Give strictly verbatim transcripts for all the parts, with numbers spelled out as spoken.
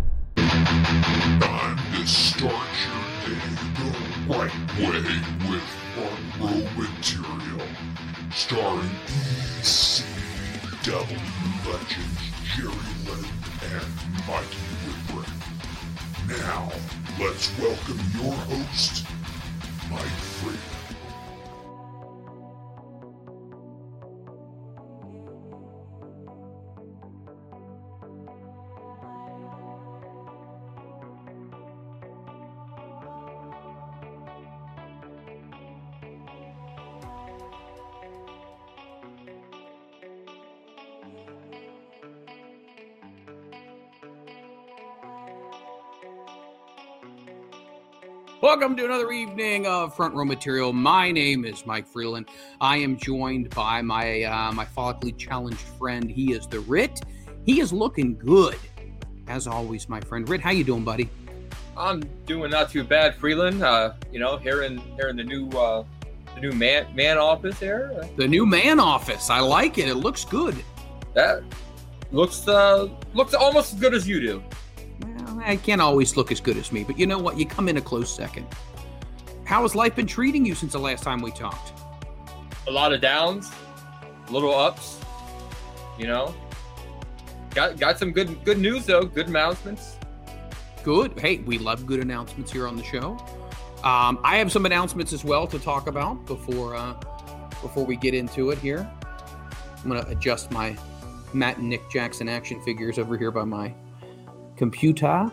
Time to start your day the right way with front row material. Starring E C W legends Jerry Lynn and Mikey Whipwreck. Now, let's welcome your host, Mike Freeman. Welcome to another evening of Front Row Material. My name is Mike Freeland. I am joined by my uh, my follically challenged friend. He is the Rit. He is looking good, as always, my friend. Rit, how you doing, buddy? I'm doing not too bad, Freeland. Uh, you know, here in here in the new uh, the new man man office here. The new man office. I like it. It looks good. That looks uh, looks almost as good as you do. I can't always look as good as me, but you know what? You come in a close second. How has life been treating you since the last time we talked? A lot of downs, little ups, you know. Got got some good good news, though. Good announcements. Good. Hey, we love good announcements here on the show. Um, I have some announcements as well to talk about before, uh, before we get into it here. I'm going to adjust my Matt and Nick Jackson action figures over here by my computer.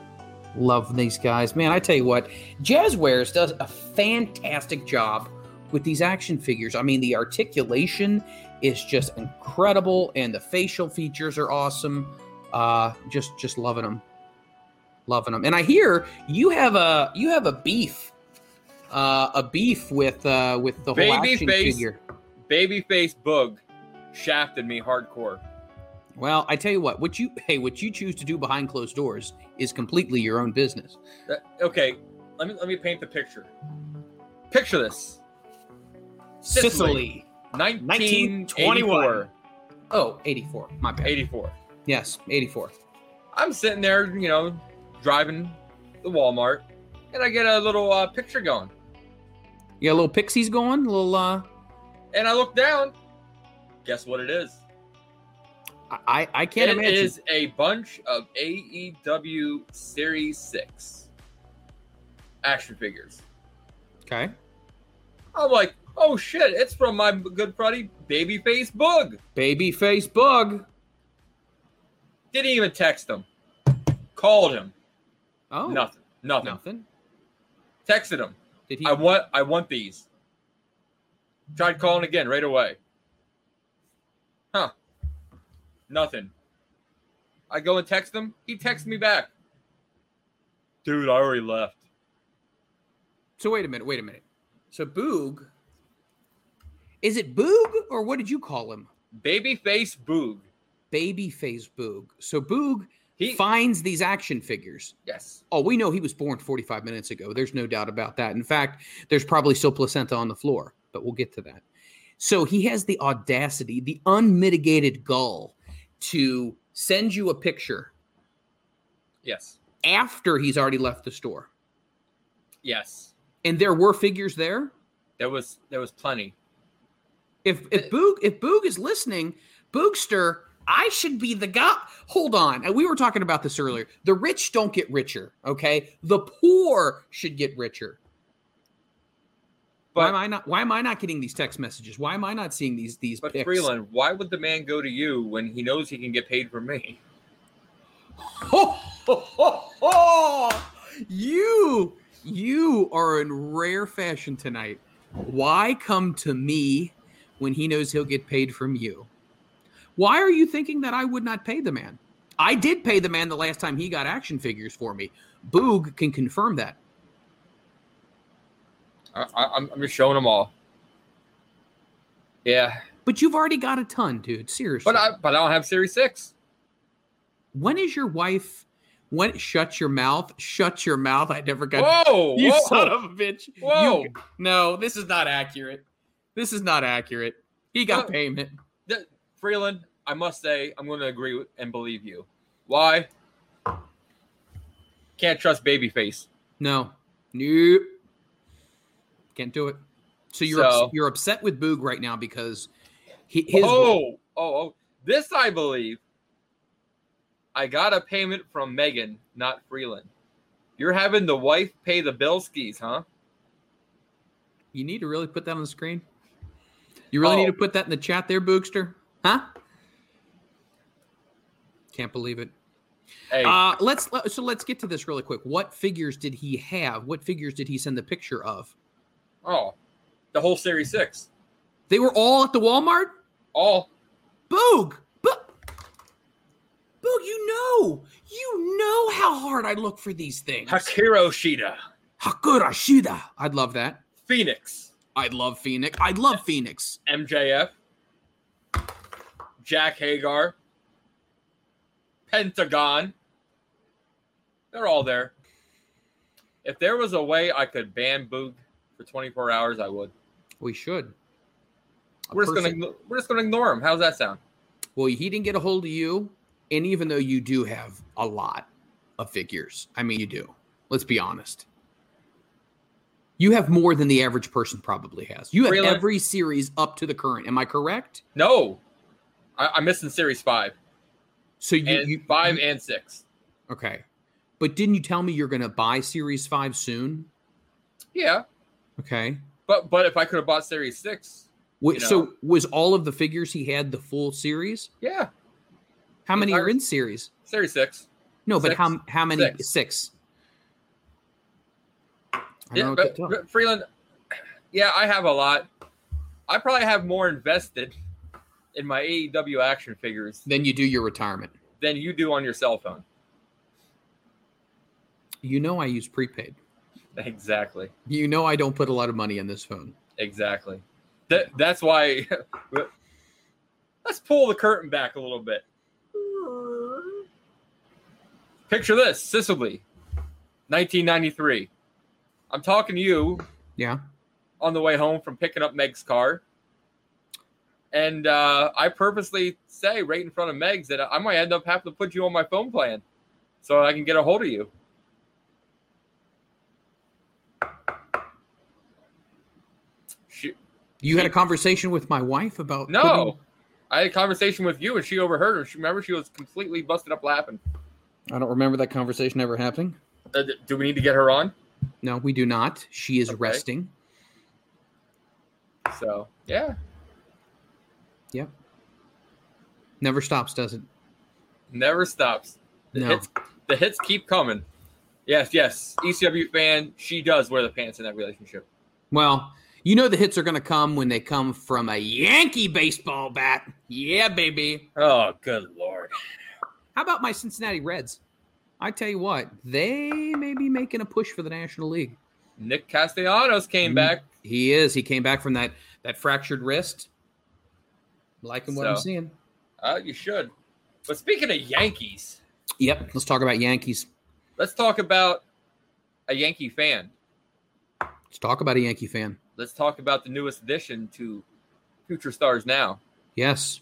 Love these guys, man. I tell you what, Jazzwares does a fantastic job with these action figures. I mean, the articulation is just incredible, and the facial features are awesome. Uh, just, just loving them, loving them. And I hear you have a you have a beef, uh, a beef with uh, with the whole action figure. Babyface Bug shafted me hardcore. Well, I tell you what, what you hey, what you choose to do behind closed doors is completely your own business. That, okay, let me let me paint the picture. Picture this: Sicily, nineteen twenty-one. Oh, eighty-four. My bad. eighty-four. Yes, eighty-four. I'm sitting there, you know, driving the Walmart, and I get a little uh, picture going. You got a little pixies going, a little. Uh... And I look down. Guess what it is. I, I can't it imagine. It is a bunch of A E W Series Six action figures. Okay. I'm like, oh shit, it's from my good buddy, Babyface Bug. Babyface Bug. Didn't even text him. Called him. Oh. Nothing. Nothing. Nothing. Texted him. Did he? I want, I want these. Tried calling again right away. Huh. Nothing. I go and text him. He texts me back. Dude, I already left. So wait a minute. Wait a minute. So Boog. Is it Boog or what did you call him? Babyface Boog. Babyface Boog. So Boog he, finds these action figures. Yes. Oh, we know he was born forty-five minutes ago. There's no doubt about that. In fact, there's probably still placenta on the floor, but we'll get to that. So he has the audacity, the unmitigated gall, to send you a picture. Yes. After he's already left the store. Yes. And there were figures there? There was there was plenty. If if Boog if Boog is listening, Boogster, I should be the guy. Hold on. We were talking about this earlier. The rich don't get richer, okay? The poor should get richer. But, why am I not? Why am I not getting these text messages? Why am I not seeing these these? But pics? Freeland, why would the man go to you when he knows he can get paid for me? Oh, oh, oh, oh. You, you are in rare fashion tonight. Why come to me when he knows he'll get paid from you? Why are you thinking that I would not pay the man? I did pay the man the last time he got action figures for me. Boog can confirm that. I, I'm, I'm just showing them all. Yeah, but you've already got a ton, dude. Seriously. But I, but I don't have Series Six. When is your wife? When shut your mouth, shut your mouth. I never got whoa, you whoa. son of a bitch. Whoa, you, no, this is not accurate. This is not accurate. He got uh, payment. Th- Freeland, I must say, I'm going to agree with and believe you. Why? Can't trust Babyface. No, nope. Can't do it. So you're so, ups- you're upset with Boog right now because he his oh oh oh this I believe. I got a payment from Megan, not Freeland. You're having the wife pay the bill skis, huh? You need to really put that on the screen. You really oh. need to put that in the chat there, Boogster. Huh? Can't believe it. Hey. Uh, let's so let's get to this really quick. What figures did he have? What figures did he send the picture of? Oh, the whole Series Six. They were all at the Walmart? All. Boog! Boog, you know, you know how hard I look for these things. Hikaru Shida. Hikaru Shida. I'd love that. Phoenix. I'd love Phoenix. I'd love M- Phoenix. M J F. Jack Hagar. Pentagon. They're all there. If there was a way I could ban Boog for twenty-four hours, I would. We should. A we're person- just gonna we're just gonna ignore him. How's that sound? Well, he didn't get a hold of you. And even though you do have a lot of figures, I mean, you do. Let's be honest. You have more than the average person probably has. You have really? every series up to the current. Am I correct? No. I, I'm missing series five. So you, and you five you, and six. Okay. But didn't you tell me you're going to buy series five soon? Yeah. Okay. But but if I could have bought series six. Wait, you know. So was all of the figures he had the full series? Yeah. How many are in series? Series six. No, but six. how how many? Six. six. I yeah, but, but Freeland, yeah, I have a lot. I probably have more invested in my A E W action figures than you do your retirement. Than you do on your cell phone. You know I use prepaid. Exactly. You know I don't put a lot of money in this phone. Exactly. That that's why. Let's pull the curtain back a little bit. Picture this, Sicily, nineteen ninety-three. I'm talking to you yeah. on the way home from picking up Meg's car. And uh, I purposely say right in front of Meg's that I might end up having to put you on my phone plan so I can get a hold of you. She, you she, had a conversation with my wife about... No, putting... I had a conversation with you and she overheard her. She, remember, she was completely busted up laughing. I don't remember that conversation ever happening. Uh, do we need to get her on? No, we do not. She is okay. resting. So, yeah. Yep. Never stops, does it? Never stops. The, no. hits, the hits keep coming. Yes, yes. E C W fan, she does wear the pants in that relationship. Well, you know the hits are going to come when they come from a Yankee baseball bat. Yeah, baby. Oh, good Lord. How about my Cincinnati Reds? I tell you what, they may be making a push for the National League. Nick Castellanos came he, back. He is. He came back from that, that fractured wrist. Liking so, what I'm seeing. Uh, you should. But speaking of Yankees. Yep, let's talk about Yankees. Let's talk about a Yankee fan. Let's talk about a Yankee fan. Let's talk about the newest addition to Future Stars Now. Yes.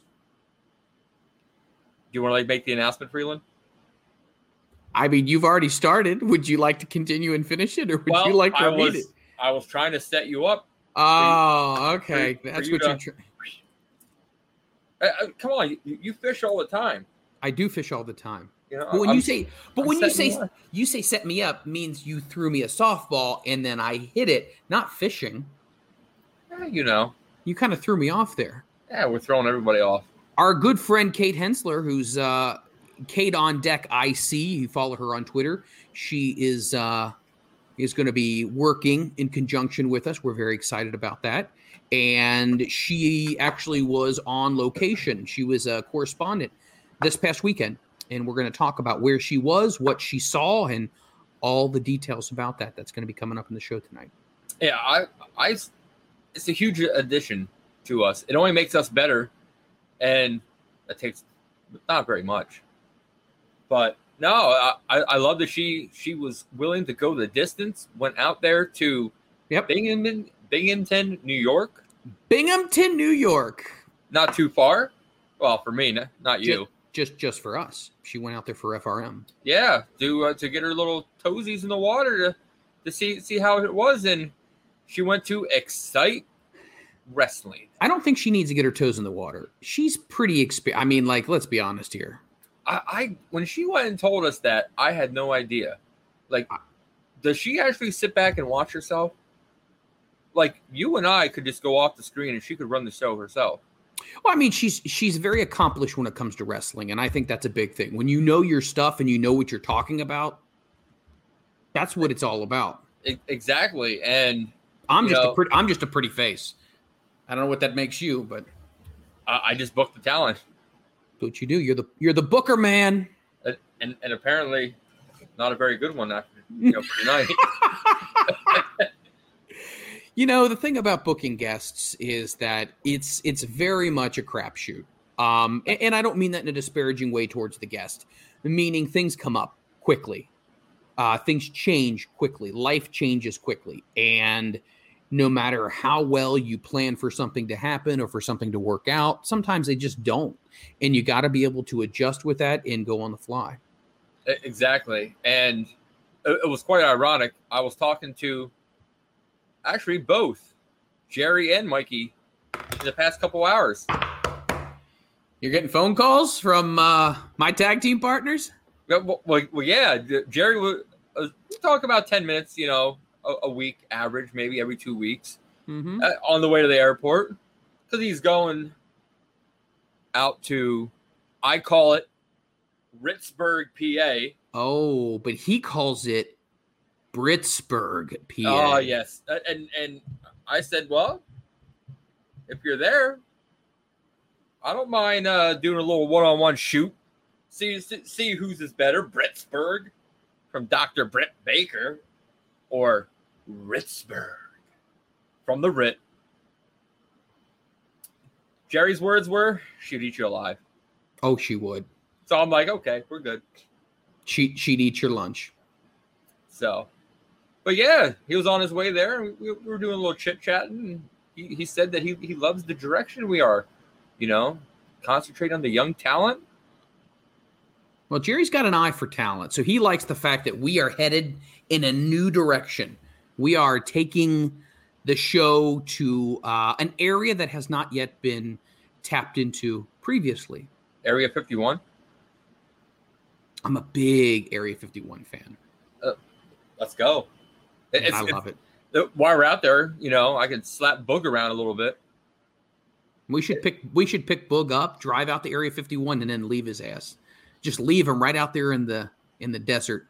Do you want to like make the announcement, Freeland? I mean, you've already started. Would you like to continue and finish it, or would well, you like to I read was, it? I was trying to set you up. Oh, for you, okay. For, That's for you what to, you're trying. Uh, come on, you, you fish all the time. I do fish all the time. You know, but when I'm, you say, but I'm when you say, you say set me up means you threw me a softball and then I hit it. Not fishing. Eh, you know, you kind of threw me off there. Yeah, we're throwing everybody off. Our good friend Kate Hensler, who's uh, Kate on Deck I C, you follow her on Twitter. She is uh, is going to be working in conjunction with us. We're very excited about that. And she actually was on location. She was a correspondent this past weekend. And we're going to talk about where she was, what she saw, and all the details about that. That's going to be coming up in the show tonight. Yeah, I, I, it's a huge addition to us. It only makes us better. And that takes not very much. But no, I, I love that she she was willing to go the distance, went out there to yep. Binghamton, Binghamton, New York. Binghamton, New York. Not too far. Well, for me, not you. Just, just, just for us. She went out there for F R M. Yeah, to uh, to get her little toesies in the water to to see see how it was, and she went to Excite Wrestling. I don't think she needs to get her toes in the water. She's pretty experienced. I mean, like, let's be honest here. I, I when she went and told us that, I had no idea. Like, does she actually sit back and watch herself? Like, you and I could just go off the screen and she could run the show herself. Well, I mean, she's she's very accomplished when it comes to wrestling, and I think that's a big thing. When you know your stuff and you know what you're talking about, that's what it's all about. Exactly. And I'm just know, a pretty, I'm just a pretty face. I don't know what that makes you, but I, I just booked the talent. What you do? You're the you're the booker, man. And and, and apparently, not a very good one after you know for tonight. You know, the thing about booking guests is that it's it's very much a crapshoot. Um, and, and I don't mean that in a disparaging way towards the guest, meaning things come up quickly. Uh, things change quickly. Life changes quickly. And no matter how well you plan for something to happen or for something to work out, sometimes they just don't. And you got to be able to adjust with that and go on the fly. Exactly. And it was quite ironic. I was talking to... Actually, both Jerry and Mikey in the past couple hours. You're getting phone calls from uh, my tag team partners? Yeah, well, well, yeah. Jerry would uh, talk about ten minutes, you know, a, a week average, maybe every two weeks mm-hmm. uh, on the way to the airport. Because he's going out to, I call it, Britsburg, P A. Oh, but he calls it Britsburg, P A. Oh, yes. And and I said, well, if you're there, I don't mind uh, doing a little one-on-one shoot. See see whose is better, Britsburg from Doctor Britt Baker or Britsburg from the Rit. Jerry's words were, she'd eat you alive. Oh, she would. So I'm like, okay, we're good. She, she'd eat your lunch. So... But yeah, he was on his way there, and we were doing a little chit chatting. He, he said that he, he loves the direction we are, you know, concentrate on the young talent. Well, Jerry's got an eye for talent, so he likes the fact that we are headed in a new direction. We are taking the show to uh, an area that has not yet been tapped into previously. Area fifty-one. I'm a big Area fifty-one fan. Uh, let's go. It's, I love it. it. While we're out there, you know, I can slap Boog around a little bit. We should pick. We should pick Boog up, drive out to Area fifty-one, and then leave his ass. Just leave him right out there in the in the desert.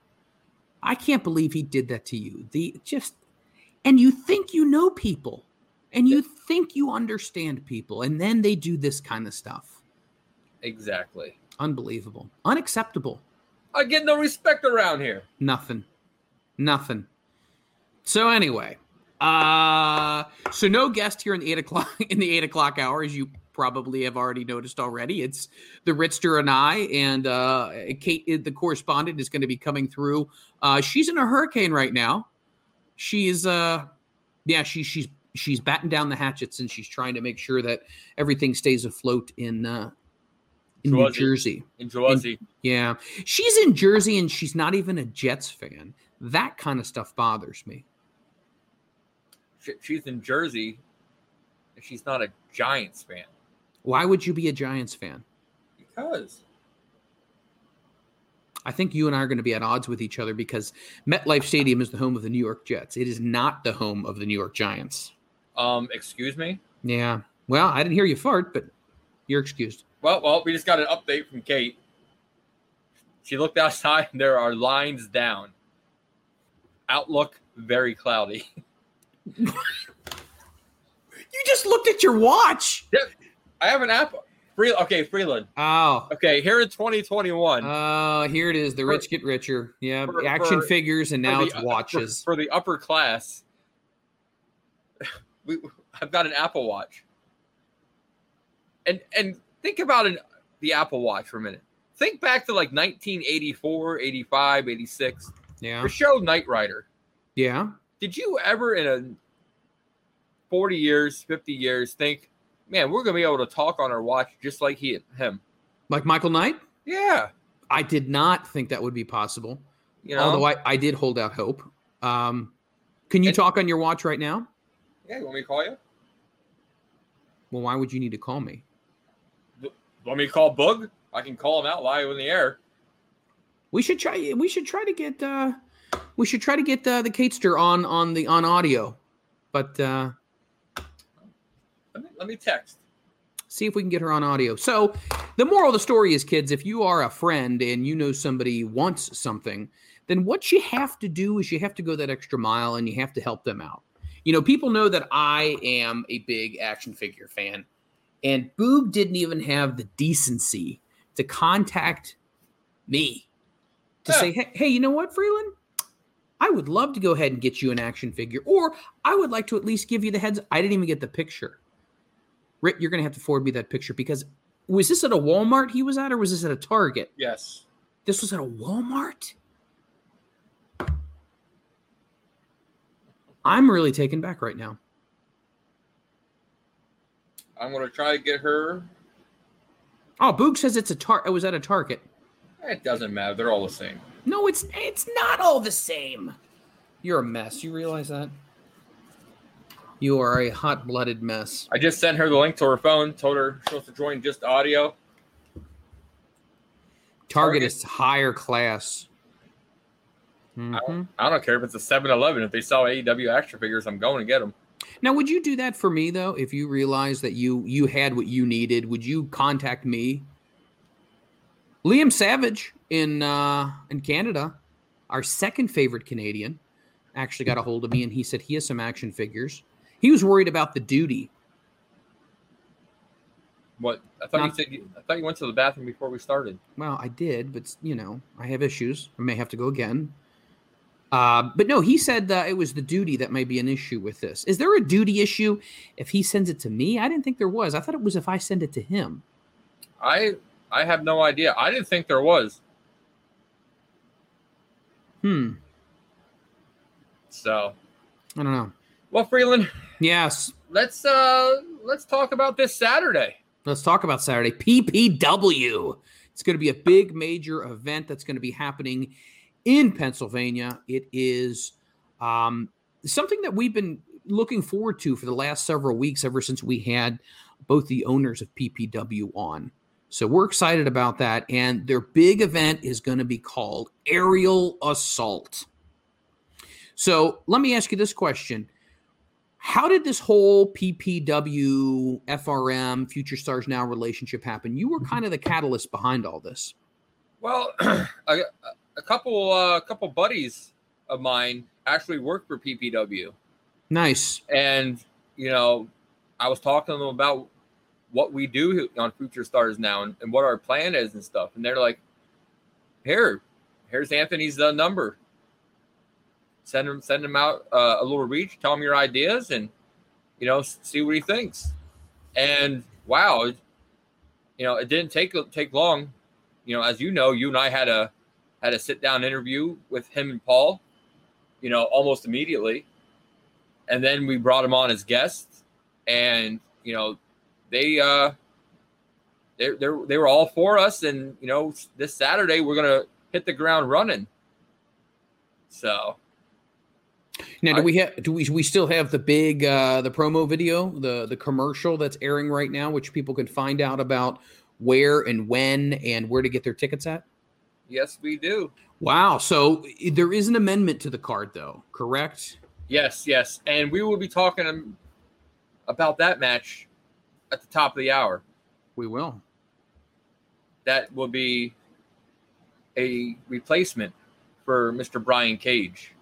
I can't believe he did that to you. The just, and you think you know people, and you think you understand people, and then they do this kind of stuff. Exactly. Unbelievable. Unacceptable. I get no respect around here. Nothing. Nothing. So anyway, uh, so no guest here in the eight o'clock in the eight o'clock hour, as you probably have already noticed already. It's the Ritster and I, and uh, Kate, the correspondent, is going to be coming through. Uh, she's in a hurricane right now. She's, uh, yeah, she's she's she's batting down the hatchets, and she's trying to make sure that everything stays afloat in uh, in New Jersey. In Jersey, yeah, she's in Jersey, and she's not even a Jets fan. That kind of stuff bothers me. She's in Jersey, and she's not a Giants fan. Why would you be a Giants fan? Because. I think you and I are going to be at odds with each other because MetLife Stadium is the home of the New York Jets. It is not the home of the New York Giants. Um, excuse me? Yeah. Well, I didn't hear you fart, but you're excused. Well, well, we just got an update from Kate. She looked outside, and there are lines down. Outlook, very cloudy. You just looked at your watch. Yeah, I have an app. Free, okay, Freeland. Oh. Okay, here in twenty twenty-one. Uh, here it is. The rich for, get richer. Yeah, for, action for, figures and now the, it's watches. For, for the upper class, we, I've got an Apple Watch. And and think about an, the Apple Watch for a minute. think back to like nineteen eighty-four, eighty-five, eighty-six. Yeah. Your show Knight Rider. Yeah. Did you ever in a forty years, fifty years think, man, we're going to be able to talk on our watch just like he him? Like Michael Knight? Yeah. I did not think that would be possible. You know? Although I, I did hold out hope. Um, can you and, talk on your watch right now? Yeah, you want me to call you? Well, why would you need to call me? Want me to call Boog? I can call him out live in the air. We should try. We should try to get. Uh, we should try to get uh, the Catester on on the on audio, but uh, let me, let me text. See if we can get her on audio. So, the moral of the story is, kids, if you are a friend and you know somebody wants something, then what you have to do is you have to go that extra mile and you have to help them out. You know, people know that I am a big action figure fan, and Boog didn't even have the decency to contact me to yeah. say, hey, hey, you know what, Freeland? I would love to go ahead and get you an action figure, or I would like to at least give you the heads. I didn't even get the picture. Rick, you're going to have to forward me that picture, because was this at a Walmart he was at, or was this at a Target? Yes. This was at a Walmart? I'm really taken back right now. I'm going to try to get her. Oh, Boog says it's a tar- it was at a Target. It doesn't matter. They're all the same. No, it's it's not all the same. You're a mess. You realize that? You are a hot-blooded mess. I just sent her the link to her phone, told her she was to join just audio. Target, Target. is higher class. Mm-hmm. I, don't, I don't care if it's a seven eleven. If they sell A E W action figures, I'm going to get them. Now, would you do that for me, though, if you realized that you, you had what you needed? Would you contact me? Liam Savage in uh, in Canada, our second favorite Canadian, actually got a hold of me, and he said he has some action figures. He was worried about the duty. What? I thought Not, you said you, I thought you went to the bathroom before we started. Well, I did, but, you know, I have issues. I may have to go again. Uh, but no, he said uh, it was the duty that might be an issue with this. Is there a duty issue if he sends it to me? I didn't think there was. I thought it was if I send it to him. I I have no idea. I didn't think there was. Hmm. So, I don't know. Well, Freeland. Yes. Let's uh let's talk about this Saturday. Let's talk about Saturday. P P W. It's going to be a big major event that's going to be happening in Pennsylvania. It is um, something that we've been looking forward to for the last several weeks, ever since we had both the owners of P P W on. So we're excited about that. And their big event is going to be called Aerial Assault. So let me ask you this question. How did this whole P P W, F R M, Future Stars Now relationship happen? You were kind of the catalyst behind all this. Well, I A couple, uh, a couple buddies of mine actually worked for P P W. Nice. And, you know, I was talking to them about what we do on Future Stars Now and, and what our plan is and stuff. And they're like, here, here's Anthony's uh, number. Send him, send him out uh, a little reach. Tell him your ideas and, you know, see what he thinks. And, wow, it, you know, it didn't take take long. You know, as you know, you and I had a, had a sit-down interview with him and Paul, you know, almost immediately. And then we brought him on as guests. And, you know, they uh, they they were all for us. And, you know, this Saturday we're going to hit the ground running. So. Now, do I, we have do we we still have the big uh, the promo video, the the commercial that's airing right now, which people can find out about where and when and where to get their tickets at? Yes, we do. Wow. So there is an amendment to the card, though, correct? Yes, yes. And we will be talking about that match at the top of the hour. We will. That will be a replacement for Mister Brian Cage.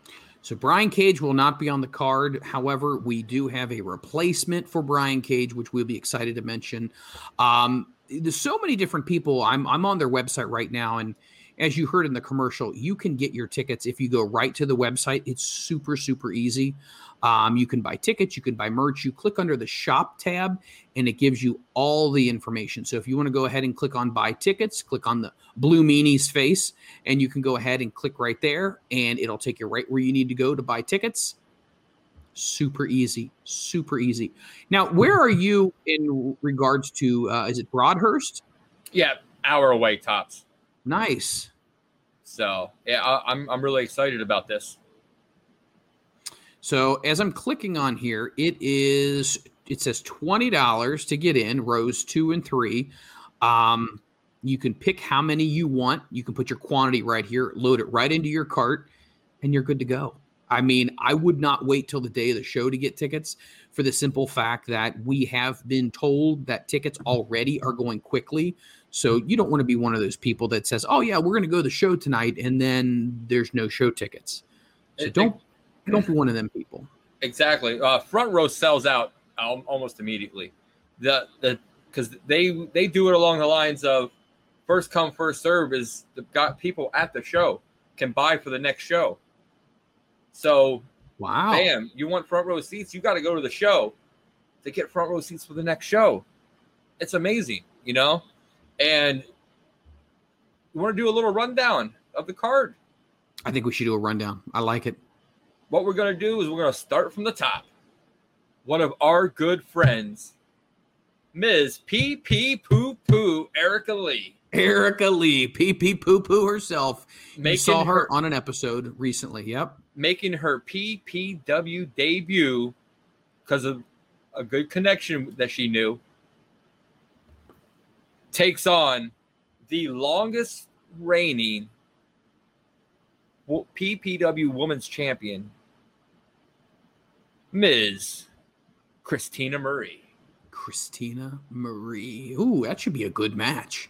So Brian Cage will not be on the card. However, we do have a replacement for Brian Cage, which we'll be excited to mention. Um, there's so many different people. I'm I'm on their website right now, and as you heard in the commercial, you can get your tickets if you go right to the website. It's super, super easy. Um, you can buy tickets. You can buy merch. You click under the shop tab, and it gives you all the information. So if you want to go ahead and click on buy tickets, click on the blue meanie's face, and you can go ahead and click right there, and it'll take you right where you need to go to buy tickets. Super easy, super easy. Now, where are you in regards to, uh, is it Broadhurst? Yeah, hour away tops. Nice. So yeah, I, I'm I'm really excited about this. So as I'm clicking on here, it is it says twenty dollars to get in, rows two and three. Um, you can pick how many you want. You can put your quantity right here, load it right into your cart, and you're good to go. I mean, I would not wait till the day of the show to get tickets for the simple fact that we have been told that tickets already are going quickly. So you don't want to be one of those people that says, oh, yeah, we're going to go to the show tonight, and then there's no show tickets. So it, don't it, don't be one of them people. Exactly. Uh, front row sells out almost immediately. The the because they, they do it along the lines of first come, first serve is the got people at the show can buy for the next show. So, wow, bam, you want front row seats, you got to go to the show to get front row seats for the next show. It's amazing, you know? And you want to do a little rundown of the card? I think we should do a rundown. I like it. What we're going to do is we're going to start from the top. One of our good friends, Miz P P Poo-Poo, Erica Lee. Erica Lee, P P Poo-Poo herself. Making you saw her, her on an episode recently, yep. Making her P P W debut because of a good connection that she knew. Takes on the longest reigning P P W Women's Champion, Miz Christina Marie. Christina Marie. Ooh, that should be a good match.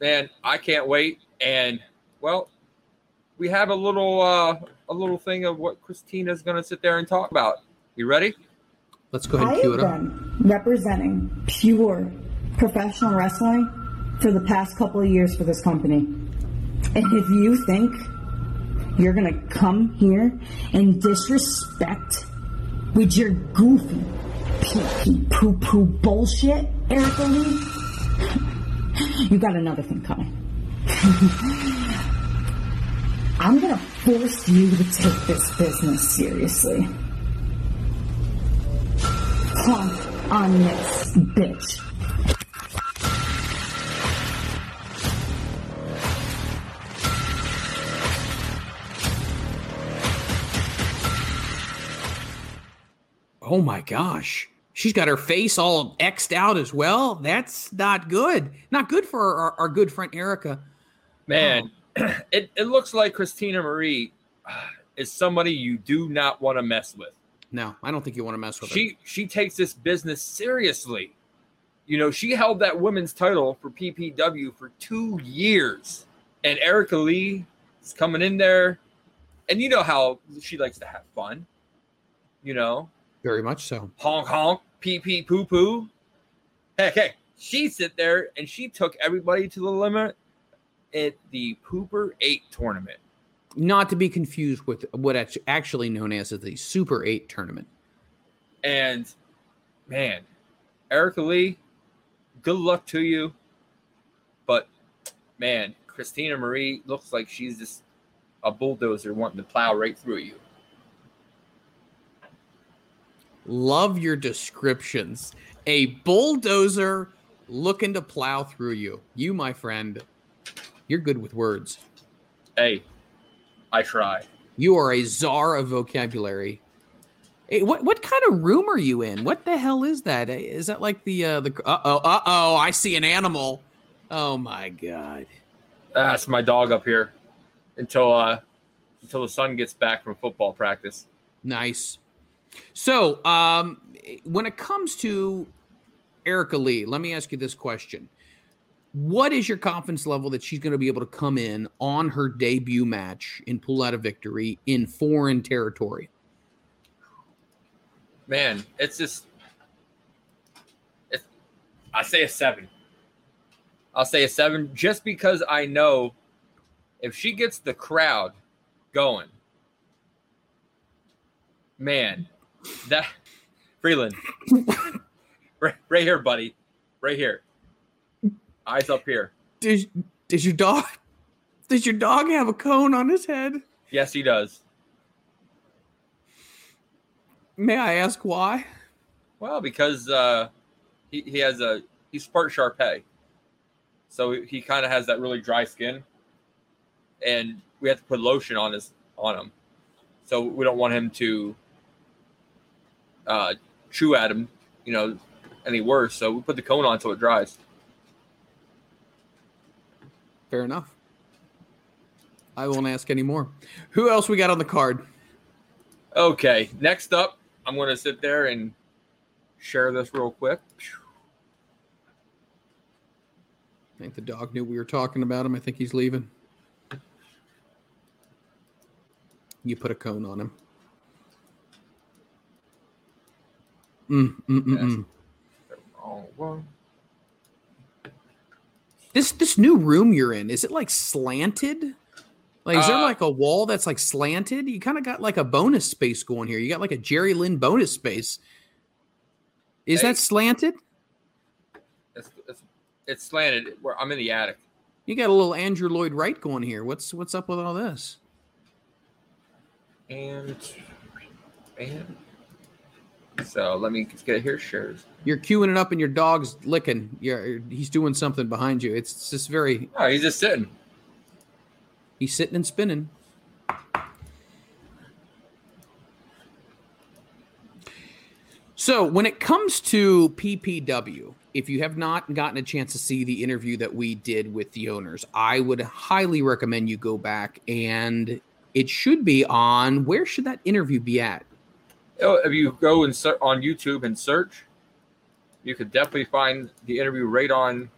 Man, I can't wait. And, well, we have a little uh, a little thing of what Christina's going to sit there and talk about. You ready? Let's go ahead and cue it up. I have been representing pure professional wrestling for the past couple of years for this company. And if you think you're going to come here and disrespect with your goofy pee-pee-poo-poo bullshit, Erica Lee, you got another thing coming. I'm going to force you to take this business seriously. Honk on this bitch. Oh my gosh. She's got her face all X'd out as well. That's not good. Not good for our, our good friend Erica. Man, oh. it, it looks like Christina Marie is somebody you do not want to mess with. No, I don't think you want to mess with she, her. She takes this business seriously. You know, she held that women's title for P P W for two years. And Erica Lee is coming in there. And you know how she likes to have fun, you know. Very much so. Honk, honk, pee-pee-poo-poo. Heck, heck, she sit there and she took everybody to the limit at the Pooper eight tournament. Not to be confused with what actually known as the Super eight tournament. And, man, Erica Lee, good luck to you. But, man, Christina Marie looks like she's just a bulldozer wanting to plow right through you. Love your descriptions. A bulldozer looking to plow through you. You, my friend, you're good with words. Hey, I try. You are a czar of vocabulary. Hey, what what kind of room are you in? What the hell is that? Is that like the uh the uh oh uh oh? I see an animal. Oh my god. That's my dog up here until uh until the son gets back from football practice. Nice. So um, when it comes to Erica Lee, let me ask you this question. What is your confidence level that she's going to be able to come in on her debut match and pull out a victory in foreign territory? Man, it's just it's, I say a seven. I'll say a seven just because I know if she gets the crowd going, man, that Freeland, right, right here, buddy, right here, eyes up here. Did did your dog? Does your dog have a cone on his head? Yes, he does. May I ask why? Well, because uh, he he has a he's part Shar-Pei, so he, he kind of has that really dry skin, and we have to put lotion on his on him, so we don't want him to uh, chew at him, you know, any worse. So we put the cone on so it dries. Fair enough. I won't ask any more. Who else we got on the card? Okay, next up, I'm going to sit there and share this real quick. I think the dog knew we were talking about him. I think he's leaving. You put a cone on him. Mm, mm, mm, mm. That's the wrong one. This this new room you're in, is it like slanted? Like, is there uh, like a wall that's like slanted? You kind of got like a bonus space going here. You got like a Jerry Lynn bonus space. Is hey, that slanted? It's, it's, it's slanted. I'm in the attic. You got a little Andrew Lloyd Wright going here. What's what's up with all this? And and so let me just get here. Shares. You're queuing it up, and your dog's licking. You're, he's doing something behind you. It's just very. Oh, he's just sitting. He's sitting and spinning. So when it comes to P P W, if you have not gotten a chance to see the interview that we did with the owners, I would highly recommend you go back, and it should be on. Where should that interview be at? If you go and search on YouTube and search, you could definitely find the interview right on,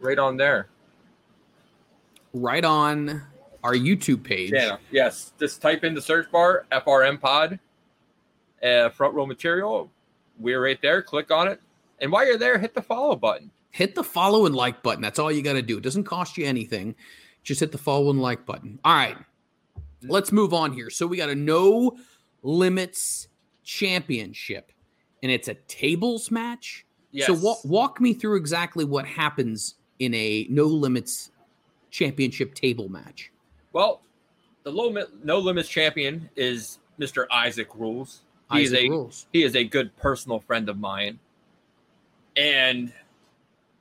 right on there. Right on our YouTube page. Yeah, yes. Just type in the search bar, F R M Pod, uh, Front Row Material. We're right there. Click on it. And while you're there, hit the follow button. Hit the follow and like button. That's all you got to do. It doesn't cost you anything. Just hit the follow and like button. All right. Let's move on here. So we got a No Limits Championship, and it's a tables match. Yes. So wa- walk me through exactly what happens in a No Limits Championship table match. Well, the low no limits champion is Mister Isaac Rules. He Isaac is a rules. He is a good personal friend of mine, and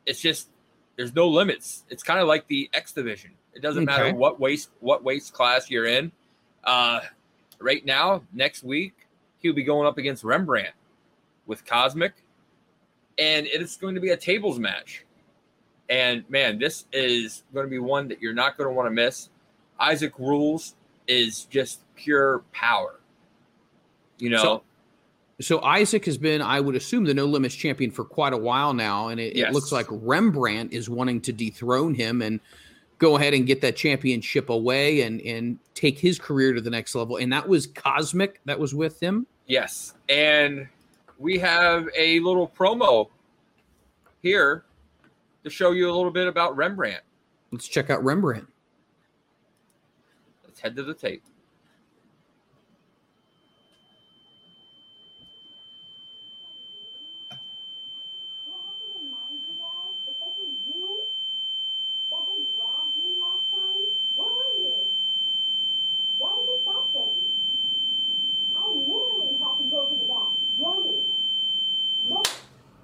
it's just there's no limits. It's kind of like the X division. It doesn't okay. matter what waist what waist class you're in. Uh, right now, next week he'll be going up against Rembrandt with Cosmic, and it's going to be a tables match. And, man, this is going to be one that you're not going to want to miss. Isaac Rules is just pure power, you know. So, so Isaac has been, I would assume, the No Limits champion for quite a while now, and it, yes. it looks like Rembrandt is wanting to dethrone him and go ahead and get that championship away and, and take his career to the next level. And that was Cosmic that was with him? Yes, and we have a little promo here to show you a little bit about Rembrandt. Let's check out Rembrandt. Let's head to the tape.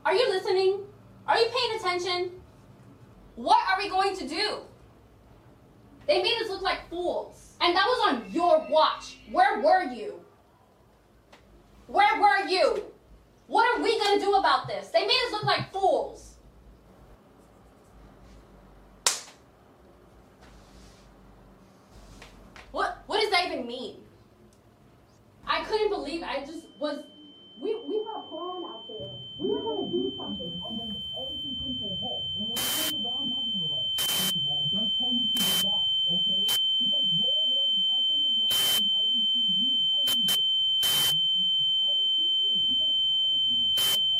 Are you listening? Are you paying attention? What are we going to do? They made us look like fools. And that was on your watch. Where were you? Where were you? What are we going to do about this? They made us look like fools. What What does that even mean? I couldn't believe I just was... We we have a plan out there. We were going to do something. And then everything comes to a head. And when it comes around, nothing will happen. First of all, don't tell me to go back, okay? Because where was I think of my life? I didn't see you every day. I didn't see you. Because I didn't see myself out there.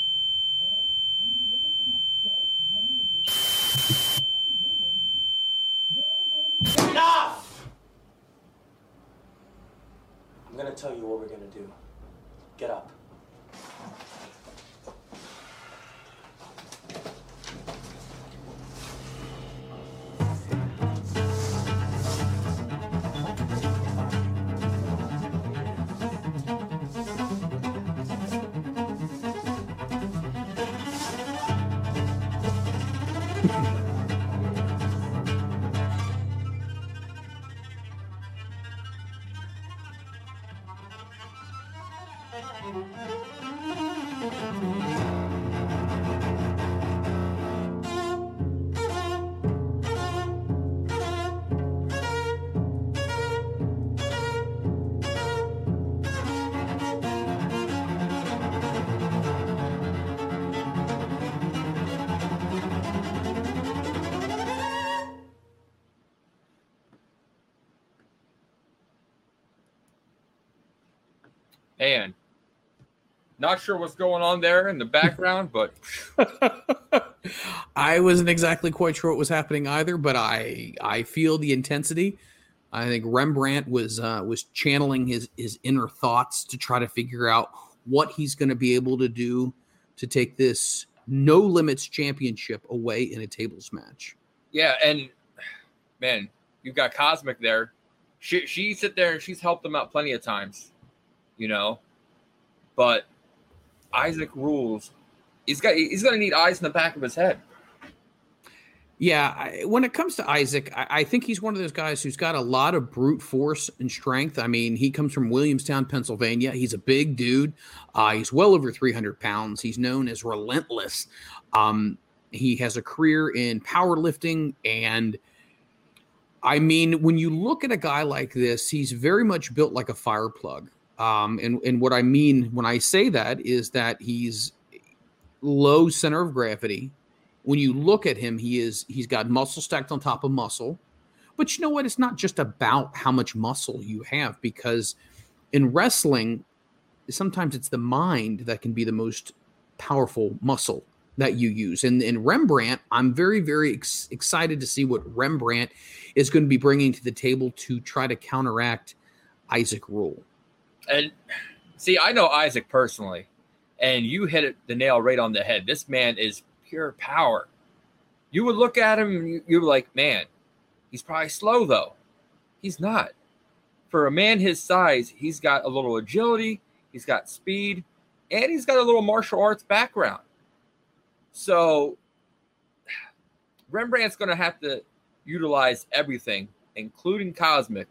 All right? When you look at myself, running a business, I didn't know what it is. There was to do. Get up. Man, not sure what's going on there in the background, but I wasn't exactly quite sure what was happening either. But I, I feel the intensity. I think Rembrandt was uh, was channeling his his inner thoughts to try to figure out what he's going to be able to do to take this No Limits Championship away in a tables match. Yeah, and man, you've got Cosmic there. She she sit there and she's helped them out plenty of times. You know, but Isaac rules. He's got. He's going to need eyes in the back of his head. Yeah, I, when it comes to Isaac, I, I think he's one of those guys who's got a lot of brute force and strength. I mean, he comes from Williamstown, Pennsylvania. He's a big dude. Uh, he's well over three hundred pounds. He's known as relentless. Um, he has a career in powerlifting and. I mean, when you look at a guy like this, he's very much built like a fireplug. Um, and, and what I mean when I say that is that he's low center of gravity. When you look at him, he is, he's got muscle stacked on top of muscle. But you know what? It's not just about how much muscle you have, because in wrestling, sometimes it's the mind that can be the most powerful muscle that you use. And in Rembrandt, I'm very, very ex- excited to see what Rembrandt is going to be bringing to the table to try to counteract Isaac Rule. And see, I know Isaac personally, and you hit it, the nail right on the head. This man is pure power. You would look at him, and you, you're like, man, he's probably slow, though. He's not. For a man his size, he's got a little agility, he's got speed, and he's got a little martial arts background. So Rembrandt's going to have to utilize everything, including Cosmic,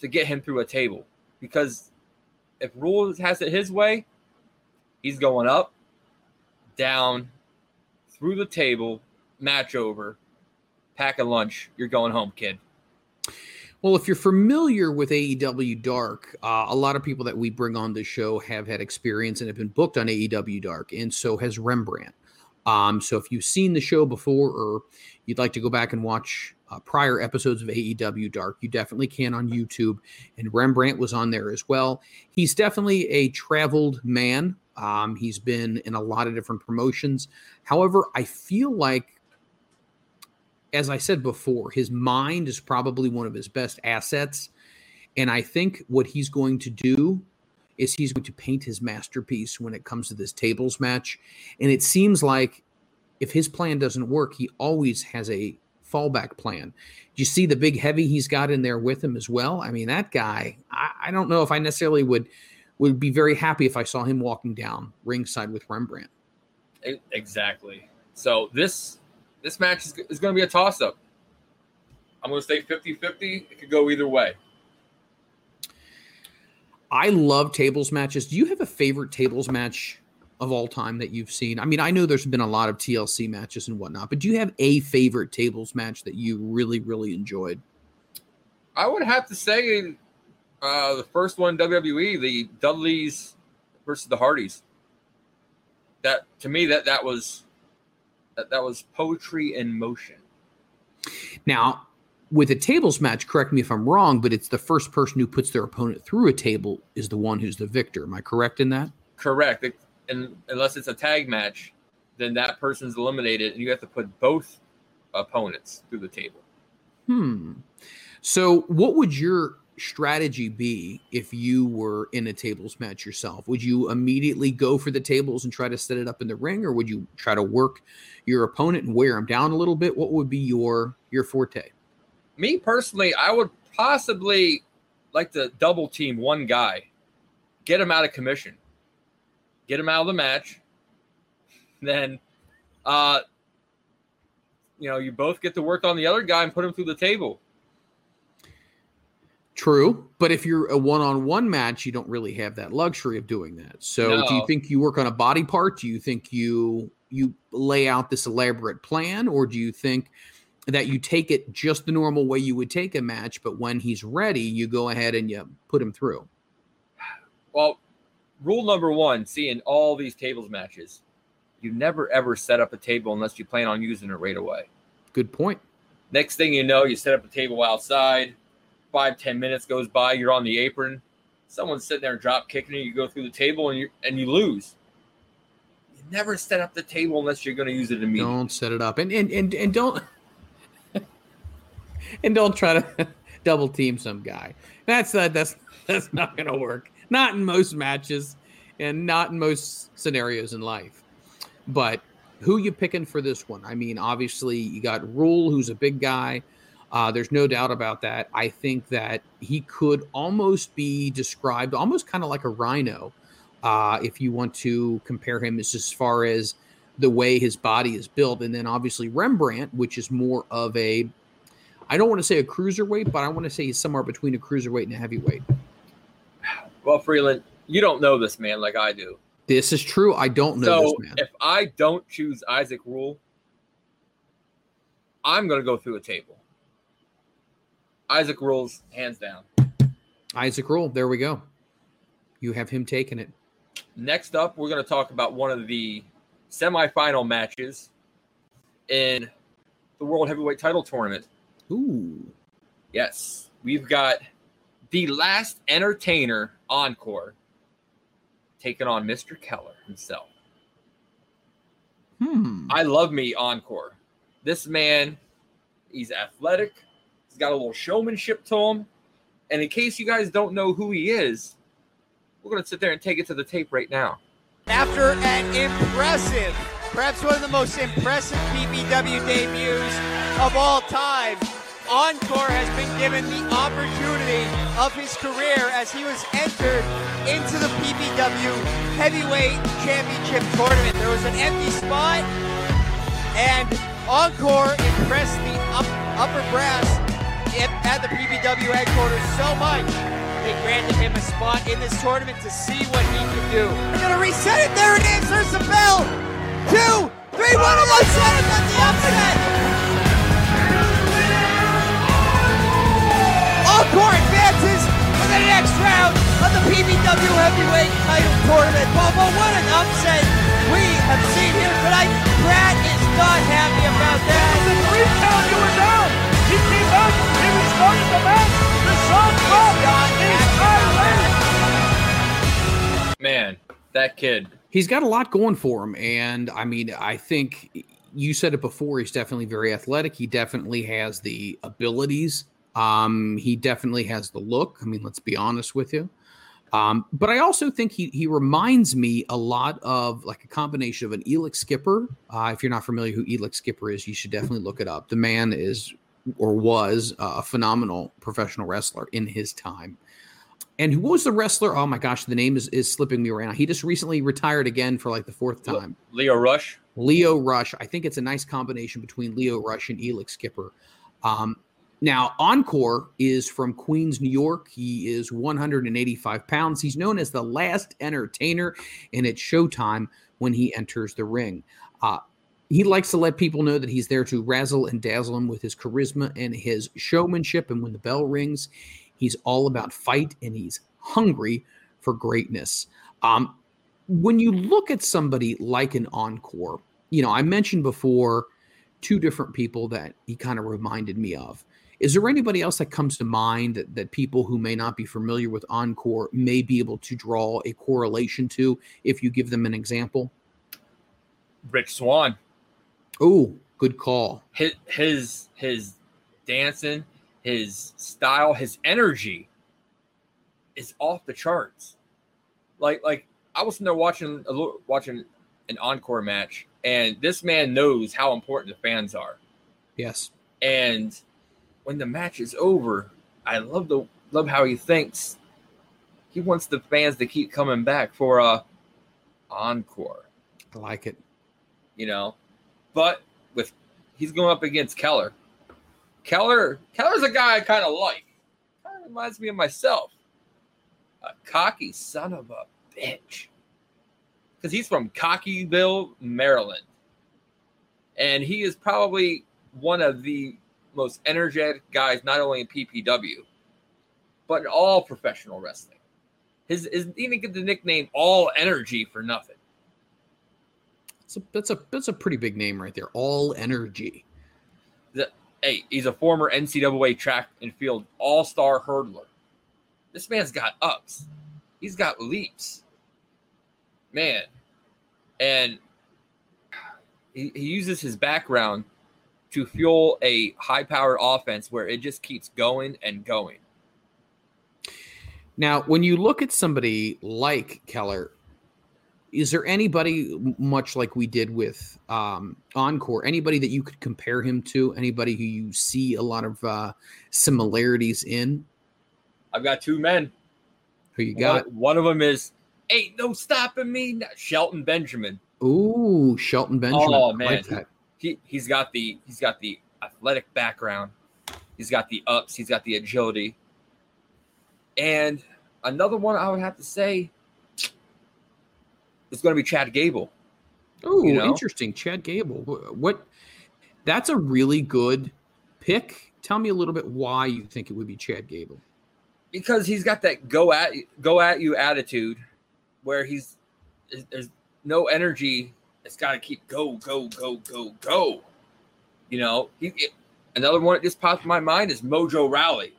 to get him through a table. Because if Rule has it his way, he's going up, down, through the table, match over, pack a lunch. You're going home, kid. Well, if you're familiar with A E W Dark, uh, a lot of people that we bring on the show have had experience and have been booked on A E W Dark, and so has Rembrandt. Um, so if you've seen the show before or you'd like to go back and watch uh, prior episodes of A E W Dark, you definitely can on YouTube. And Rembrandt was on there as well. He's definitely a traveled man. Um, he's been in a lot of different promotions. However, I feel like, as I said before, his mind is probably one of his best assets. And I think what he's going to do is he's going to paint his masterpiece when it comes to this tables match. And it seems like if his plan doesn't work, he always has a fallback plan. Do you see the big heavy he's got in there with him as well? I mean, that guy, I, I don't know if I necessarily would would be very happy if I saw him walking down ringside with Rembrandt. Exactly. So this this match is, is going to be a toss-up. I'm going to say fifty-fifty. It could go either way. I love tables matches. Do you have a favorite tables match of all time that you've seen? I mean, I know there's been a lot of T L C matches and whatnot, but do you have a favorite tables match that you really, really enjoyed? I would have to say uh, the first one, W W E, the Dudleys versus the Hardys. That to me, that that was that, that was poetry in motion. Now, with a tables match, correct me if I'm wrong, but it's the first person who puts their opponent through a table is the one who's the victor. Am I correct in that? Correct. It, and unless it's a tag match, then that person's eliminated, and you have to put both opponents through the table. Hmm. So what would your strategy be if you were in a tables match yourself? Would you immediately go for the tables and try to set it up in the ring, or would you try to work your opponent and wear him down a little bit? What would be your your forte? Me personally, I would possibly like to double team one guy, get him out of commission, get him out of the match. Then, uh, you know, you both get to work on the other guy and put him through the table. True, but if you're a one-on-one match, you don't really have that luxury of doing that. So no. Do you think you work on a body part? Do you think you you lay out this elaborate plan, or do you think that you take it just the normal way you would take a match, but when he's ready, you go ahead and you put him through? Well, rule number one, seeing all these tables matches, you never, ever set up a table unless you plan on using it right away. Good point. Next thing you know, you set up a table outside. Five, ten minutes goes by, you're on the apron. Someone's sitting there drop kicking and you go through the table and you and you lose. You never set up the table unless you're going to use it immediately. Don't set it up. And and and, and don't and don't try to double team some guy. That's uh, that's that's not going to work. Not in most matches and not in most scenarios in life. But who you picking for this one? I mean, obviously you got Rule, who's a big guy. Uh, there's no doubt about that. I think that he could almost be described almost kind of like a rhino, uh, if you want to compare him as, as far as the way his body is built. And then obviously Rembrandt, which is more of a, I don't want to say a cruiserweight, but I want to say he's somewhere between a cruiserweight and a heavyweight. Well, Freeland, you don't know this man like I do. This is true. I don't know so this man. If I don't choose Isaac Rule, I'm going to go through a table. Isaac Rules, hands down. Isaac Rule, there we go. You have him taking it. Next up, we're going to talk about one of the semifinal matches in the World Heavyweight Title Tournament. Ooh. Yes. We've got the last entertainer, Encore, taking on Mister Keller himself. Hmm. I love me Encore. This man, he's athletic. He's got a little showmanship to him. And in case you guys don't know who he is, we're going to sit there and take it to the tape right now. After an impressive, perhaps one of the most impressive P P W debuts of all time, Encore has been given the opportunity of his career as he was entered into the P P W Heavyweight Championship Tournament. There was an empty spot, and Encore impressed the upper brass at the P P W headquarters so much, they granted him a spot in this tournament to see what he could do. We're going to reset it. There it is. There's the bell. Two, three, one. Oh, one set. It got the upset. Encore advances for the next round of the P P W Heavyweight Title Tournament. Bobo, what an upset we have seen here tonight. Brad is not happy about that. It was a three count. You were down. He came up, he restarted the match, the sun up, he's tired. Man, that kid. He's got a lot going for him, and I mean, I think you said it before, he's definitely very athletic. He definitely has the abilities. Um, he definitely has the look. I mean, let's be honest with you. Um, but I also think he he reminds me a lot of like a combination of an Elix Skipper. Uh, if you're not familiar who Elix Skipper is, you should definitely look it up. The man is... or was a phenomenal professional wrestler in his time. And who was the wrestler? Oh, my gosh, the name is, is slipping me around. He just recently retired again for like the fourth time. Leo Rush? Leo Rush. I think it's a nice combination between Leo Rush and Elix Skipper. Um, now, Encore is from Queens, New York. He is one hundred eighty-five pounds. He's known as the last entertainer, and it's showtime when he enters the ring. Uh, He likes to let people know that he's there to razzle and dazzle him with his charisma and his showmanship. And when the bell rings, he's all about fight and he's hungry for greatness. Um, when you look at somebody like an Encore, you know, I mentioned before two different people that he kind of reminded me of. Is there anybody else that comes to mind that, that people who may not be familiar with Encore may be able to draw a correlation to if you give them an example? Rick Swan. Oh, good call. His, his his dancing, his style, his energy is off the charts. Like, like I was in there watching a little, watching an Encore match, and this man knows how important the fans are. Yes. And when the match is over, I love the love how he thinks. He wants the fans to keep coming back for a Encore. I like it. You know, but with he's going up against Keller. Keller, Keller's a guy I kind of like. Kind of reminds me of myself. A cocky son of a bitch. Because he's from Cockyville, Maryland. And he is probably one of the most energetic guys, not only in P P W, but in all professional wrestling. His, his, he didn't get the nickname All Energy for nothing. That's a, that's a, that's a pretty big name right there. All Energy. The, hey, he's a former N C double A track and field all-star hurdler. This man's got ups. He's got leaps. Man. And he, he uses his background to fuel a high-powered offense where it just keeps going and going. Now, when you look at somebody like Keller, is there anybody, much like we did with um, Encore, anybody that you could compare him to, anybody who you see a lot of uh, similarities in? I've got two men. Who you got? One, one of them is, ain't no stopping me, Shelton Benjamin. Ooh, Shelton Benjamin. Oh, man. I like that. He, he's got the he's got the athletic background. He's got the ups. He's got the agility. And another one I would have to say is going to be Chad Gable. Oh, you know? Interesting. Chad Gable. What? That's a really good pick. Tell me a little bit why you think it would be Chad Gable. Because he's got that go at go at you attitude where he's there's no energy. It's got to keep go, go, go, go, go. You know, he, it, another one that just popped in my mind is Mojo Rawley.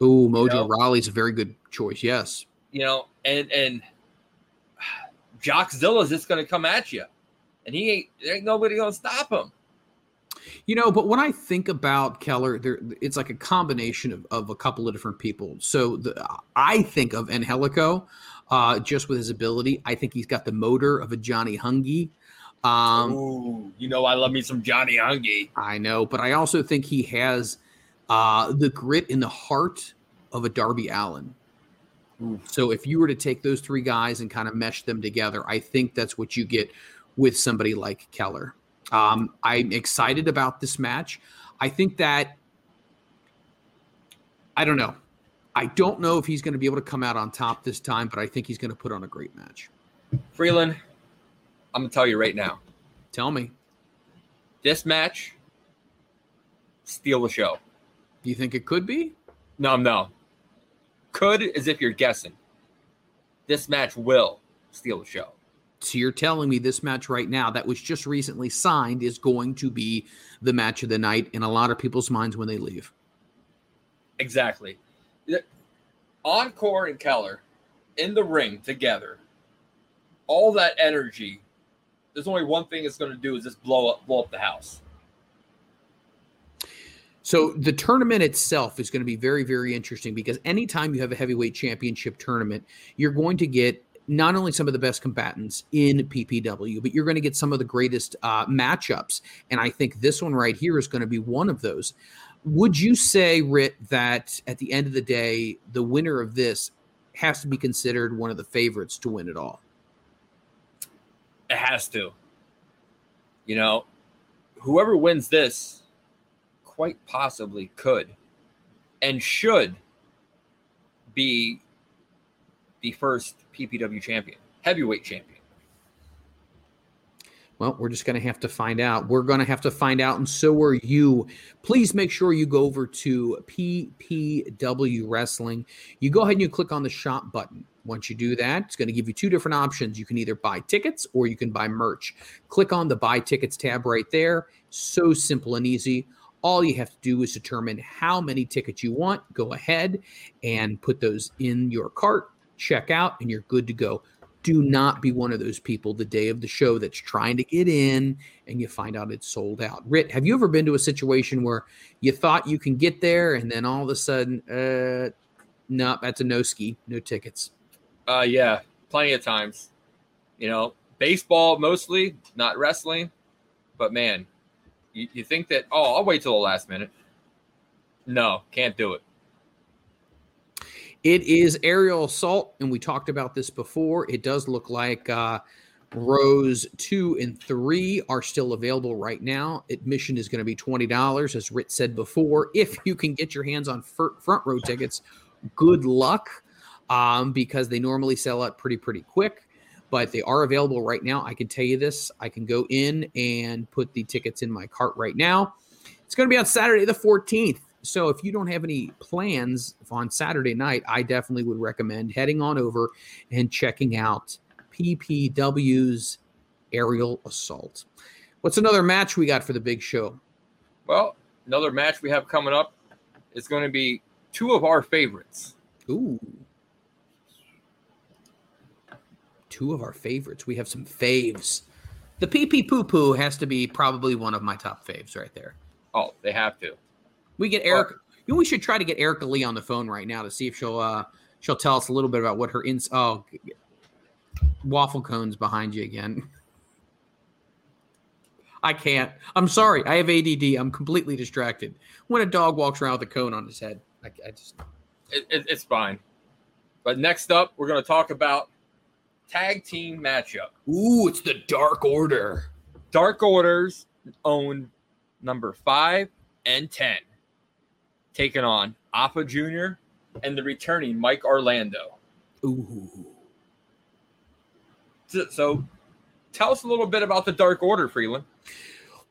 Oh, Mojo you know? Rawley's a very good choice. Yes. You know, and and Jockzilla's just going to come at you, and he ain't there ain't nobody going to stop him. You know, but when I think about Keller, there it's like a combination of, of a couple of different people. So the, I think of Angelico uh, just with his ability. I think he's got the motor of a Johnny Hungy. Um, Ooh, you know, I love me some Johnny Hungy. I know, but I also think he has uh, the grit in the heart of a Darby Allin. Ooh. So if you were to take those three guys and kind of mesh them together, I think that's what you get with somebody like Keller. Um, I'm excited about this match. I think that, I don't know. I don't know if he's going to be able to come out on top this time, but I think he's going to put on a great match. Freeland, I'm going to tell you right now. Tell me. This match, steal the show. Do you think it could be? No, no. Could is if you're guessing. This match will steal the show. So you're telling me this match right now that was just recently signed is going to be the match of the night in a lot of people's minds when they leave. Exactly. Encore and Keller in the ring together, all that energy, there's only one thing it's going to do is just blow up, blow up the house. So the tournament itself is going to be very, very interesting because anytime you have a heavyweight championship tournament, you're going to get not only some of the best combatants in P P W, but you're going to get some of the greatest uh, matchups. And I think this one right here is going to be one of those. Would you say, Rit, that at the end of the day, the winner of this has to be considered one of the favorites to win it all? It has to. You know, whoever wins this quite possibly could and should be the first P P W champion, heavyweight champion. Well, we're just going to have to find out. We're going to have to find out, and so are you. Please make sure you go over to P P W Wrestling. You go ahead and you click on the shop button. Once you do that, it's going to give you two different options. You can either buy tickets or you can buy merch. Click on the buy tickets tab right there. So simple and easy. All you have to do is determine how many tickets you want. Go ahead and put those in your cart. Check out, and you're good to go. Do not be one of those people the day of the show that's trying to get in and you find out it's sold out. Rit, have you ever been to a situation where you thought you can get there and then all of a sudden, uh, No, that's a no ski, no tickets. Uh, yeah, plenty of times. You know, baseball mostly, not wrestling. But, man, you, you think that, oh, I'll wait till the last minute. No, can't do it. It is Aerial Assault, and we talked about this before. It does look like uh, rows two and three are still available right now. Admission is going to be twenty dollars, as Rit said before. If you can get your hands on fir- front row tickets, good luck, um, because they normally sell out pretty, pretty quick. But they are available right now. I can tell you this. I can go in and put the tickets in my cart right now. It's going to be on Saturday the fourteenth. So if you don't have any plans on Saturday night, I definitely would recommend heading on over and checking out P P W's Aerial Assault. What's another match we got for the big show? Well, another match we have coming up is going to be two of our favorites. Ooh. Two of our favorites. We have some faves. The P P Poo-Poo has to be probably one of my top faves right there. Oh, they have to. We get Erica. You know, we should try to get Erica Lee on the phone right now to see if she'll uh, she'll tell us a little bit about what her ins. Oh, waffle cones behind you again. I can't. I'm sorry. I have A D D. I'm completely distracted. When a dog walks around with a cone on his head, I, I just. It, it, it's fine. But next up, we're going to talk about tag team matchup. Ooh, it's the Dark Order. Dark Order's own number five and ten. Taking on Afa Junior and the returning Mike Orlando. Ooh. So, so tell us a little bit about the Dark Order, Freeland.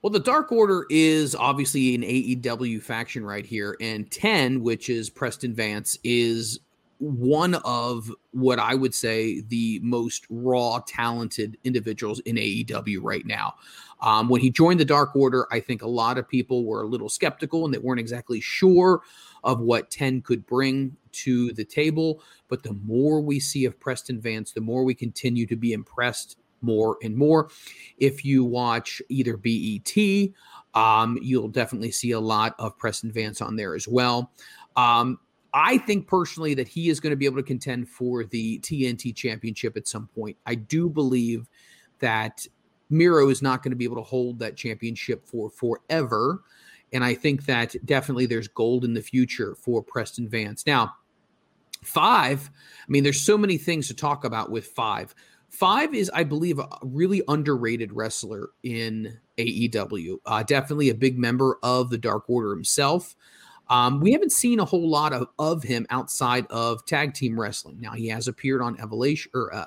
Well, the Dark Order is obviously an A E W faction right here. And ten, which is Preston Vance, is one of what I would say the most raw, talented individuals in A E W right now. Um, when he joined the Dark Order, I think a lot of people were a little skeptical and they weren't exactly sure of what ten could bring to the table. But the more we see of Preston Vance, the more we continue to be impressed more and more. If you watch either B E T, um, you'll definitely see a lot of Preston Vance on there as well. Um, I think personally that he is going to be able to contend for the T N T championship at some point. I do believe that Miro is not going to be able to hold that championship for forever. And I think that definitely there's gold in the future for Preston Vance. Now, five, I mean, there's so many things to talk about with five. Five is, I believe, a really underrated wrestler in A E W. Uh, definitely a big member of the Dark Order himself. Um, we haven't seen a whole lot of, of him outside of tag team wrestling. Now he has appeared on Evolution or uh,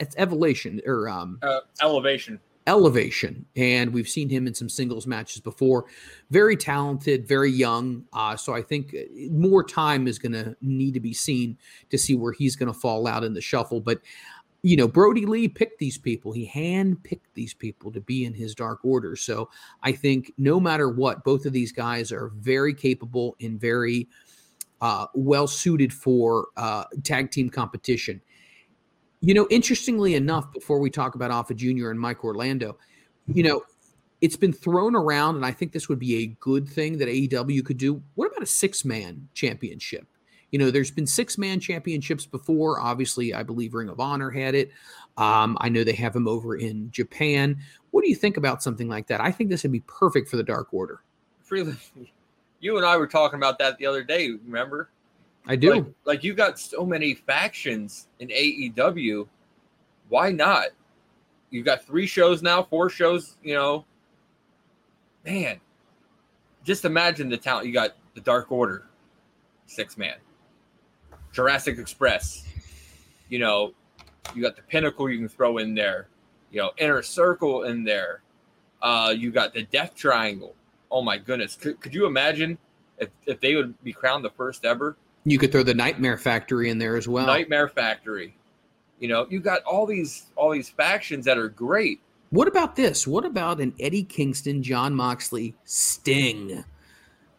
it's Evolution or um, uh, Elevation, Elevation, and we've seen him in some singles matches before. Very talented, very young. Uh, so I think more time is going to need to be seen to see where he's going to fall out in the shuffle. But you know, Brody Lee picked these people. He hand-picked these people to be in his Dark Order. So I think no matter what, both of these guys are very capable and very uh, well-suited for uh, tag team competition. You know, interestingly enough, before we talk about Afa Junior and Mike Orlando, you know, it's been thrown around, and I think this would be a good thing that A E W could do. What about a six-man championship? You know, there's been six-man championships before. Obviously, I believe Ring of Honor had it. Um, I know they have them over in Japan. What do you think about something like that? I think this would be perfect for the Dark Order. Freely, you and I were talking about that the other day, remember? I do. Like, like you got so many factions in A E W. Why not? You've got three shows now, four shows, you know. Man, just imagine the talent. You got the Dark Order, six-man. Jurassic Express, you know, you got the Pinnacle you can throw in there, you know, Inner Circle in there. Uh, you got the Death Triangle. Oh, my goodness. Could, could you imagine if, if they would be crowned the first ever? You could throw the Nightmare Factory in there as well. Nightmare Factory. You know, you got all these all these factions that are great. What about this? What about an Eddie Kingston, John Moxley, Sting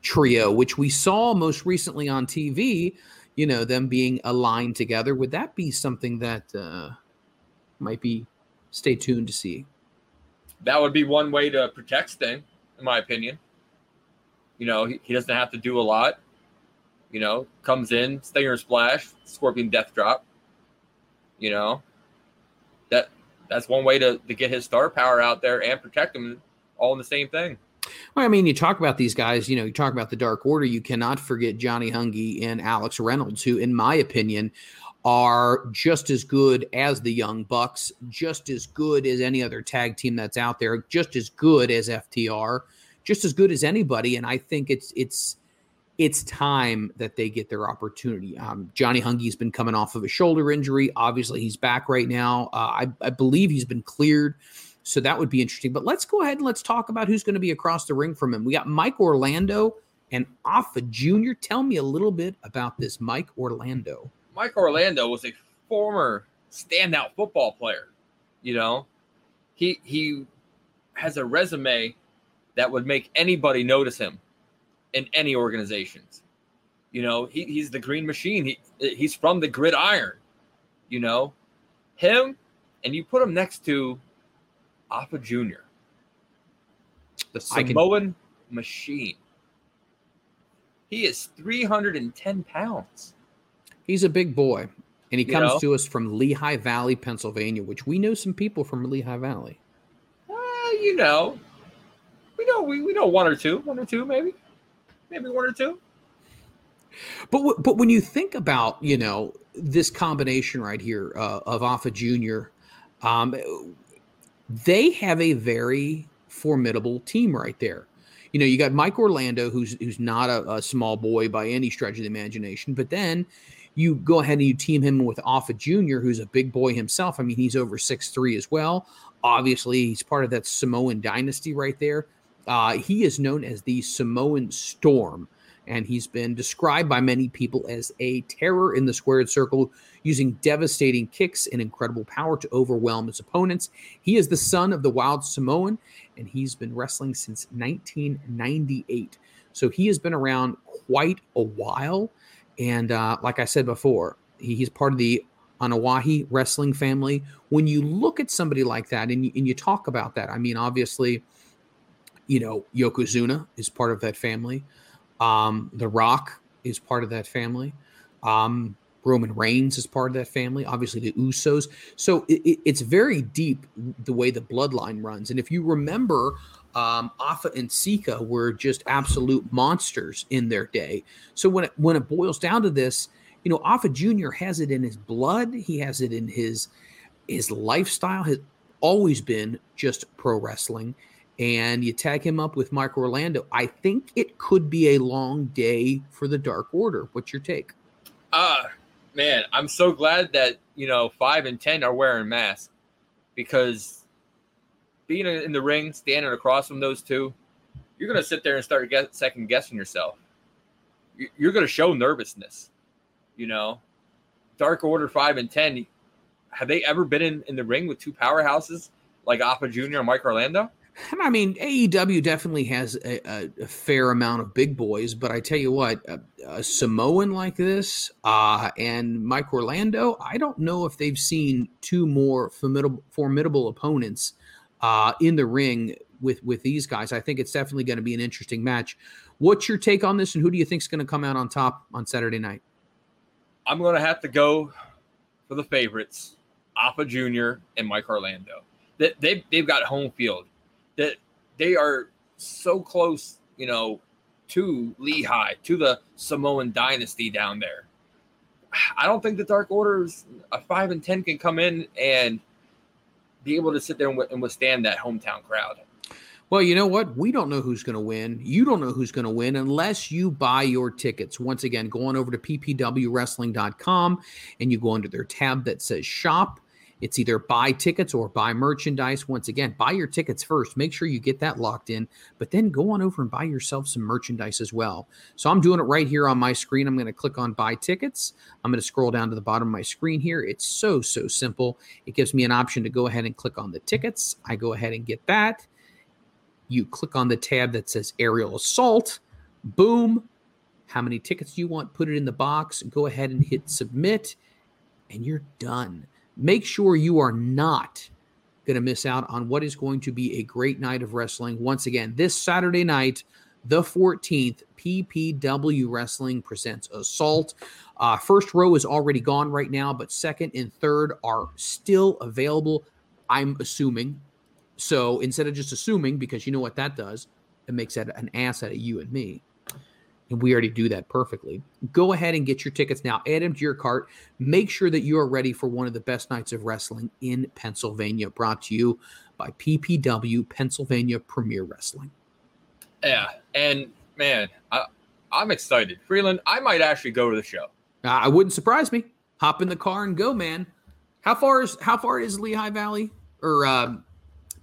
trio, which we saw most recently on T V? You know, them being aligned together. Would that be something that uh, might be stay tuned to see? That would be one way to protect Sting, in my opinion. You know, he, he doesn't have to do a lot. you know, comes in, Stinger Splash, Scorpion Death Drop. You know, that that's one way to, to get his star power out there and protect him, all in the same thing. Well, I mean, you talk about these guys, you know, you talk about the Dark Order, you cannot forget Johnny Hungy and Alex Reynolds, who, in my opinion, are just as good as the Young Bucks, just as good as any other tag team that's out there, just as good as F T R, just as good as anybody. And I think it's it's it's time that they get their opportunity. Um, Johnny Hungy's been coming off of a shoulder injury. Obviously, he's back right now. Uh, I, I believe he's been cleared. So that would be interesting. But let's go ahead and let's talk about who's going to be across the ring from him. We got Mike Orlando and Afa Junior Tell me a little bit about this Mike Orlando. Mike Orlando was a former standout football player. You know, he he has a resume that would make anybody notice him in any organizations. You know, he, he's the green machine. He he's from the gridiron. You know, him, and you put him next to Afa Junior, the Samoan can... machine. He is three hundred ten pounds. He's a big boy, and he you comes know? to us from Lehigh Valley, Pennsylvania, which we know some people from Lehigh Valley. Well, you know, we know we, we know one or two, one or two maybe, maybe one or two. But w- but when you think about, you know, this combination right here uh, of Afa Junior, um, they have a very formidable team right there. You know, you got Mike Orlando, who's who's not a, a small boy by any stretch of the imagination, but then you go ahead and you team him with Afa Junior, who's a big boy himself. I mean, he's over six three as well. Obviously, he's part of that Samoan dynasty right there. Uh, he is known as the Samoan Storm, and he's been described by many people as a terror in the squared circle, using devastating kicks and incredible power to overwhelm his opponents. He is the son of the Wild Samoan, and he's been wrestling since nineteen ninety-eight. So he has been around quite a while. And uh, like I said before, he, he's part of the Anawahi wrestling family. When you look at somebody like that and you, and you talk about that, I mean, obviously, you know, Yokozuna is part of that family. Um, The Rock is part of that family. Um, Roman Reigns is part of that family. Obviously, the Usos. So it, it, it's very deep, the way the bloodline runs. And if you remember, um, Afa and Sika were just absolute monsters in their day. So when it, when it boils down to this, you know, Afa Junior has it in his blood. He has it in his his lifestyle. Has always been just pro wrestling. And you tag him up with Mike Orlando, I think it could be a long day for the Dark Order. What's your take? Ah, uh, man, I'm so glad that, you know, five and ten are wearing masks, because being in the ring, standing across from those two, you're going to sit there and start guess, second guessing yourself. You're going to show nervousness, you know. Dark Order five and ten, have they ever been in, in the ring with two powerhouses like Afa Junior and Mike Orlando? And I mean, A E W definitely has a, a, a fair amount of big boys, but I tell you what, a, a Samoan like this uh, and Mike Orlando, I don't know if they've seen two more formidable, formidable opponents uh, in the ring with, with these guys. I think it's definitely going to be an interesting match. What's your take on this, and who do you think is going to come out on top on Saturday night? I'm going to have to go for the favorites, Afa Junior and Mike Orlando. They, they've, they've got home field. That they are so close, you know, to Lehigh, to the Samoan dynasty down there. I don't think the Dark Order's a five and ten can come in and be able to sit there and withstand that hometown crowd. Well, you know what? We don't know who's going to win. You don't know who's going to win unless you buy your tickets. Once again, go on over to p p w wrestling dot com and you go under their tab that says shop. It's either buy tickets or buy merchandise. Once again, buy your tickets first. Make sure you get that locked in, but then go on over and buy yourself some merchandise as well. So I'm doing it right here on my screen. I'm going to click on buy tickets. I'm going to scroll down to the bottom of my screen here. It's so, so simple. It gives me an option to go ahead and click on the tickets. I go ahead and get that. You click on the tab that says Aerial Assault. Boom. How many tickets do you want? Put it in the box. Go ahead and hit submit, and you're done. Make sure you are not going to miss out on what is going to be a great night of wrestling. Once again, this Saturday night, the fourteenth, P P W Wrestling presents Assault. Uh, first row is already gone right now, but second and third are still available, I'm assuming. So instead of just assuming, because you know what that does, it makes that an ass out of you and me. And we already do that perfectly. Go ahead and get your tickets now. Add them to your cart. Make sure that you are ready for one of the best nights of wrestling in Pennsylvania, brought to you by P P W, Pennsylvania Premier Wrestling. Yeah, and man, I, I'm excited. Freeland, I might actually go to the show. Uh, it wouldn't surprise me. Hop in the car and go, man. How far is how far is Lehigh Valley? Or um,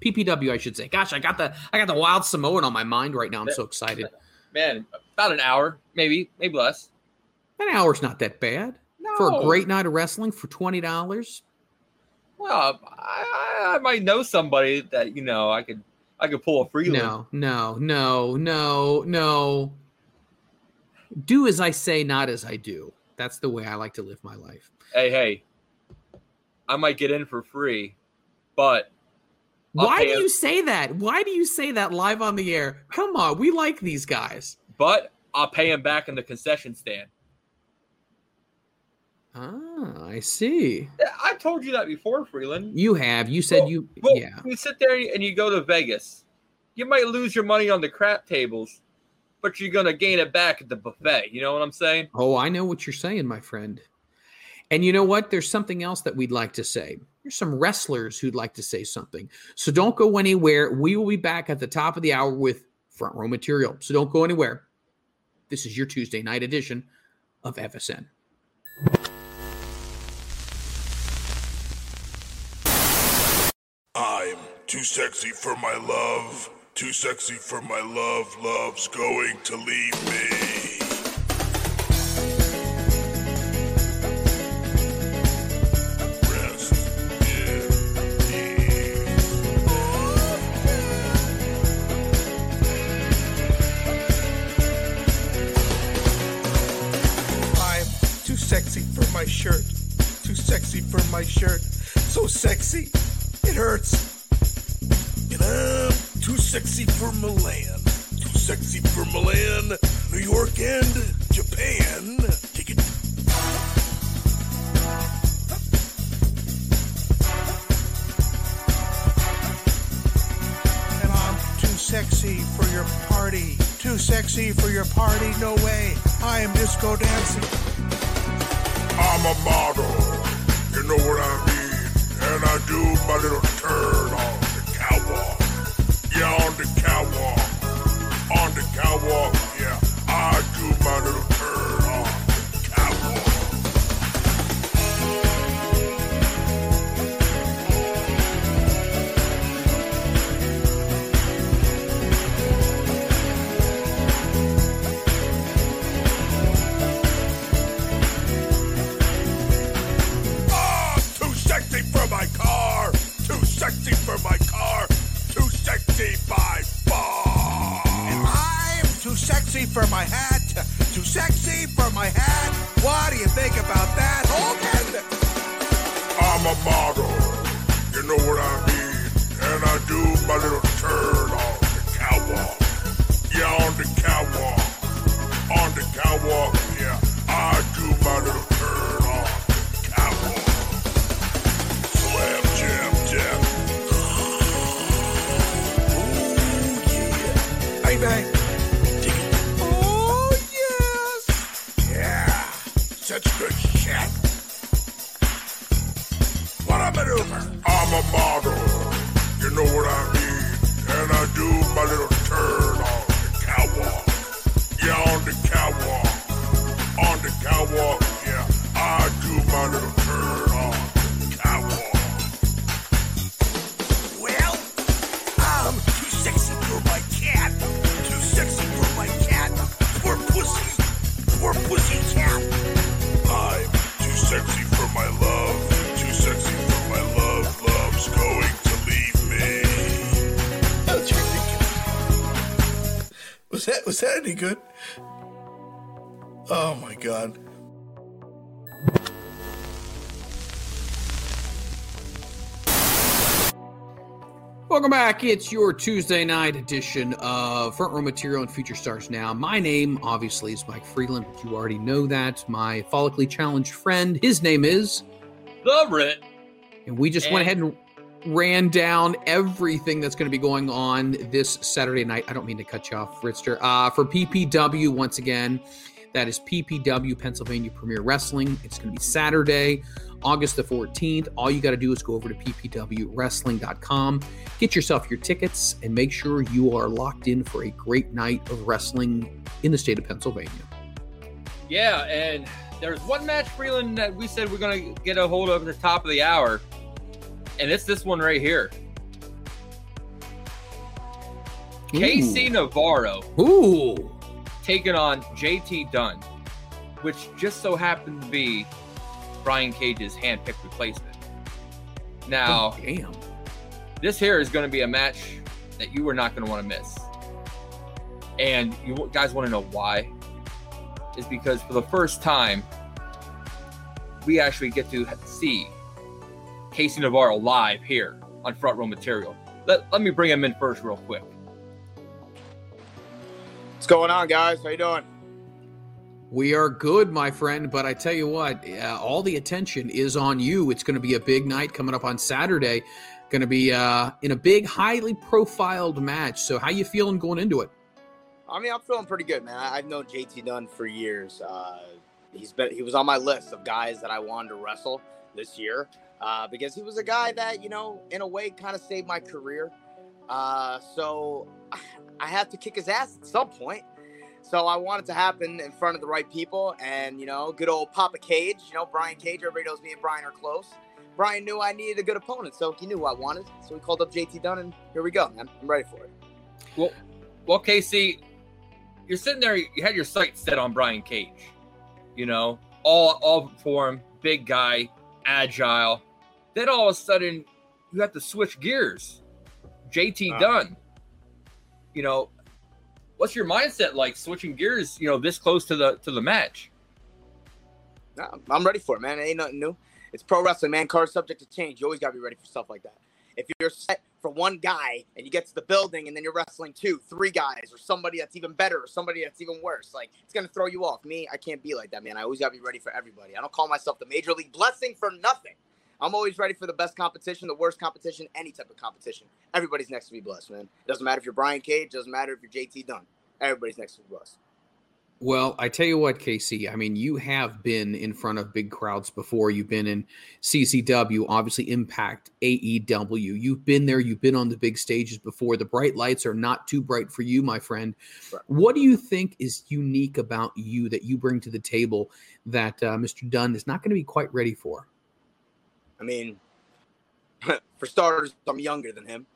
P P W, I should say. Gosh, I got the I got the Wild Samoan on my mind right now. I'm so excited. Man, about an hour, maybe, maybe less. An hour's not that bad. No. For a great night of wrestling for twenty dollars. Well, I, I might know somebody that, you know, I could I could pull a free link. No, no, no, no, no. Do as I say, not as I do. That's the way I like to live my life. Hey, hey, I might get in for free, but... I'll Why do you a- say that? Why do you say that live on the air? Come on, we like these guys. But I'll pay him back in the concession stand. Ah, I see. I told you that before, Freeland. You have. You said well, you... Well, yeah. You sit there and you go to Vegas. You might lose your money on the crap tables, but you're going to gain it back at the buffet. You know what I'm saying? Oh, I know what you're saying, my friend. And you know what? There's something else that we'd like to say. There's some wrestlers who'd like to say something. So don't go anywhere. We will be back at the top of the hour with front row material. So don't go anywhere. This is your Tuesday night edition of F S N. I'm too sexy for my love. Too sexy for my love. Love's going to leave me. Sexy for my shirt, too sexy for my shirt, so sexy, it hurts. And I'm too sexy for Milan, too sexy for Milan, New York and Japan. Take it. And I'm too sexy for your party, too sexy for your party, no way, I am disco dancing. I'm a model, you know what I mean, and I do my little turn on the catwalk, yeah, on the catwalk, on the catwalk, yeah, I do my little turn on the for my hat, too sexy for my hat, what do you think about that, Hogan? I'm a model, you know what I mean, and I do my little turn on the catwalk, yeah, on the catwalk, on the catwalk, yeah, I do my little turn on the catwalk, slam, jam, jam, ooh, yeah, hey, man. Such good shit. What a maneuver. I'm a model. You know what I mean. And I do my little turn on the catwalk. Yeah, on the catwalk. On the catwalk, yeah. I do my little turn on the catwalk. Well, I'm too sexy for my cat. Too sexy for my cat. Poor pussy. Poor pussy cat. I'm too sexy for my love, too sexy for my love, love's going to leave me. That's ridiculous. Was that, was that any good? Oh my God. Welcome back. It's your Tuesday night edition of Front Row Material and Future Stars Now. My name, obviously, is Mike Freeland, but you already know that. My follically challenged friend, his name is... The Rit. And we just and- went ahead and ran down everything that's going to be going on this Saturday night. I don't mean to cut you off, Ritster. Uh, for P P W, once again, that is P P W, Pennsylvania Premier Wrestling. It's going to be Saturday, August the fourteenth. All you got to do is go over to P P W wrestling dot com, get yourself your tickets, and make sure you are locked in for a great night of wrestling in the state of Pennsylvania. Yeah, and there's one match, Freeland, that we said we're going to get a hold of at the top of the hour, and it's this one right here. Ooh. K C Navarro. Ooh. Taking on J T Dunn, which just so happened to be Brian Cage's handpicked replacement. Now, oh, damn. This here is going to be a match that you are not going to want to miss. And you guys want to know why? It's because for the first time, we actually get to see K C Navarro live here on Front Row Material. Let, let me bring him in first real quick. What's going on, guys? How you doing? We are good, my friend, but I tell you what, uh, all the attention is on you. It's going to be a big night coming up on Saturday. Going to be uh, in a big, highly profiled match. So how you feeling going into it? I mean, I'm feeling pretty good, man. I've known J T Dunn for years. Uh, he's been he was on my list of guys that I wanted to wrestle this year uh, because he was a guy that, you know, in a way kind of saved my career. Uh, so... I have to kick his ass at some point. So I want it to happen in front of the right people. And, you know, good old Papa Cage, you know, Brian Cage. Everybody knows me and Brian are close. Brian knew I needed a good opponent, so he knew I wanted. So we called up J T Dunn, and here we go, man. I'm ready for it. Well, well, K C, you're sitting there. You had your sights set on Brian Cage, you know, all, all for him, big guy, agile. Then all of a sudden, you have to switch gears. J T wow. Dunn. You know, what's your mindset like switching gears, you know, this close to the to the match? I'm ready for it, man. It ain't nothing new. It's pro wrestling, man. Cards subject to change. You always got to be ready for stuff like that. If you're set for one guy and you get to the building and then you're wrestling two, three guys or somebody that's even better or somebody that's even worse, like, it's going to throw you off. Me, I can't be like that, man. I always got to be ready for everybody. I don't call myself the Major League Blessing for nothing. I'm always ready for the best competition, the worst competition, any type of competition. Everybody's next to be blessed, man. It doesn't matter if you're Brian Cage. Doesn't matter if you're J T Dunn. Everybody's next to be blessed. Well, I tell you what, K C, I mean, you have been in front of big crowds before. You've been in C C W, obviously Impact, A E W. You've been there. You've been on the big stages before. The bright lights are not too bright for you, my friend. Right. What do you think is unique about you that you bring to the table that uh, Mister Dunn is not going to be quite ready for? I mean, for starters, I'm younger than him.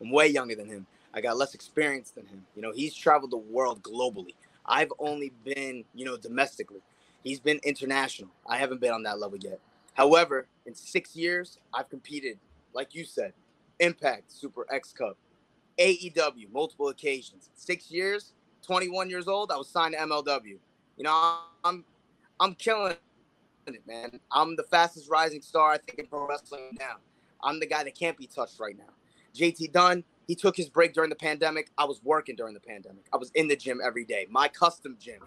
I'm way younger than him. I got less experience than him. You know, he's traveled the world globally. I've only been, you know, domestically. He's been international. I haven't been on that level yet. However, in six years, I've competed, like you said, Impact, Super X Cup, A E W, multiple occasions. Six years, twenty-one years old, I was signed to M L W. You know, I'm, I'm killing it. It, man. I'm the fastest rising star, I think, in pro wrestling now. I'm the guy that can't be touched right now. J T Dunn, he took his break during the pandemic. I was working during the pandemic. I was in the gym every day, my custom gym.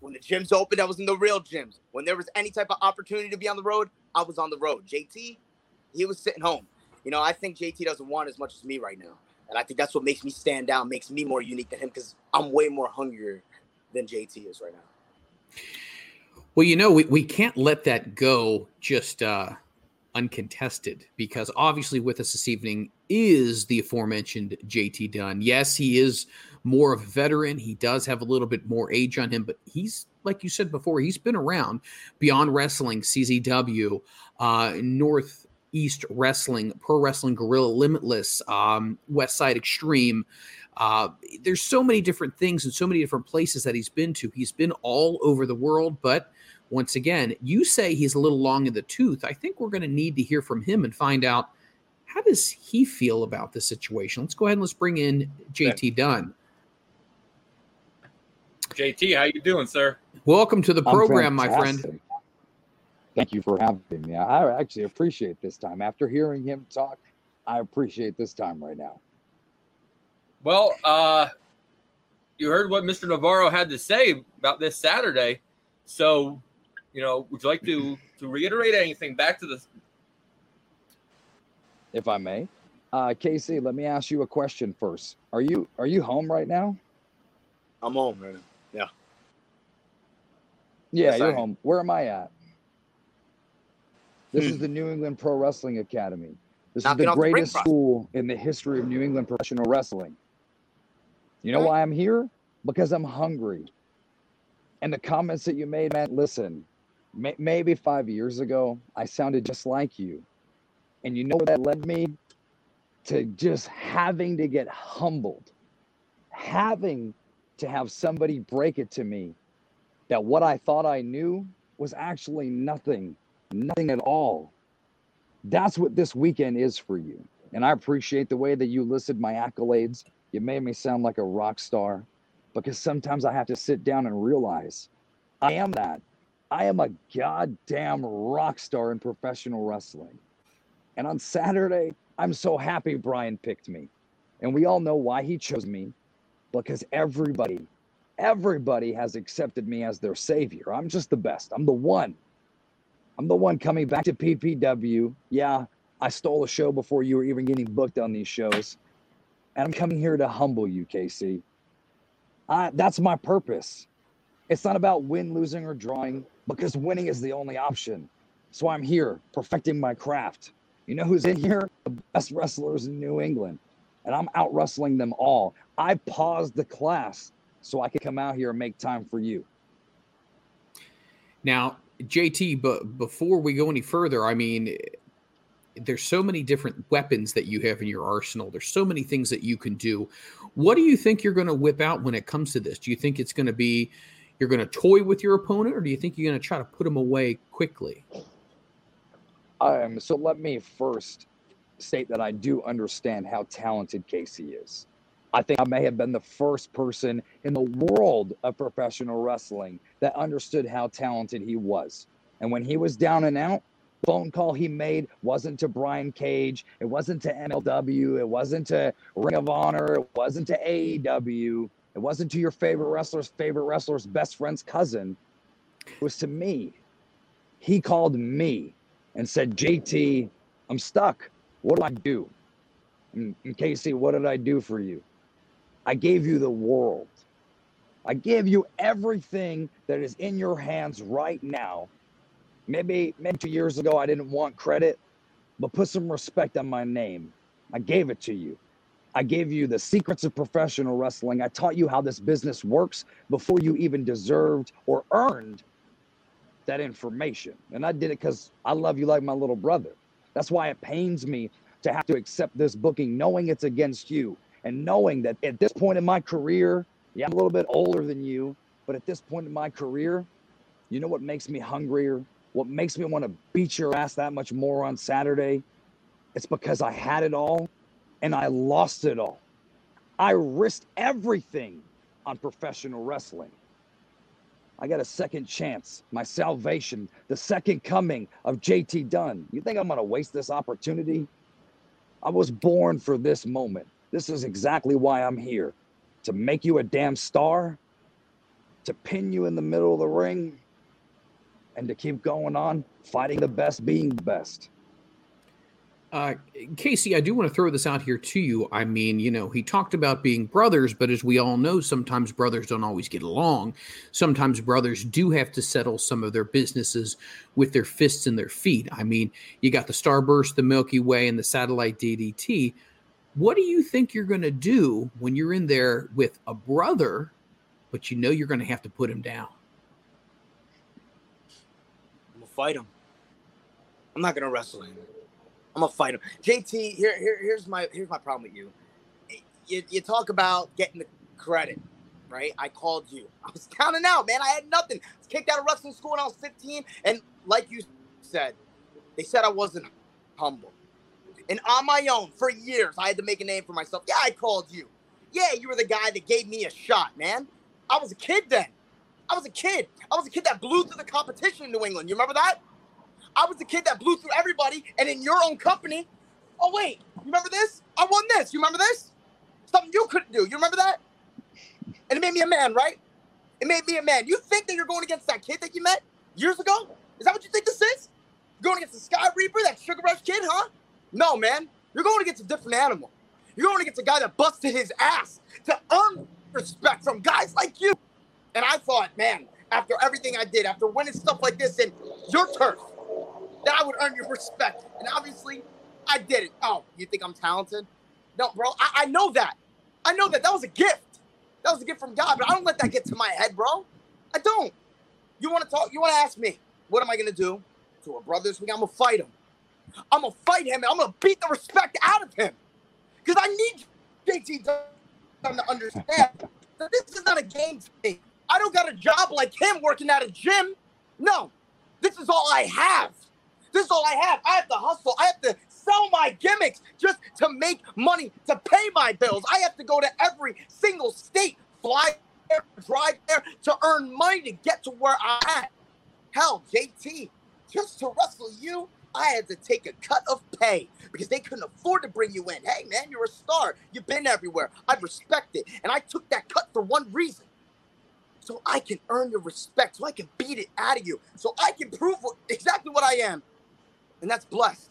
When the gyms opened, I was in the real gyms. When there was any type of opportunity to be on the road, I was on the road. J T, he was sitting home. You know, I think J T doesn't want as much as me right now. And I think that's what makes me stand out, makes me more unique than him, because I'm way more hungrier than J T is right now. Well, you know, we, we can't let that go just uh, uncontested, because obviously with us this evening is the aforementioned J T Dunn. Yes, he is more of a veteran. He does have a little bit more age on him, but he's, like you said before, he's been around Beyond Wrestling, C Z W, uh, Northeast Wrestling, Pro Wrestling Guerrilla Limitless, um, West Side Extreme. Uh, there's so many different things and so many different places that he's been to. He's been all over the world, but... Once again, you say he's a little long in the tooth. I think we're going to need to hear from him and find out, how does he feel about this situation? Let's go ahead and let's bring in J T Dunn. J T, how you doing, sir? Welcome to the program, my friend. Thank you for having me. I actually appreciate this time. After hearing him talk I appreciate this time right now. Well, uh, you heard what Mister Navarro had to say about this Saturday. So, you know, would you like to, to reiterate anything back to this? If I may. Uh, Casey, let me ask you a question first. Are you are you home right now? I'm home right now. Yeah. Yeah, yes, you're home. Where am I at? This is the New England Pro Wrestling Academy. This Knocking is the greatest the school in the history of New England professional wrestling. You know why I'm here? Because I'm hungry. And the comments that you made, man, listen, may- maybe five years ago, I sounded just like you. And you know what that led me? To just having to get humbled, having to have somebody break it to me that what I thought I knew was actually nothing, nothing at all. That's what this weekend is for you. And I appreciate the way that you listed my accolades. You made me sound like a rock star, because sometimes I have to sit down and realize I am that. I am a goddamn rock star in professional wrestling. And on Saturday, I'm so happy Brian picked me. And we all know why he chose me, because everybody, everybody has accepted me as their savior. I'm just the best. I'm the one. I'm the one coming back to P P W. Yeah, I stole a show before you were even getting booked on these shows. And I'm coming here to humble you, K C. I, that's my purpose. It's not about win, losing, or drawing, because winning is the only option. So I'm here perfecting my craft. You know who's in here? The best wrestlers in New England. And I'm out wrestling them all. I paused the class so I could come out here and make time for you. Now, J T, but before we go any further, I mean, there's so many different weapons that you have in your arsenal. There's so many things that you can do. What do you think you're going to whip out when it comes to this? Do you think it's going to be you're going to toy with your opponent, or do you think you're going to try to put him away quickly? Um, so let me first state that I do understand how talented Casey is. I think I may have been the first person in the world of professional wrestling that understood how talented he was. And when he was down and out, the phone call he made wasn't to Brian Cage. It wasn't to M L W. It wasn't to Ring of Honor. It wasn't to A E W. It wasn't to your favorite wrestler's favorite wrestler's best friend's cousin. It was to me. He called me and said, J T, I'm stuck. What do I do? And, and Casey, what did I do for you? I gave you the world. I gave you everything that is in your hands right now. Maybe, maybe two years ago I didn't want credit, but put some respect on my name. I gave it to you. I gave you the secrets of professional wrestling. I taught you how this business works before you even deserved or earned that information. And I did it because I love you like my little brother. That's why it pains me to have to accept this booking, knowing it's against you, and knowing that at this point in my career, yeah, I'm a little bit older than you, but at this point in my career, you know what makes me hungrier? What makes me want to beat your ass that much more on Saturday? It's because I had it all and I lost it all. I risked everything on professional wrestling. I got a second chance, my salvation, the second coming of J T Dunn. You think I'm going to waste this opportunity? I was born for this moment. This is exactly why I'm here, to make you a damn star, to pin you in the middle of the ring, and to keep going on, fighting the best, being the best. Uh, Casey, I do want to throw this out here to you. I mean, you know, he talked about being brothers, but as we all know, sometimes brothers don't always get along. Sometimes brothers do have to settle some of their businesses with their fists and their feet. I mean, you got the Starburst, the Milky Way, and the Satellite D D T. What do you think you're going to do when you're in there with a brother, but you know you're going to have to put him down? I'm going to fight him. I'm not going to wrestle him. I'm gonna fight him, J T. Here, here, here's my here's my problem with you. you. You talk about getting the credit, right? I called you. I was down and out, man. I had nothing. I was kicked out of wrestling school when I was fifteen, and like you said, they said I wasn't humble. And on my own, for years, I had to make a name for myself. Yeah, I called you. Yeah, you were the guy that gave me a shot, man. I was a kid then. I was a kid. I was a kid that blew through the competition in New England. You remember that? I was the kid that blew through everybody, and in your own company, Oh, wait, you remember this? I won this. You remember this? Something you couldn't do. You remember that? And it made me a man, right? It made me a man. You think that you're going against that kid that you met years ago? Is that what you think this is? You're going against the Sky Reaper, that Sugar Rush kid, huh? No, man. You're going against a different animal. You're going against a guy that busted his ass to earn respect from guys like you. And I thought, man, after everything I did, after winning stuff like this in your turf, that I would earn your respect. And obviously, I did it. Oh, you think I'm talented? No, bro. I, I know that. I know that. That was a gift. That was a gift from God, but I don't let that get to my head, bro. I don't. You want to talk? You want to ask me, what am I going to do to a brother this week? I'm going to fight him. I'm going to fight him, and I'm going to beat the respect out of him. Because I need J T to understand that this is not a game to me. I don't got a job like him working at a gym. No. This is all I have. This is all I have. I have to hustle. I have to sell my gimmicks just to make money, to pay my bills. I have to go to every single state, fly there, drive there, to earn money to get to where I'm at. Hell, J T, just to wrestle you, I had to take a cut of pay because they couldn't afford to bring you in. Hey, man, you're a star. You've been everywhere. I respect it. And I took that cut for one reason. So I can earn your respect, so I can beat it out of you, so I can prove what, exactly what I am. And that's blessed.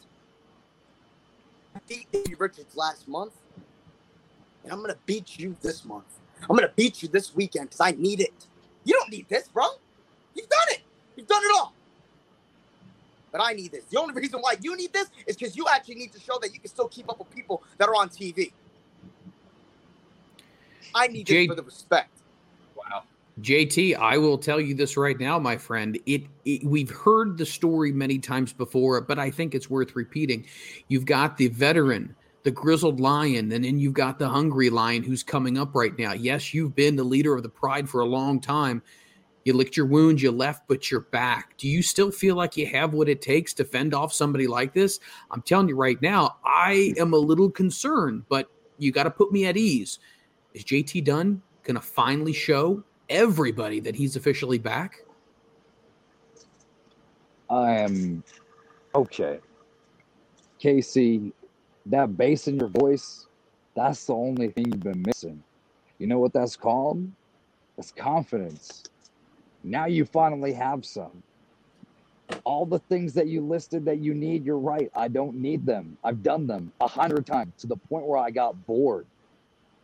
I beat Davey Richards last month, and I'm going to beat you this month. I'm going to beat you this weekend because I need it. You don't need this, bro. You've done it. You've done it all. But I need this. The only reason why you need this is because you actually need to show that you can still keep up with people that are on T V. I need J- this for the respect. Wow. J T, I will tell you this right now, my friend. It, it we've heard the story many times before, but I think it's worth repeating. You've got the veteran, the grizzled lion, and then you've got the hungry lion who's coming up right now. Yes, you've been the leader of the Pride for a long time. You licked your wounds, you left, but you're back. Do you still feel like you have what it takes to fend off somebody like this? I'm telling you right now, I am a little concerned, but you got to put me at ease. Is J T Dunn going to finally show everybody that he's officially back? I am okay. Casey, that bass in your voice, that's the only thing you've been missing. You know what that's called? It's confidence. Now you finally have some. All the things that you listed that you need, you're right. I don't need them. I've done them a hundred times to the point where I got bored.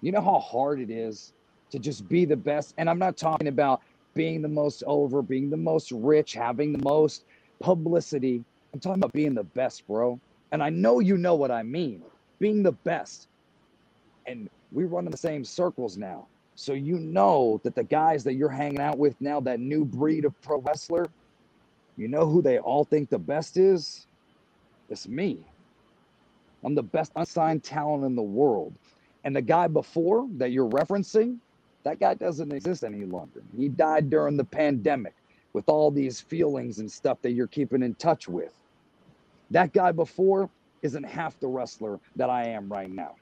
You know how hard it is to just be the best. And I'm not talking about being the most over, being the most rich, having the most publicity. I'm talking about being the best, bro. And I know you know what I mean, being the best. And we run in the same circles now. So you know that the guys that you're hanging out with now, that new breed of pro wrestler, you know who they all think the best is? It's me. I'm the best unsigned talent in the world. And the guy before that you're referencing, that guy doesn't exist any longer. He died during the pandemic with all these feelings and stuff that you're keeping in touch with. That guy before isn't half the wrestler that I am right now.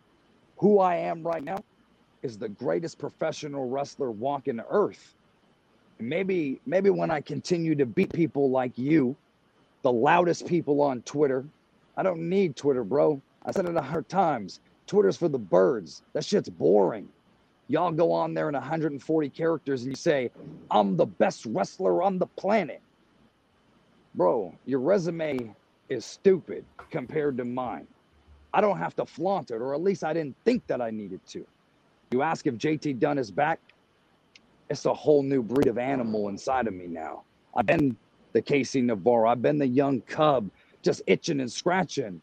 Who I am right now is the greatest professional wrestler walking the earth. And maybe, maybe when I continue to beat people like you, the loudest people on Twitter, I don't need Twitter, bro. I said it a hundred times. Twitter's for the birds. That shit's boring. Y'all go on there in one hundred forty characters and you say, I'm the best wrestler on the planet. Bro, your resume is stupid compared to mine. I don't have to flaunt it, or at least I didn't think that I needed to. You ask if J T Dunn is back, it's a whole new breed of animal inside of me now. I've been the Casey Navarro. I've been the young cub just itching and scratching.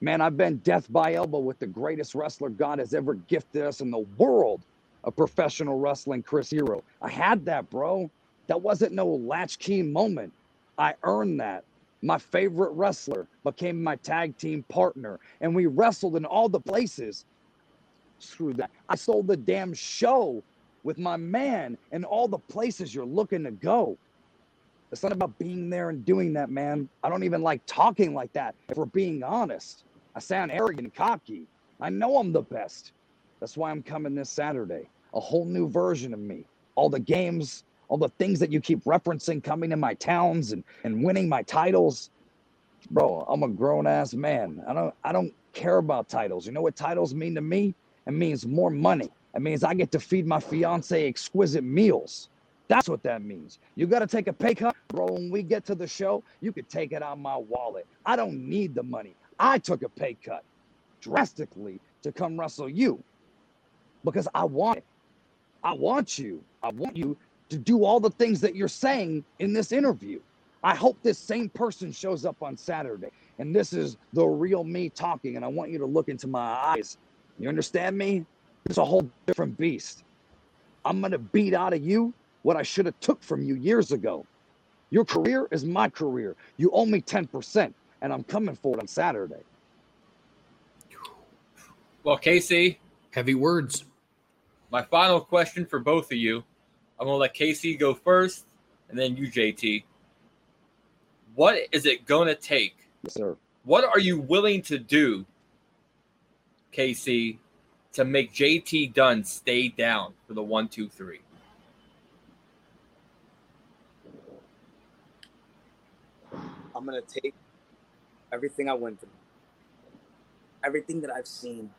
Man, I've been death by elbow with the greatest wrestler God has ever gifted us in the world of professional wrestling, Chris Hero. I had that, bro. That wasn't no latchkey moment. I earned that. My favorite wrestler became my tag team partner, and we wrestled in all the places. Screw that. I sold the damn show with my man in all the places you're looking to go. It's not about being there and doing that, man. I don't even like talking like that, if we're being honest. I sound arrogant and cocky. I know I'm the best. That's why I'm coming this Saturday. A whole new version of me. All the games, all the things that you keep referencing coming to my towns and, and winning my titles. Bro, I'm a grown-ass man. I don't I don't care about titles. You know what titles mean to me? It means more money. It means I get to feed my fiance exquisite meals. That's what that means. You got to take a pay cut, bro. When we get to the show, you could take it out of my wallet. I don't need the money. I took a pay cut drastically to come wrestle you because I want it. I want you. I want you to do all the things that you're saying in this interview. I hope this same person shows up on Saturday. And this is the real me talking. And I want you to look into my eyes. You understand me? It's a whole different beast. I'm going to beat out of you what I should have took from you years ago. Your career is my career. You owe me ten percent. And I'm coming for it on Saturday. Well, Casey. Heavy words. My final question for both of you. I'm going to let Casey go first. And then you, J T. What is it going to take? Yes, sir. What are you willing to do, K C, to make J T Dunn stay down for the one, two, three? I'm going to take everything I went through, everything that I've seen.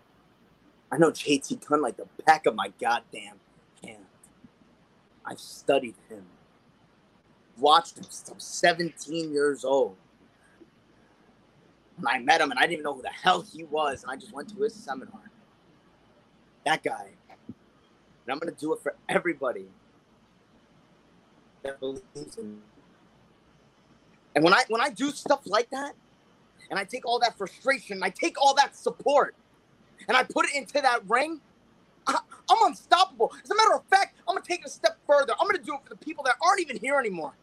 I know J T Dunn like the back of my goddamn hand. I've studied him. Watched him since I was seventeen years old. And I met him and I didn't even know who the hell he was. And I just went to his seminar. That guy. And I'm going to do it for everybody that believes in me. And when I, when I do stuff like that, and I take all that frustration, and I take all that support, and I put it into that ring, I, I'm unstoppable. As a matter of fact, I'm going to take it a step further. I'm going to do it for the people that aren't even here anymore.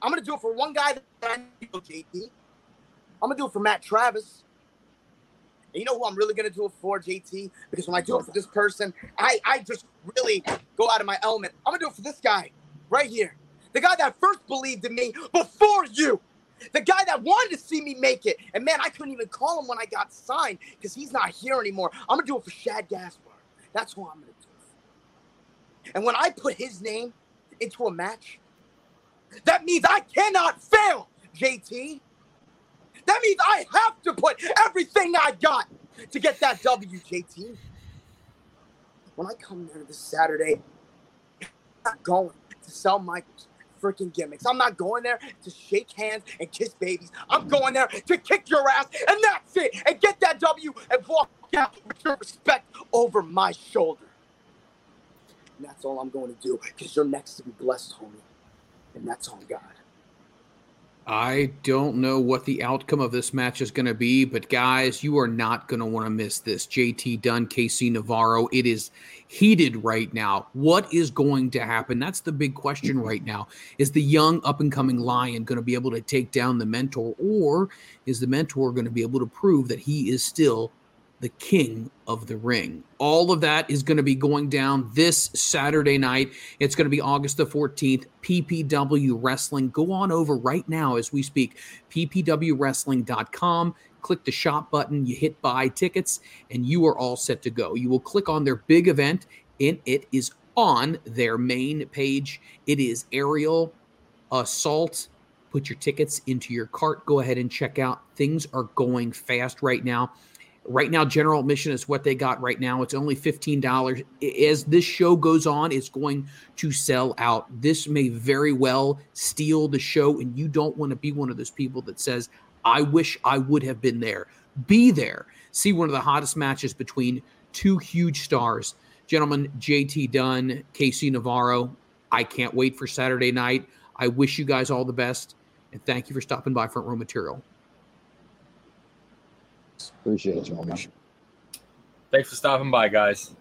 I'm going to do it for one guy that I know, J T. I'm going to do it for Matt Travis. And you know who I'm really going to do it for, J T? Because when I do it for this person, I, I just really go out of my element. I'm going to do it for this guy right here. The guy that first believed in me before you. The guy that wanted to see me make it. And, man, I couldn't even call him when I got signed because he's not here anymore. I'm going to do it for Shad Gaspar. That's who I'm going to do it for. And when I put his name into a match, that means I cannot fail, J T. That means I have to put everything I got to get that W, J T. When I come there this Saturday, I'm not going to sell my freaking gimmicks. I'm not going there to shake hands and kiss babies. I'm going there to kick your ass, and that's it. And get that W and walk out with your respect over my shoulder. And that's all I'm going to do, because you're next to be blessed, homie. And that's on God. I don't know what the outcome of this match is going to be, but guys, you are not going to want to miss this. J T Dunn, K C Navarro, it is heated right now. What is going to happen? That's the big question right now. Is the young up-and-coming lion going to be able to take down the mentor, or is the mentor going to be able to prove that he is still the king of the ring? All of that is going to be going down this Saturday night. It's going to be August the fourteenth, P P W Wrestling. Go on over right now as we speak, p p w wrestling dot com. Click the shop button, you hit buy tickets, and you are all set to go. You will click on their big event, and it is on their main page. It is Aerial Assault. Put your tickets into your cart. Go ahead and check out. Things are going fast right now. Right now, general admission is what they got right now. It's only fifteen dollars. As this show goes on, it's going to sell out. This may very well steal the show, and you don't want to be one of those people that says, I wish I would have been there. Be there. See one of the hottest matches between two huge stars. Gentlemen, J T Dunn, K C Navarro, I can't wait for Saturday night. I wish you guys all the best, and thank you for stopping by Front Row Material. Appreciate it, John. Thanks for stopping by, guys.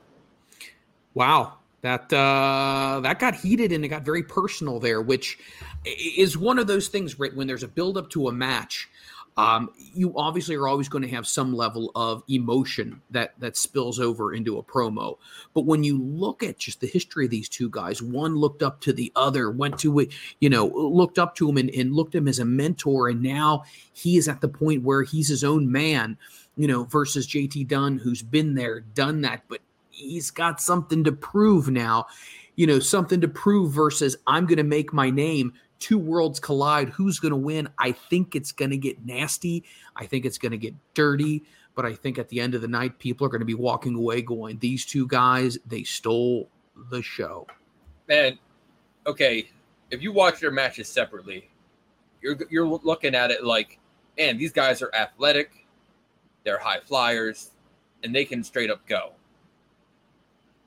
Wow. That uh, that got heated and it got very personal there, which is one of those things when there's a buildup to a match, um, you obviously are always going to have some level of emotion that, that spills over into a promo. But when you look at just the history of these two guys, one looked up to the other, went to it, you know, looked up to him and, and looked at him as a mentor. And now he is at the point where he's his own man, you know, versus J T Dunn, who's been there, done that, but he's got something to prove now, you know, something to prove versus I'm going to make my name. two worlds collide. Who's going to win? I think it's going to get nasty. I think it's going to get dirty. But I think at the end of the night, people are going to be walking away going, these two guys, they stole the show. Man, okay, if you watch their matches separately, you're you're looking at it like, man, these guys are athletic, they're high flyers, and they can straight up go.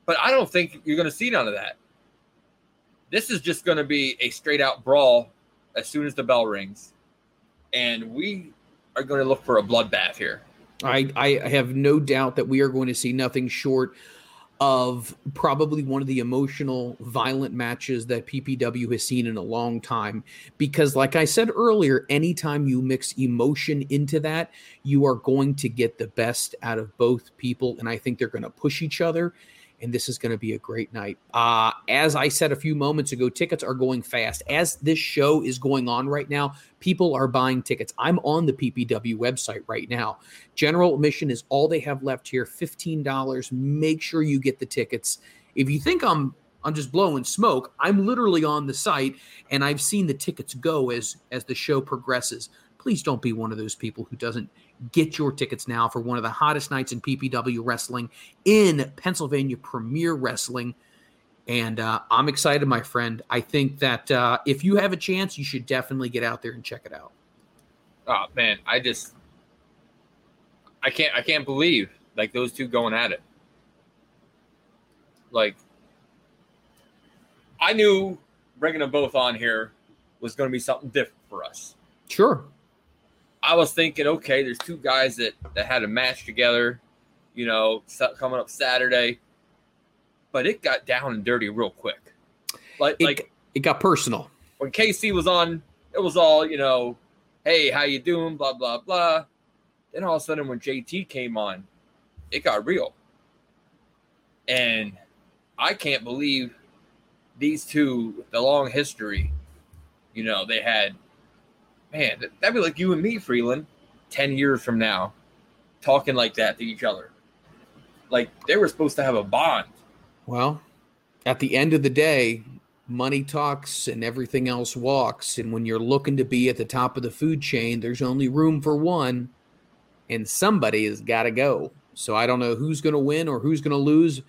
But I don't think you're going to see none of that. This is just going to be a straight out brawl as soon as the bell rings. And we are going to look for a bloodbath here. I, I have no doubt that we are going to see nothing short of probably one of the emotional, violent matches that P P W has seen in a long time. Because like I said earlier, anytime you mix emotion into that, you are going to get the best out of both people. And I think they're going to push each other. And this is going to be a great night. Uh, as I said a few moments ago, tickets are going fast. As this show is going on right now, people are buying tickets. I'm on the P P W website right now. General admission is all they have left here, fifteen dollars. Make sure you get the tickets. If you think I'm I'm just blowing smoke, I'm literally on the site, and I've seen the tickets go as as the show progresses. Please don't be one of those people who doesn't get your tickets now for one of the hottest nights in P P W wrestling, in Pennsylvania Premier Wrestling. And uh, I'm excited, my friend. I think that uh, if you have a chance, you should definitely get out there and check it out. Oh, man, I just – I can't I can't believe, like, those two going at it. Like, I knew bringing them both on here was going to be something different for us. Sure. I was thinking, okay, there's two guys that, that had a match together, you know, coming up Saturday. But it got down and dirty real quick. Like, it, like it got personal. When K C was on, it was all, you know, hey, how you doing, blah, blah, blah. Then all of a sudden when J T came on, it got real. And I can't believe these two, the long history, you know, they had – man, that'd be like you and me, Freeland, ten years from now, talking like that to each other. Like, they were supposed to have a bond. Well, at the end of the day, money talks and everything else walks. And when you're looking to be at the top of the food chain, there's only room for one, and somebody has got to go. So I don't know who's going to win or who's going to lose.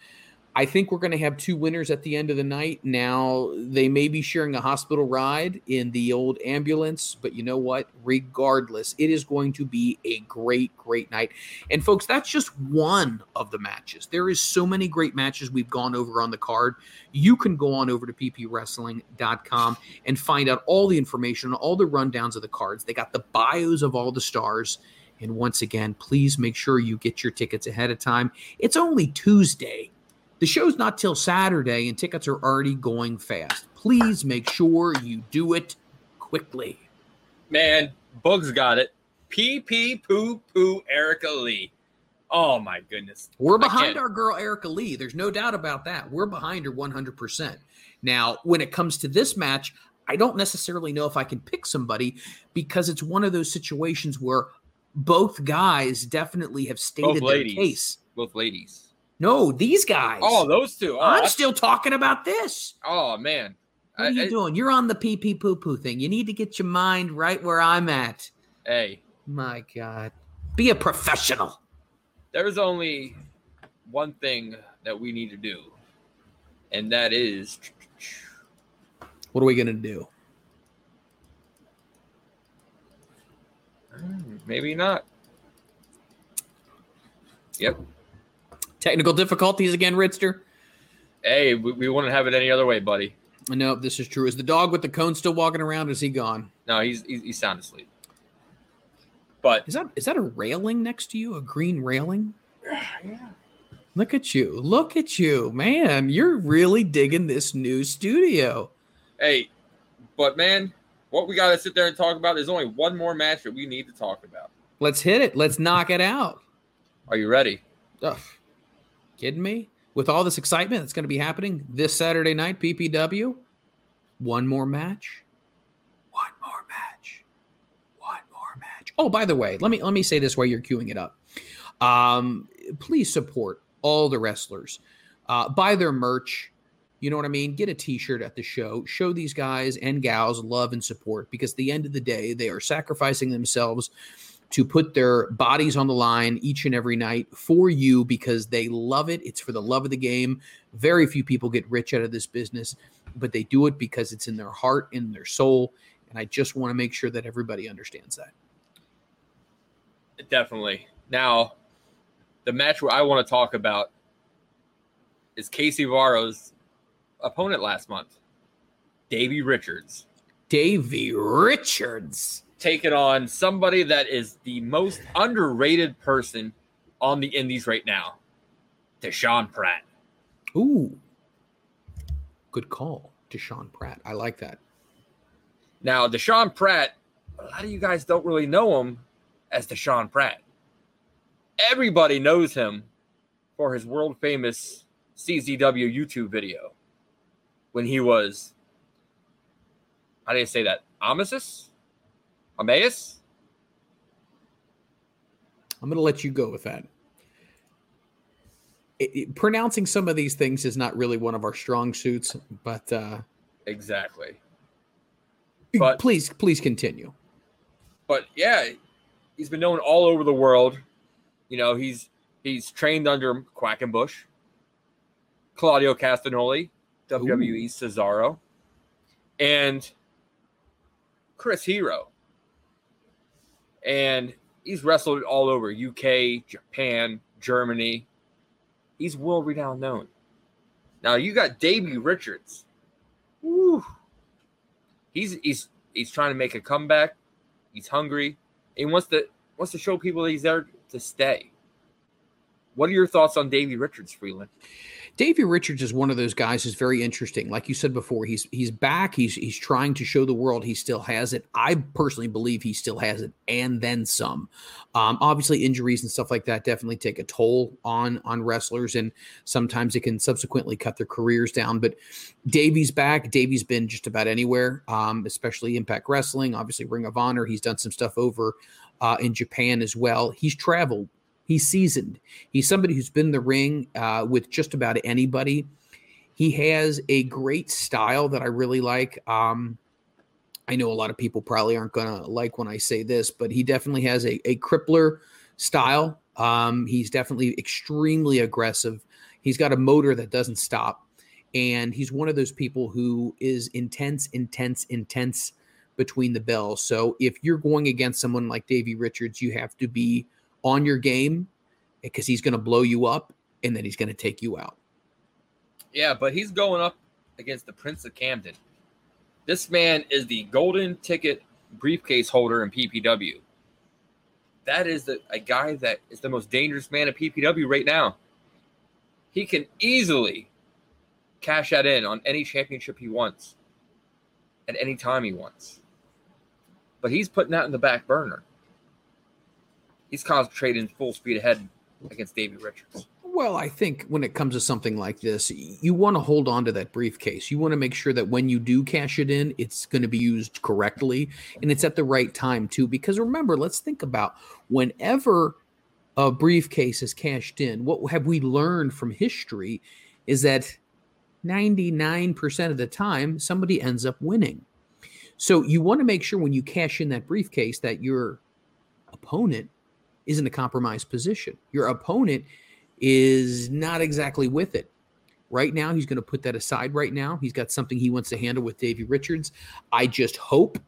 I think we're going to have two winners at the end of the night. Now, they may be sharing a hospital ride in the old ambulance, but you know what? Regardless, it is going to be a great, great night. And, folks, that's just one of the matches. There is so many great matches we've gone over on the card. You can go on over to p p wrestling dot com and find out all the information, all the rundowns of the cards. They got the bios of all the stars. And, once again, please make sure you get your tickets ahead of time. It's only Tuesday. The show's not till Saturday, and tickets are already going fast. Please make sure you do it quickly. Man, Boog's got it. P P Poo Poo Erica Lee. Oh, my goodness. We're behind our girl Erica Lee. There's no doubt about that. We're behind her one hundred percent. Now, when it comes to this match, I don't necessarily know if I can pick somebody because it's one of those situations where both guys definitely have stated their case. Both ladies. No, these guys. Oh, those two. Oh, I'm still talking about this. Oh, man. What I, are you I, doing? You're on the P P Poo Poo thing. You need to get your mind right where I'm at. Hey. My God. Be a professional. There's only one thing that we need to do, and that is... What are we going to do? Maybe not. Yep. Technical difficulties again, Ritster? Hey, we, we wouldn't have it any other way, buddy. No, this is true. Is the dog with the cone still walking around, or is he gone? No, he's he's, he's sound asleep. But is that is that a railing next to you, a green railing? Yeah. Look at you. Look at you. Man, you're really digging this new studio. Hey, but, man, what we got to sit there and talk about, there's only one more match that we need to talk about. Let's hit it. Let's knock it out. Are you ready? Ugh. Kidding me? With all this excitement that's going to be happening this Saturday night, P P W, one more match, one more match, one more match. Oh, by the way, let me let me say this while you're queuing it up. Um, please support all the wrestlers. Uh, buy their merch. You know what I mean? Get a t-shirt at the show. Show these guys and gals love and support, because at the end of the day, they are sacrificing themselves to put their bodies on the line each and every night for you because they love it. It's for the love of the game. Very few people get rich out of this business, but they do it because it's in their heart, in their soul. And I just want to make sure that everybody understands that. Definitely. Now, the match where I want to talk about is Casey Varro's opponent last month, Davey Richards. Davey Richards. Taking on somebody that is the most underrated person on the indies right now, Deshaun Pratt. Ooh. Good call, Deshaun Pratt. I like that. Now, Deshaun Pratt, a lot of you guys don't really know him as Deshaun Pratt. Everybody knows him for his world-famous C Z W YouTube video when he was, how do you say that, Amasis? Amaeus? I'm going to let you go with that. It, it, pronouncing some of these things is not really one of our strong suits, but... Uh, exactly. But, please, please continue. But, yeah, he's been known all over the world. You know, he's he's trained under Quackenbush, Claudio Castagnoli, W W E Ooh. Cesaro, and Chris Hero. And he's wrestled all over U K, Japan, Germany. He's world-renowned known. Now, you got Davey Richards. Woo. He's he's he's trying to make a comeback. He's hungry. He wants to wants to show people that he's there to stay. What are your thoughts on Davey Richards, Freeland? Davey Richards is one of those guys who's very interesting. Like you said before, he's he's back. He's he's trying to show the world he still has it. I personally believe he still has it, and then some. Um, obviously, injuries and stuff like that definitely take a toll on on wrestlers, and sometimes it can subsequently cut their careers down. But Davey's back. Davey's been just about anywhere, um, especially Impact Wrestling, obviously Ring of Honor. He's done some stuff over uh, in Japan as well. He's traveled. He's seasoned. He's somebody who's been in the ring uh, with just about anybody. He has a great style that I really like. Um, I know a lot of people probably aren't going to like when I say this, but he definitely has a, a crippler style. Um, he's definitely extremely aggressive. He's got a motor that doesn't stop. And he's one of those people who is intense, intense, intense between the bells. So if you're going against someone like Davey Richards, you have to be on your game, because he's going to blow you up and then he's going to take you out. Yeah, but he's going up against the Prince of Camden. This man is the golden ticket briefcase holder in P P W. That is the, a guy that is the most dangerous man in P P W right now. He can easily cash that in on any championship he wants at any time he wants. But he's putting that in the back burner. He's concentrating full speed ahead against Davey Richards. Well, I think when it comes to something like this, you want to hold on to that briefcase. You want to make sure that when you do cash it in, it's going to be used correctly and it's at the right time too. Because remember, let's think about whenever a briefcase is cashed in, what have we learned from history is that ninety-nine percent of the time somebody ends up winning. So you want to make sure when you cash in that briefcase that your opponent is in a compromised position. Your opponent is not exactly with it. Right now, he's going to put that aside right now. He's got something he wants to handle with Davey Richards. I just hope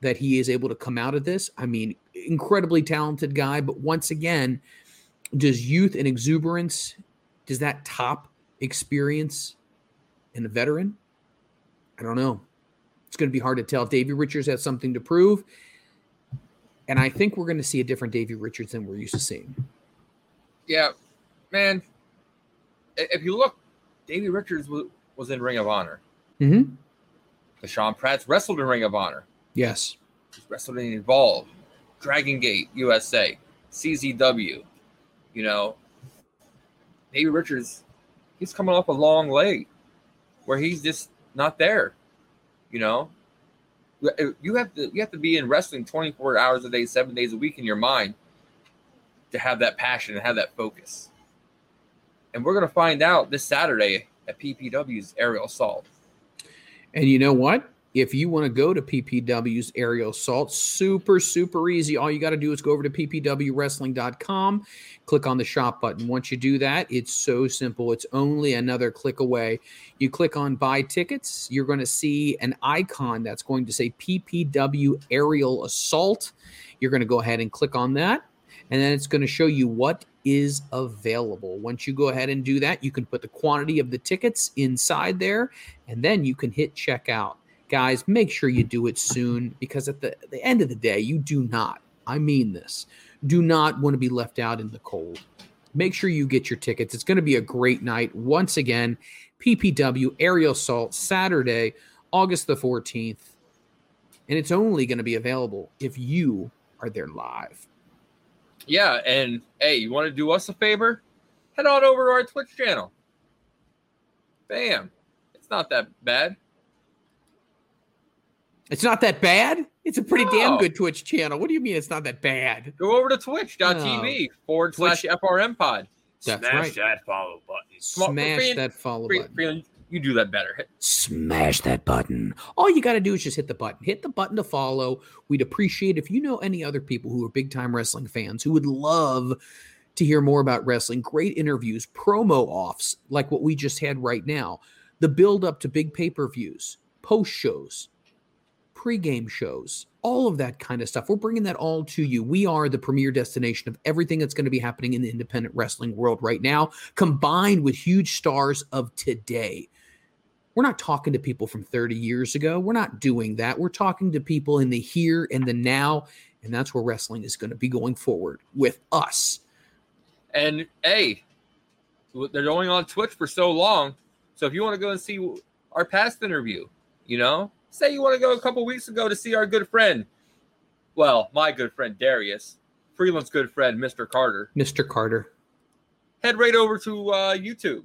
that he is able to come out of this. I mean, incredibly talented guy, but once again, does youth and exuberance, does that top experience in a veteran? I don't know. It's going to be hard to tell. Davey Richards has something to prove. And I think we're going to see a different Davey Richards than we're used to seeing. Yeah, man. If you look, Davey Richards was, was in Ring of Honor. Mm-hmm. Deshaun Pratt's wrestled in Ring of Honor. Yes. He's wrestled in Evolve, Dragon Gate, U S A, C Z W. You know, Davey Richards, he's coming off a long leg where he's just not there, you know. You have to you have to be in wrestling twenty-four hours a day, seven days a week in your mind to have that passion and have that focus. And we're going to find out this Saturday at P P W's Aerial Assault. And you know what? If you want to go to P P W's Aerial Assault, super, super easy. All you got to do is go over to P P W wrestling dot com, click on the shop button. Once you do that, it's so simple. It's only another click away. You click on buy tickets. You're going to see an icon that's going to say P P W Aerial Assault. You're going to go ahead and click on that, and then it's going to show you what is available. Once you go ahead and do that, you can put the quantity of the tickets inside there, and then you can hit checkout. Guys, make sure you do it soon, because at the, the end of the day, you do not, I mean this, do not want to be left out in the cold. Make sure you get your tickets. It's going to be a great night. Once again, P P W Aerial Assault, Saturday, August the fourteenth. And it's only going to be available if you are there live. Yeah, and hey, you want to do us a favor? Head on over to our Twitch channel. Bam. It's not that bad. It's not that bad? It's a pretty no. damn good Twitch channel. What do you mean it's not that bad? Go over to twitch dot t v oh. forward slash F R M pod. That's Smash right. that follow button. Smash being, that follow being, button. Being, you do that better. Hit. Smash that button. All you got to do is just hit the button. Hit the button to follow. We'd appreciate if you know any other people who are big-time wrestling fans who would love to hear more about wrestling, great interviews, promo-offs like what we just had right now, the build-up to big pay-per-views, post-shows, pre-game shows, all of that kind of stuff. We're bringing that all to you. We are the premier destination of everything that's going to be happening in the independent wrestling world right now, combined with huge stars of today. We're not talking to people from thirty years ago. We're not doing that. We're talking to people in the here and the now, and that's where wrestling is going to be going forward with us. And, hey, they're only on Twitch for so long, so if you want to go and see our past interview, you know, say you want to go a couple weeks ago to see our good friend, well, my good friend Darius, Freeland's good friend, Mister Carter. Mister Carter. Head right over to uh, YouTube.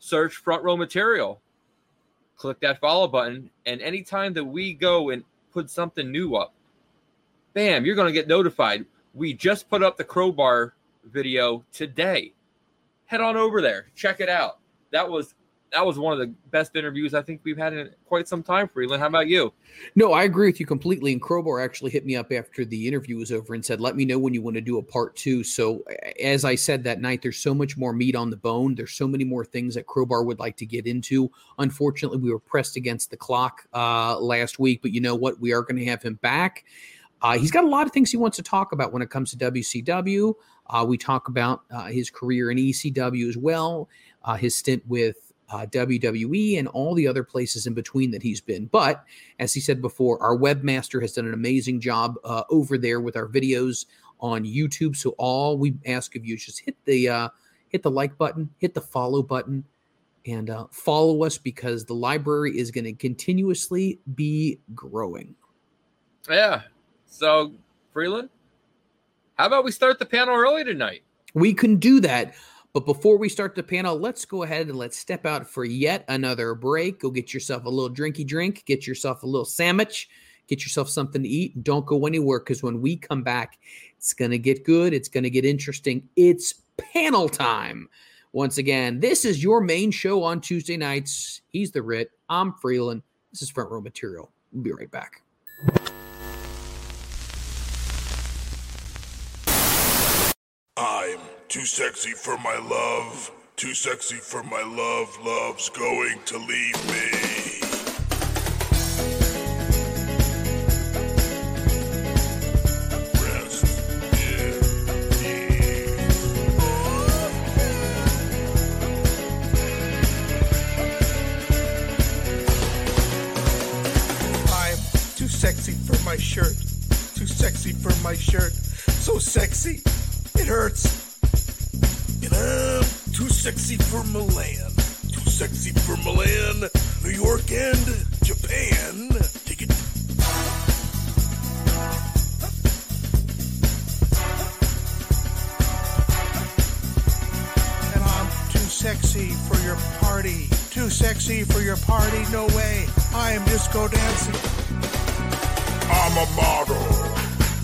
Search Front Row Material. Click that follow button, and anytime that we go and put something new up, bam, you're going to get notified. We just put up the crowbar video today. Head on over there. Check it out. That was... That was one of the best interviews I think we've had in quite some time, Freeland. How about you? No, I agree with you completely. And Crowbar actually hit me up after the interview was over and said, let me know when you want to do a part two. So as I said that night, there's so much more meat on the bone. There's so many more things that Crowbar would like to get into. Unfortunately, we were pressed against the clock uh, last week. But you know what? We are going to have him back. Uh, he's got a lot of things he wants to talk about when it comes to W C W. Uh, we talk about uh, his career in E C W as well, uh, his stint with Uh, W W E, and all the other places in between that he's been. But as he said before, our webmaster has done an amazing job uh, over there with our videos on YouTube. So all we ask of you is just hit the uh, hit the like button, hit the follow button, and uh, follow us, because the library is going to continuously be growing. Yeah. So, Freeland, how about we start the panel early tonight? We can do that. But before we start the panel, let's go ahead and let's step out for yet another break. Go get yourself a little drinky drink. Get yourself a little sandwich. Get yourself something to eat. Don't go anywhere, because when we come back, it's going to get good. It's going to get interesting. It's panel time. Once again, this is your main show on Tuesday nights. He's the Rit. I'm Freeland. This is Front Row Material. We'll be right back. I'm too sexy for my love, too sexy for my love, love's going to leave me. I'm too sexy for my shirt, too sexy for my shirt, so sexy, it hurts. And I'm too sexy for Milan, too sexy for Milan, New York and Japan. Take it. And I'm too sexy for your party, too sexy for your party, no way. I am disco dancing. I'm a model,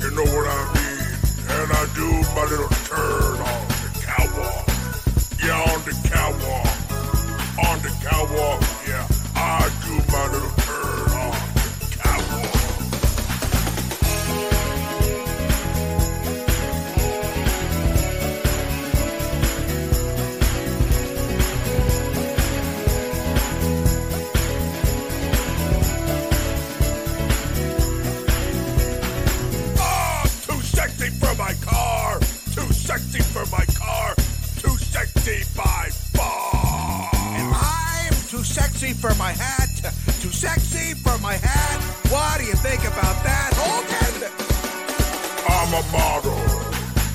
you know what I mean, and I do my little turn on. Yeah, on the catwalk, on the catwalk. sexy for my hat. Too sexy for my hat. What do you think about that, Hogan? I'm a model.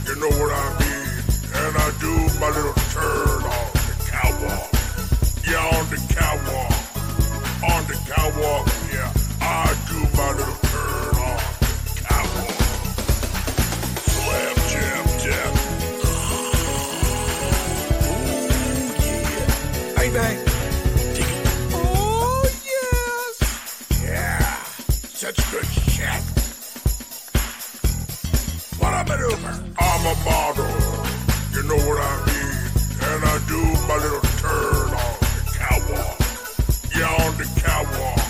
You know what I mean. And I do my little turn on the catwalk. Yeah, on the catwalk. On the catwalk, yeah. I do my little turn on the catwalk. Slam, jam, jam. Ooh, yeah. Hey, man. Such good shit. What a maneuver. I'm a model. You know what I mean. And I do my little turn on the catwalk. Yeah, on the catwalk.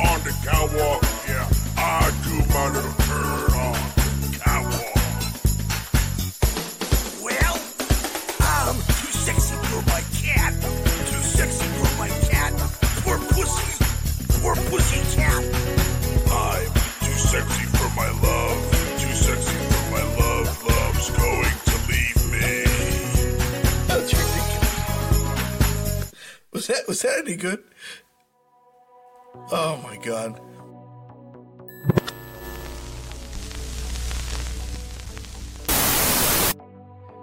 On the catwalk, yeah. I do my little turn on the catwalk. Well, I'm too sexy for my cat. Too sexy for my cat. Poor pussy. Poor pussy cat. I'm too sexy for my love, too sexy for my love, love's going to leave me. That's ridiculous. Was that, was that any good? Oh my god.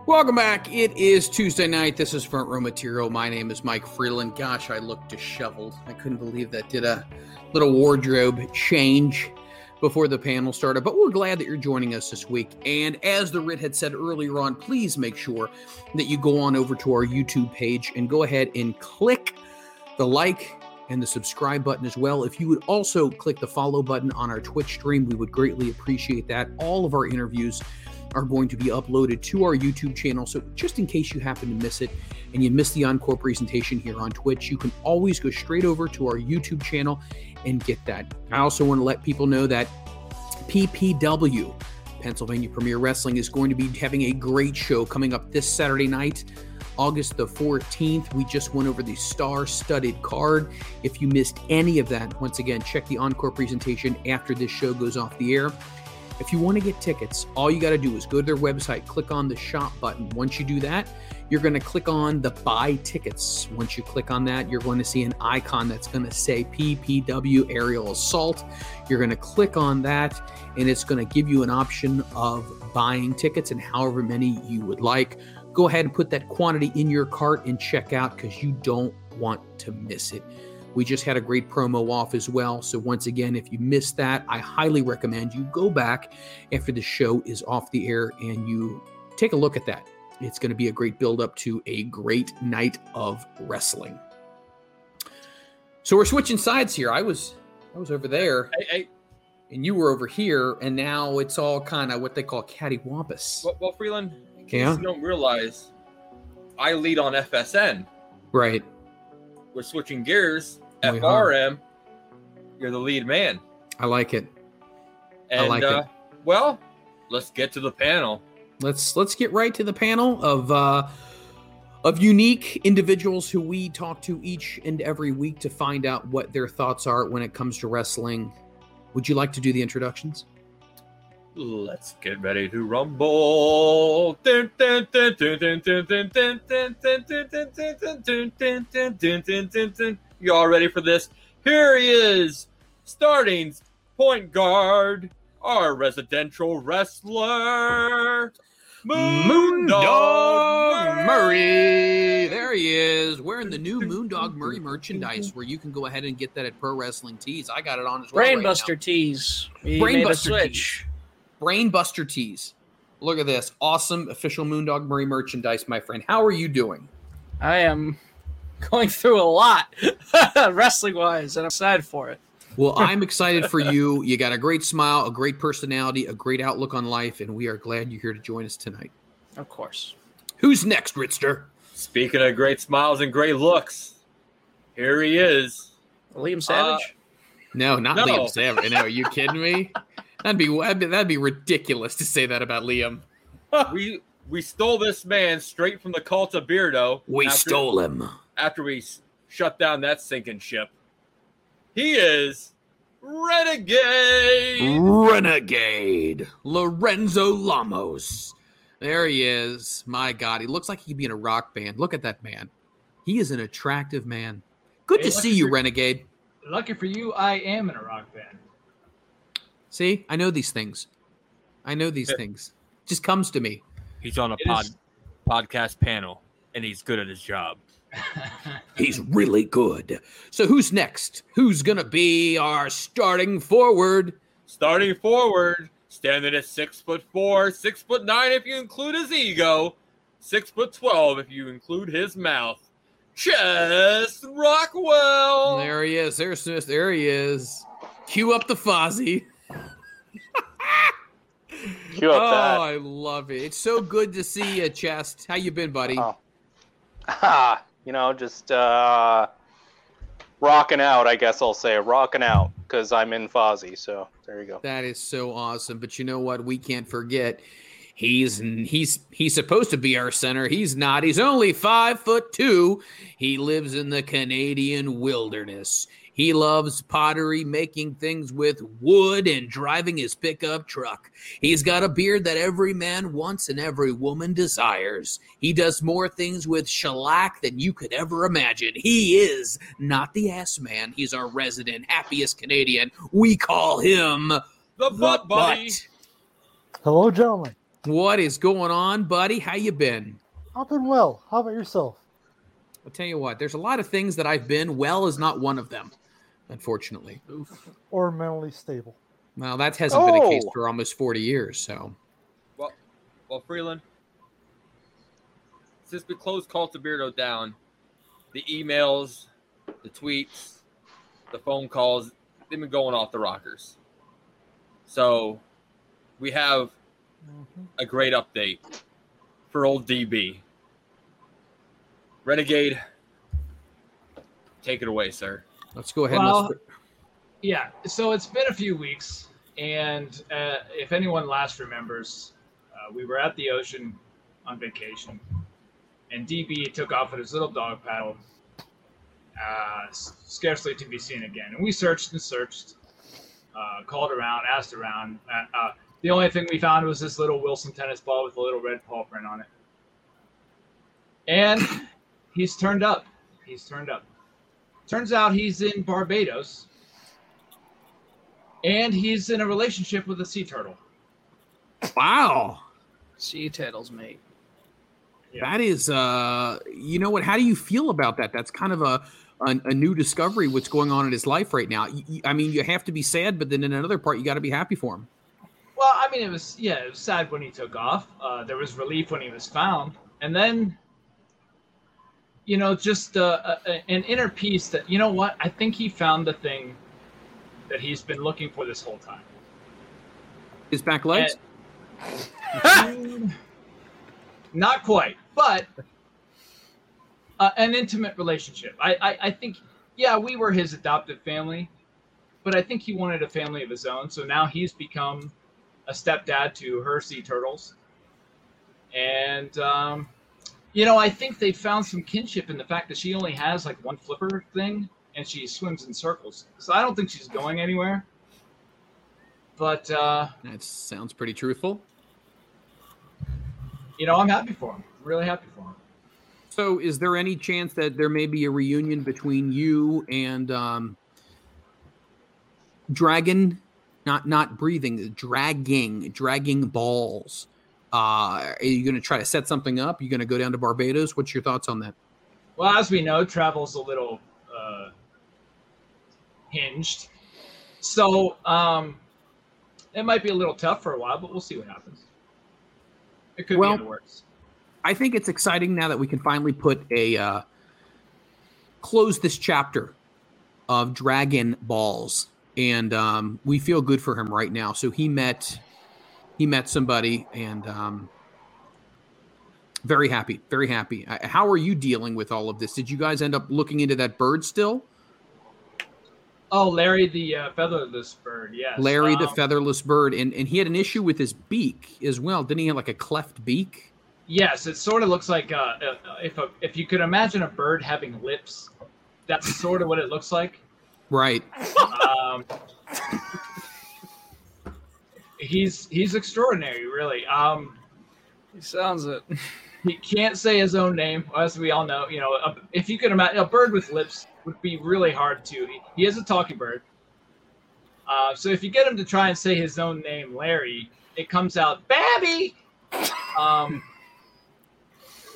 Welcome back. It is Tuesday night. This is Front Row Material. My name is Mike Freeland. Gosh, I look disheveled. I couldn't believe that. Did a little wardrobe change before the panel started. But we're glad that you're joining us this week. And as the Rit had said earlier on, please make sure that you go on over to our YouTube page and go ahead and click the like and the subscribe button as well. If you would also click the follow button on our Twitch stream, we would greatly appreciate that. All of our interviews are going to be uploaded to our YouTube channel. So just in case you happen to miss it and you miss the Encore presentation here on Twitch, you can always go straight over to our YouTube channel and get that. I also want to let people know that P P W, Pennsylvania Premier Wrestling, is going to be having a great show coming up this Saturday night, August the fourteenth. We just went over the star-studded card. If you missed any of that, once again, check the Encore presentation after this show goes off the air. If you want to get tickets, all you got to do is go to their website, click on the shop button. Once you do that, you're going to click on the buy tickets. Once you click on that, you're going to see an icon that's going to say P P W Aerial Assault. You're going to click on that, and it's going to give you an option of buying tickets and however many you would like. Go ahead and put that quantity in your cart and check out because you don't want to miss it. We just had a great promo off as well. So once again, if you missed that, I highly recommend you go back after the show is off the air and you take a look at that. It's going to be a great build-up to a great night of wrestling. So we're switching sides here. I was I was over there, I, I, and you were over here, and now it's all kind of what they call cattywampus. Well, well Freeland, in case yeah. you don't realize, I lead on F S N. Right. We're switching gears. We F R M, are. You're the lead man. I like it. And, I like uh, it. Well, let's get to the panel. Let's let's get right to the panel of uh, of unique individuals who we talk to each and every week to find out what their thoughts are when it comes to wrestling. Would you like to do the introductions? Let's get ready to rumble. You all ready for this? Here he is, starting point guard, our residential wrestler, Moondog Murray. There he is, wearing the new Moondog Murray merchandise, where you can go ahead and get that at Pro Wrestling Tees. I got it on as well. Brainbuster right Tees. Brainbuster Tees. Brainbuster Tees. Look at this. Awesome official Moondog Murray merchandise, my friend. How are you doing? I am going through a lot, wrestling-wise, and I'm excited for it. Well, I'm excited for you. You got a great smile, a great personality, a great outlook on life, and we are glad you're here to join us tonight. Of course. Who's next, Ritster? Speaking of great smiles and great looks, here he is. Liam Savage? Uh, no, not no. Liam Savage. No, are you kidding me? That'd be, that'd be that'd be ridiculous to say that about Liam. we we stole this man straight from the cult of Beardo. We after, stole him after we shut down that sinking ship. He is Renegade. Renegade Lorenzo Lamos. There he is. My God, he looks like he'd be in a rock band. Look at that man. He is an attractive man. Good hey, to see you, for, Renegade. Lucky for you, I am in a rock band. See, I know these things. I know these yeah. things. It just comes to me. He's on a pod, podcast panel, and he's good at his job. He's really good. So who's next? Who's going to be our starting forward? Starting forward, standing at six foot four, six foot nine if you include his ego, six foot twelve if you include his mouth. Chess Rockwell. There he is. There's Smith. There he is. Cue up the Fozzie. Cue up oh, that. I love it. It's so good to see you, Chest. How you been, buddy? Oh. Ah, you know, just uh, rocking out, I guess I'll say. Rocking out, because I'm in Fozzie, so there you go. That is so awesome. But you know what? We can't forget. He's he's he's supposed to be our center. He's not. He's only five foot two. He lives in the Canadian wilderness. He loves pottery, making things with wood, and driving his pickup truck. He's got a beard that every man wants and every woman desires. He does more things with shellac than you could ever imagine. He is not the ass man. He's our resident, happiest Canadian. We call him the, the Butt Buddy. Hello, gentlemen. What is going on, buddy? How you been? I've been well. How about yourself? I'll tell you what. There's a lot of things that I've been. Well is not one of them. Unfortunately. Oof. Or mentally stable. Well, that hasn't oh. been the case for almost forty years, so. Well, well, Freeland, since we closed Call to Beardo down, the emails, the tweets, the phone calls, they've been going off the rockers. So we have mm-hmm. a great update for old D B. Renegade, take it away, sir. Let's go ahead. Well, and let's... Yeah, so it's been a few weeks, and uh, if anyone last remembers, uh, we were at the ocean on vacation, and D B took off with his little dog paddle, uh, scarcely to be seen again. And we searched and searched, uh, called around, asked around. Uh, uh, the only thing we found was this little Wilson tennis ball with a little red paw print on it. And he's turned up. He's turned up. Turns out he's in Barbados, and he's in a relationship with a sea turtle. Wow. Sea turtles, mate. Yeah. That is, uh, you know what, how do you feel about that? That's kind of a, a, a new discovery, what's going on in his life right now. You, I mean, you have to be sad, but then in another part, you got to be happy for him. Well, I mean, it was, yeah, it was sad when he took off. Uh, there was relief when he was found. And then... You know, just uh, a, an inner peace that, you know what, I think he found the thing that he's been looking for this whole time. His back legs? And, not quite, but uh, an intimate relationship. I, I, I think, yeah, we were his adopted family, but I think he wanted a family of his own. So now he's become a stepdad to her sea turtles. And... um You know, I think they found some kinship in the fact that she only has, like, one flipper thing, and she swims in circles. So I don't think she's going anywhere. But, uh... That sounds pretty truthful. You know, I'm happy for him. Really happy for him. So is there any chance that there may be a reunion between you and, um... Dragon? Not, not breathing. Dragging. Dragging balls. Uh, are you going to try to set something up? Are you going to go down to Barbados? What's your thoughts on that? Well, as we know, travel's a little uh, hinged. So um, it might be a little tough for a while, but we'll see what happens. It could well, be in the works. I think it's exciting now that we can finally put a uh, close this chapter of Dragon Balls. And um, we feel good for him right now. So he met... He met somebody, and um, very happy, very happy. How are you dealing with all of this? Did you guys end up looking into that bird still? Oh, Larry the uh, featherless bird, yes. Larry um, the featherless bird, and, and he had an issue with his beak as well. Didn't he have like a cleft beak? Yes, it sort of looks like uh, if a, if you could imagine a bird having lips, that's sort of what it looks like. Right. Um He's he's extraordinary, really. Um, he sounds it. He can't say his own name, as we all know. You know, a, if you could imagine, a bird with lips would be really hard to. He, he is a talking bird. Uh, so if you get him to try and say his own name, Larry, it comes out, Babby! Um,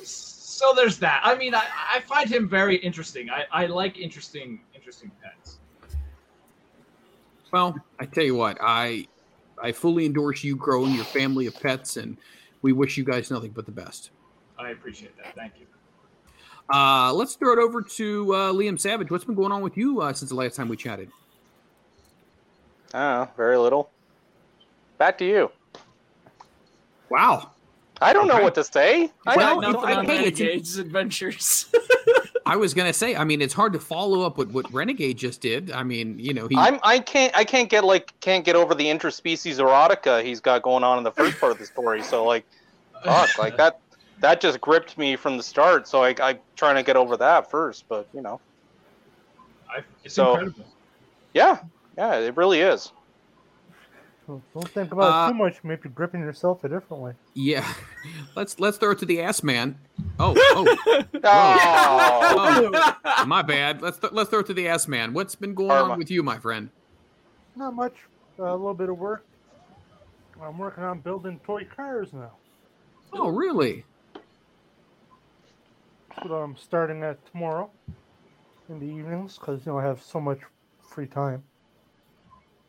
so there's that. I mean, I, I find him very interesting. I, I like interesting, interesting pets. Well, I tell you what, I I fully endorse you growing your family of pets, and we wish you guys nothing but the best. I appreciate that. Thank you. Uh, let's throw it over to uh, Liam Savage. What's been going on with you uh, since the last time we chatted? I don't know, very little. Back to you. Wow. I don't okay. know what to say. I well, don't know. I hate Renegade's adventures. I was gonna say, I mean, it's hard to follow up with what Renegade just did. I mean, you know, he. I'm, I can't. I can't get like can't get over the interspecies erotica he's got going on in the first part of the story. So like, fuck, like that. That just gripped me from the start. So I, I'm trying to get over that first, but you know. I, it's so, incredible. Yeah, yeah, it really is. Don't think about it too uh, much. You may be gripping yourself a different way. Yeah, let's let's throw it to the ass man. Oh, oh, oh. oh. My bad. Let's th- let's throw it to the ass man. What's been going Arma. on with you, my friend? Not much. Uh, a little bit of work. I'm working on building toy cars now. Oh, really? So I'm starting that tomorrow in the evenings because you know I have so much free time.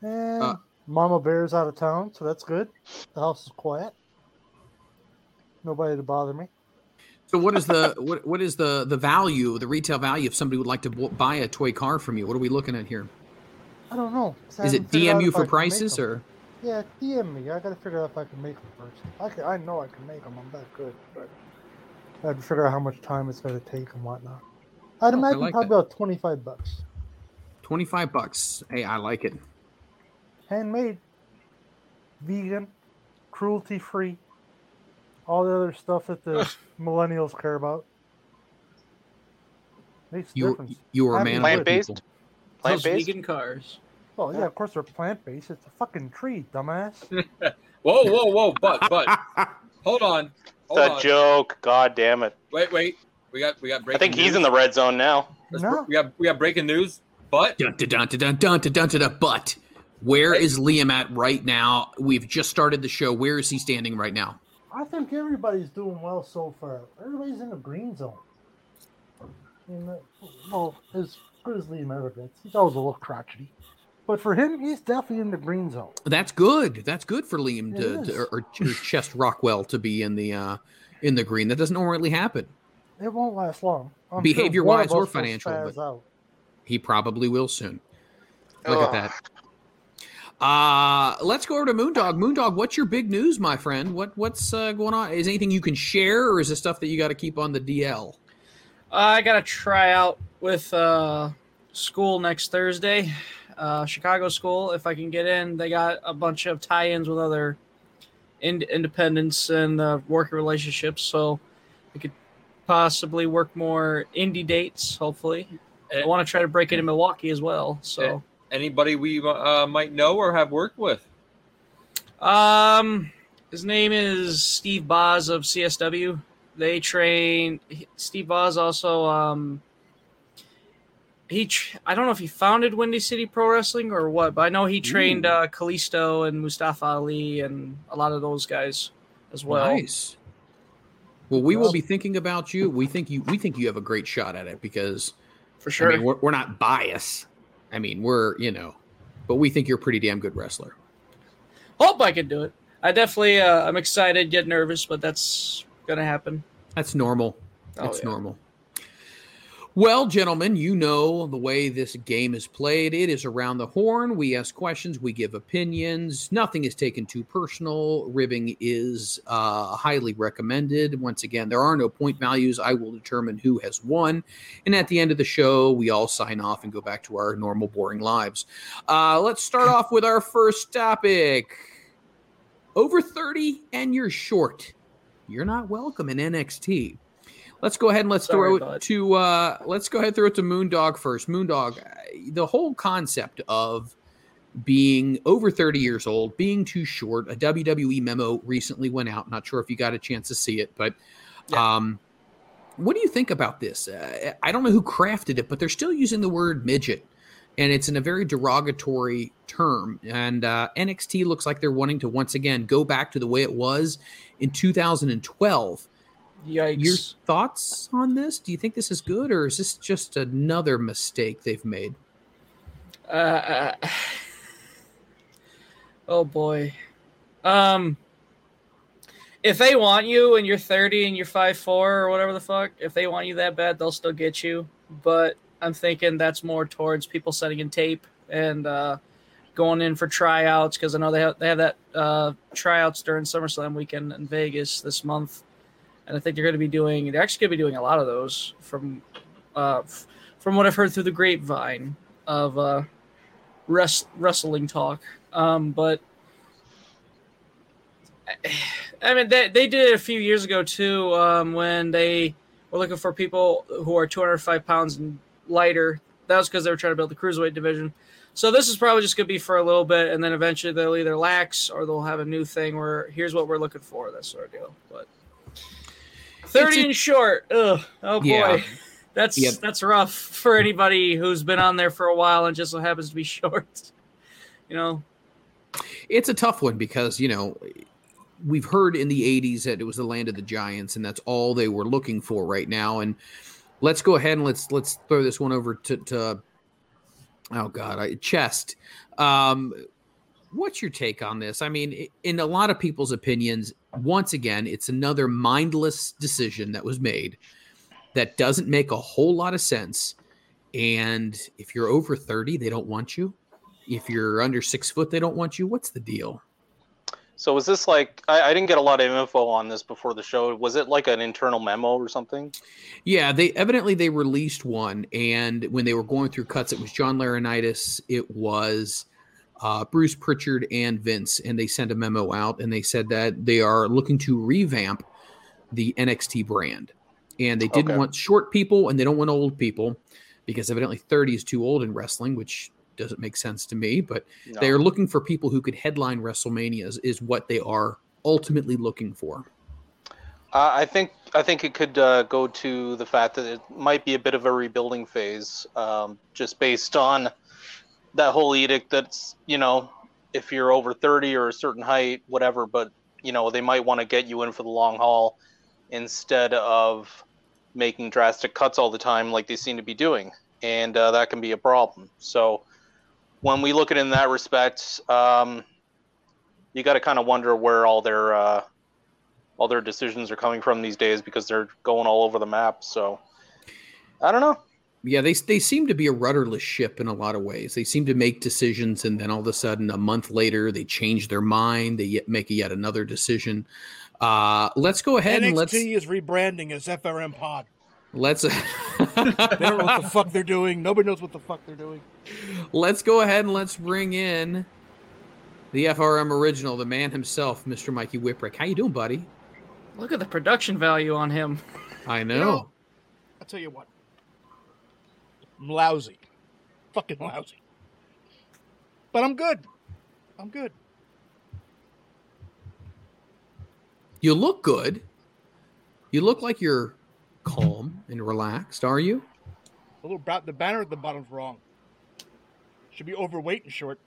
And. Uh, Mama Bear's out of town, so that's good. The house is quiet. Nobody to bother me. So what is the what what is the, the value, the retail value, if somebody would like to buy a toy car from you? What are we looking at here? I don't know. I is it D M you for prices or? Yeah, D M me. I got to figure out if I can make them first. I can, I know I can make them. I'm that good, but I have to figure out how much time it's going to take and whatnot. I'd oh, imagine like probably that. About twenty-five bucks. Twenty-five bucks. Hey, I like it. Handmade, vegan, cruelty-free, all the other stuff that the millennials care about. Makes a difference. You are a man. Plant-based? Plant-based? Vegan cars. Oh, yeah, of course they're plant-based. It's a fucking tree, dumbass. Whoa, whoa, whoa, but, but. Hold on. Hold it's a on. joke. God damn it. Wait, wait. We got we got breaking news. I think news. He's in the red zone now. No. Br- we, got, we got breaking news, but. Dun-da-dun-da-dun-dun-da-dun-da-dun-da, but. Where is Liam at right now? We've just started the show. Where is he standing right now? I think everybody's doing well so far. Everybody's in the green zone. And, uh, well, as good as Liam ever gets. He's always a little crotchety. But for him, he's definitely in the green zone. That's good. That's good for Liam to, to, or, or Chest Rockwell to be in the uh, in the green. That doesn't normally happen. It won't last long. Behavior-wise or financial. But he probably will soon. Look Ugh. at that. Uh, let's go over to Moondog. Moondog, what's your big news, my friend? What what's uh, going on? Is anything you can share, or is this stuff that you got to keep on the D L? Uh, I got a tryout with uh, school next Thursday, uh, Chicago school. If I can get in, they got a bunch of tie-ins with other ind- independents and uh, worker relationships, so I could possibly work more indie dates. Hopefully, I want to try to break into Milwaukee as well. So. Anybody we uh, might know or have worked with? Um, his name is Steve Boz of C S W. They train Steve Boz also. Um, he tra- I don't know if he founded Windy City Pro Wrestling or what, but I know he trained uh, Kalisto and Mustafa Ali and a lot of those guys as well. Nice. Well, we well, will be thinking about you. We think you. We think you have a great shot at it because, for sure, I mean, we're, we're not biased. I mean, we're, you know, but we think you're a pretty damn good wrestler. Hope I can do it. I definitely, uh, I'm excited, get nervous, but that's going to happen. That's normal. Oh, that's yeah. normal. Well, gentlemen, you know the way this game is played. It is around the horn. We ask questions. We give opinions. Nothing is taken too personal. Ribbing is uh, highly recommended. Once again, there are no point values. I will determine who has won. And at the end of the show, we all sign off and go back to our normal, boring lives. Uh, let's start off with our first topic. Over thirty and you're short. You're not welcome in N X T. Let's go ahead and let's Sorry, throw it bud. to uh, let's go ahead and throw it to Moondog first. Moondog, the whole concept of being over thirty years old, being too short. A W W E memo recently went out. Not sure if you got a chance to see it, but Yeah. Um, what do you think about this? Uh, I don't know who crafted it, but they're still using the word midget, and it's in a very derogatory term. And uh, N X T looks like they're wanting to once again go back to the way it was in two thousand twelve. Yikes. Your thoughts on this? Do you think this is good, or is this just another mistake they've made? Uh, uh, oh, boy. Um, if they want you and you're thirty and you're five foot four or whatever the fuck, if they want you that bad, they'll still get you. But I'm thinking that's more towards people setting in tape and uh, going in for tryouts, because I know they have, they have that uh, tryouts during SummerSlam weekend in Vegas this month. And I think they're going to be doing, they're actually going to be doing a lot of those from uh, f- from what I've heard through the grapevine of uh, rest- wrestling talk. Um, but, I mean, they, they did it a few years ago, too, um, when they were looking for people who are two hundred five pounds and lighter. That was because they were trying to build the cruiserweight division. So this is probably just going to be for a little bit, and then eventually they'll either lax or they'll have a new thing where here's what we're looking for, that sort of deal. But thirty a, and short. Ugh. Oh, boy. Yeah. That's yep. that's rough for anybody who's been on there for a while and just so happens to be short. You know? It's a tough one because, you know, we've heard in the eighties that it was the land of the giants, and that's all they were looking for right now. And let's go ahead and let's let's throw this one over to, to oh, God, I, Chest. Um, what's your take on this? I mean, in a lot of people's opinions, once again, it's another mindless decision that was made that doesn't make a whole lot of sense. And if you're over thirty, they don't want you. If you're under six foot, they don't want you. What's the deal? So was this like, I, I didn't get a lot of info on this before the show. Was it like an internal memo or something? Yeah, they evidently they released one. And when they were going through cuts, it was John Laurinaitis. It was uh, Bruce Pritchard and Vince. And they sent a memo out and they said that they are looking to revamp the N X T brand. And they didn't okay. want short people, and they don't want old people, because evidently thirty is too old in wrestling, which doesn't make sense to me. But no. They are looking for people who could headline WrestleMania is, is what they are ultimately looking for. Uh, I think I think it could uh, go to the fact that it might be a bit of a rebuilding phase, um, just based on that whole edict that's, you know, if you're over thirty or a certain height, whatever, but, you know, they might want to get you in for the long haul, instead of making drastic cuts all the time like they seem to be doing. And uh, that can be a problem. So when we look at it in that respect, um, you got to kind of wonder where all their uh, all their decisions are coming from these days, because they're going all over the map. So I don't know. Yeah, they they seem to be a rudderless ship in a lot of ways. They seem to make decisions, and then all of a sudden, a month later, they change their mind. They yet make yet another decision. Uh, let's go ahead N X T and let's. N X T is rebranding as F R M Pod. Let's. They don't know what the fuck they're doing. Nobody knows what the fuck they're doing. Let's go ahead and let's bring in the F R M original, the man himself, Mister Mikey Whipwreck. How you doing, buddy? Look at the production value on him. I know. You know, I'll tell you what. I'm lousy. Fucking lousy. But I'm good. I'm good. You look good. You look like you're calm and relaxed, are you? A little bra- the banner at the bottom's wrong. Should be overweight and short.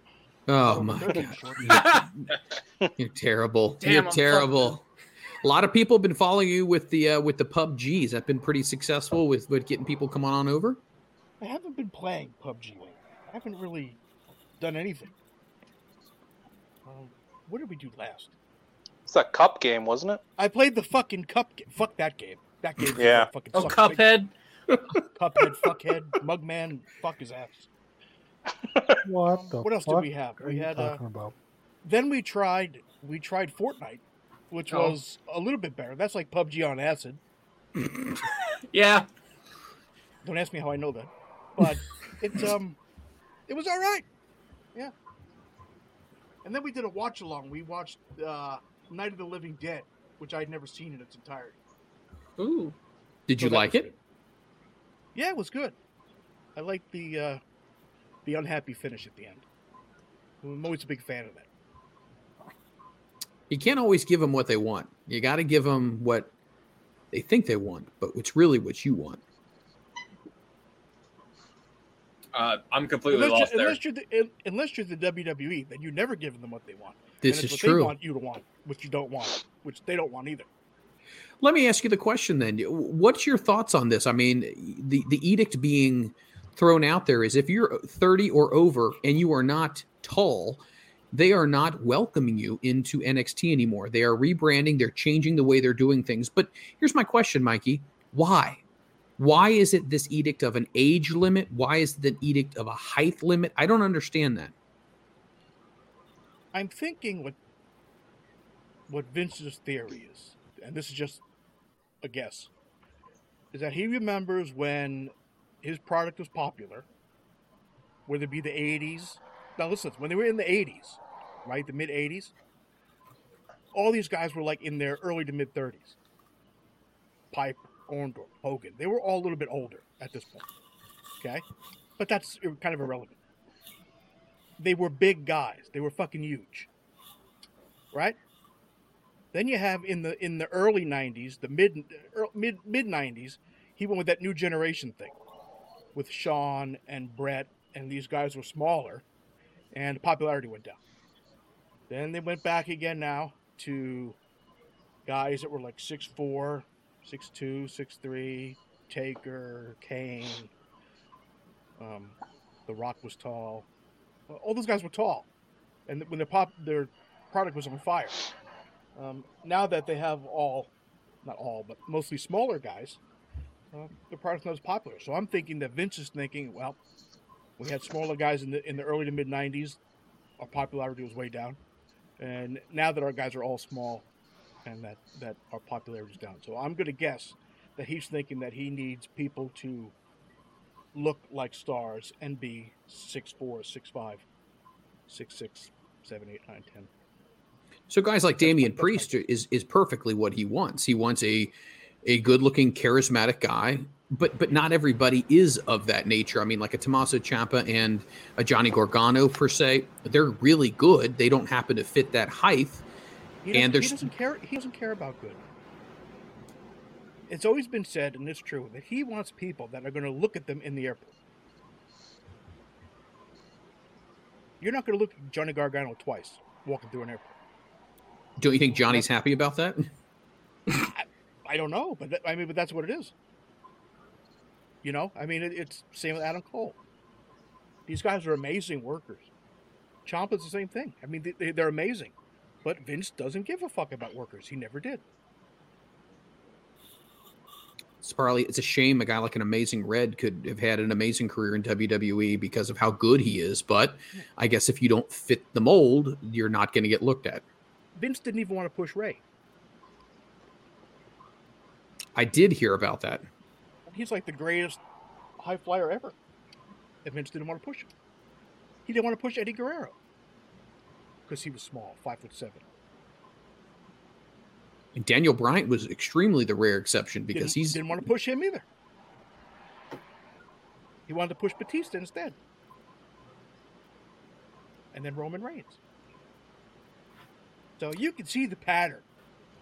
Oh, my God. Short. You're, you're terrible. Damn, you're I'm terrible. Fucked. A lot of people have been following you with the uh, with the P U B Gs. I've been pretty successful with, with getting people come on over. I haven't been playing P U B G lately. I haven't really done anything. Um, what did we do last? It's that cup game, wasn't it? I played the fucking cup game. Fuck that game. That game. Yeah. Fucking oh, sucked. Cuphead. Cuphead, fuckhead, Mugman, fuck his ass. What the What else fuck did we have? We had. Uh, about? Then we tried. We tried Fortnite, which oh. was a little bit better. That's like P U B G on acid. Yeah. Don't ask me how I know that, but it's um, it was all right. Yeah. And then we did a watch along. We watched. Uh, Night of the Living Dead, which I'd never seen in its entirety. Ooh. Did you so like it? Good. Yeah, it was good. I liked the uh, the unhappy finish at the end. I'm always a big fan of that. You can't always give them what they want. You got to give them what they think they want, but it's really what you want. Uh, I'm completely unless lost you, there. Unless you're, the, unless you're the W W E, then you're never giving them what they want. This is what true. They want you to want, which you don't want, which they don't want either. Let me ask you the question then. What's your thoughts on this? I mean, the, the edict being thrown out there is if you're thirty or over and you are not tall, they are not welcoming you into N X T anymore. They are rebranding. They're changing the way they're doing things. But here's my question, Mikey. Why? Why is it this edict of an age limit? Why is it an edict of a height limit? I don't understand that. I'm thinking what what Vince's theory is, and this is just a guess, is that he remembers when his product was popular, whether it be the eighties. Now listen, when they were in the eighties, right, the mid-eighties, all these guys were like in their early to mid-thirties. Piper, Orndorff, Hogan, they were all a little bit older at this point, okay? But that's kind of irrelevant. They were big guys. They were fucking huge, right? Then you have in the in the early nineties, the mid mid mid nineties, he went with that new generation thing, with Shawn and Brett, and these guys were smaller, and the popularity went down. Then they went back again now to guys that were like six four, six two, six three, Taker, Kane. Um, The Rock was tall. All those guys were tall, and when their pop, their product was on fire. Um, now that they have all, not all, but mostly smaller guys, uh, their product's not as popular. So I'm thinking that Vince is thinking, well, we had smaller guys in the in the early to mid nineties. Our popularity was way down, and now that our guys are all small, and that that our popularity is down. So I'm going to guess that he's thinking that he needs people to look like stars and be six four, six five, six six, seven eight, nine ten. So guys like Damian Priest is is perfectly what he wants. He wants a a good-looking, charismatic guy, but but not everybody is of that nature. I mean, like a Tommaso Ciampa and a Johnny Gargano, per se, they're really good. They don't happen to fit that height. He doesn't, and he doesn't care. He doesn't care about good. It's always been said, and it's true, that he wants people that are going to look at them in the airport. You're not going to look at Johnny Gargano twice walking through an airport. Don't you think Johnny's happy about that? I, I don't know, but that, I mean, but that's what it is. You know, I mean, it, it's same with Adam Cole. These guys are amazing workers. Ciampa's the same thing. I mean, they, they, they're amazing, but Vince doesn't give a fuck about workers. He never did. It's probably it's a shame a guy like an Amazing Red could have had an amazing career in W W E because of how good he is. But I guess if you don't fit the mold, you're not going to get looked at. Vince didn't even want to push Ray. I did hear about that. He's like the greatest high flyer ever. And Vince didn't want to push him. He didn't want to push Eddie Guerrero because he was small, five foot seven. And Daniel Bryant was extremely the rare exception because he didn't want to push him either. He wanted to push Batista instead. And then Roman Reigns. So you can see the pattern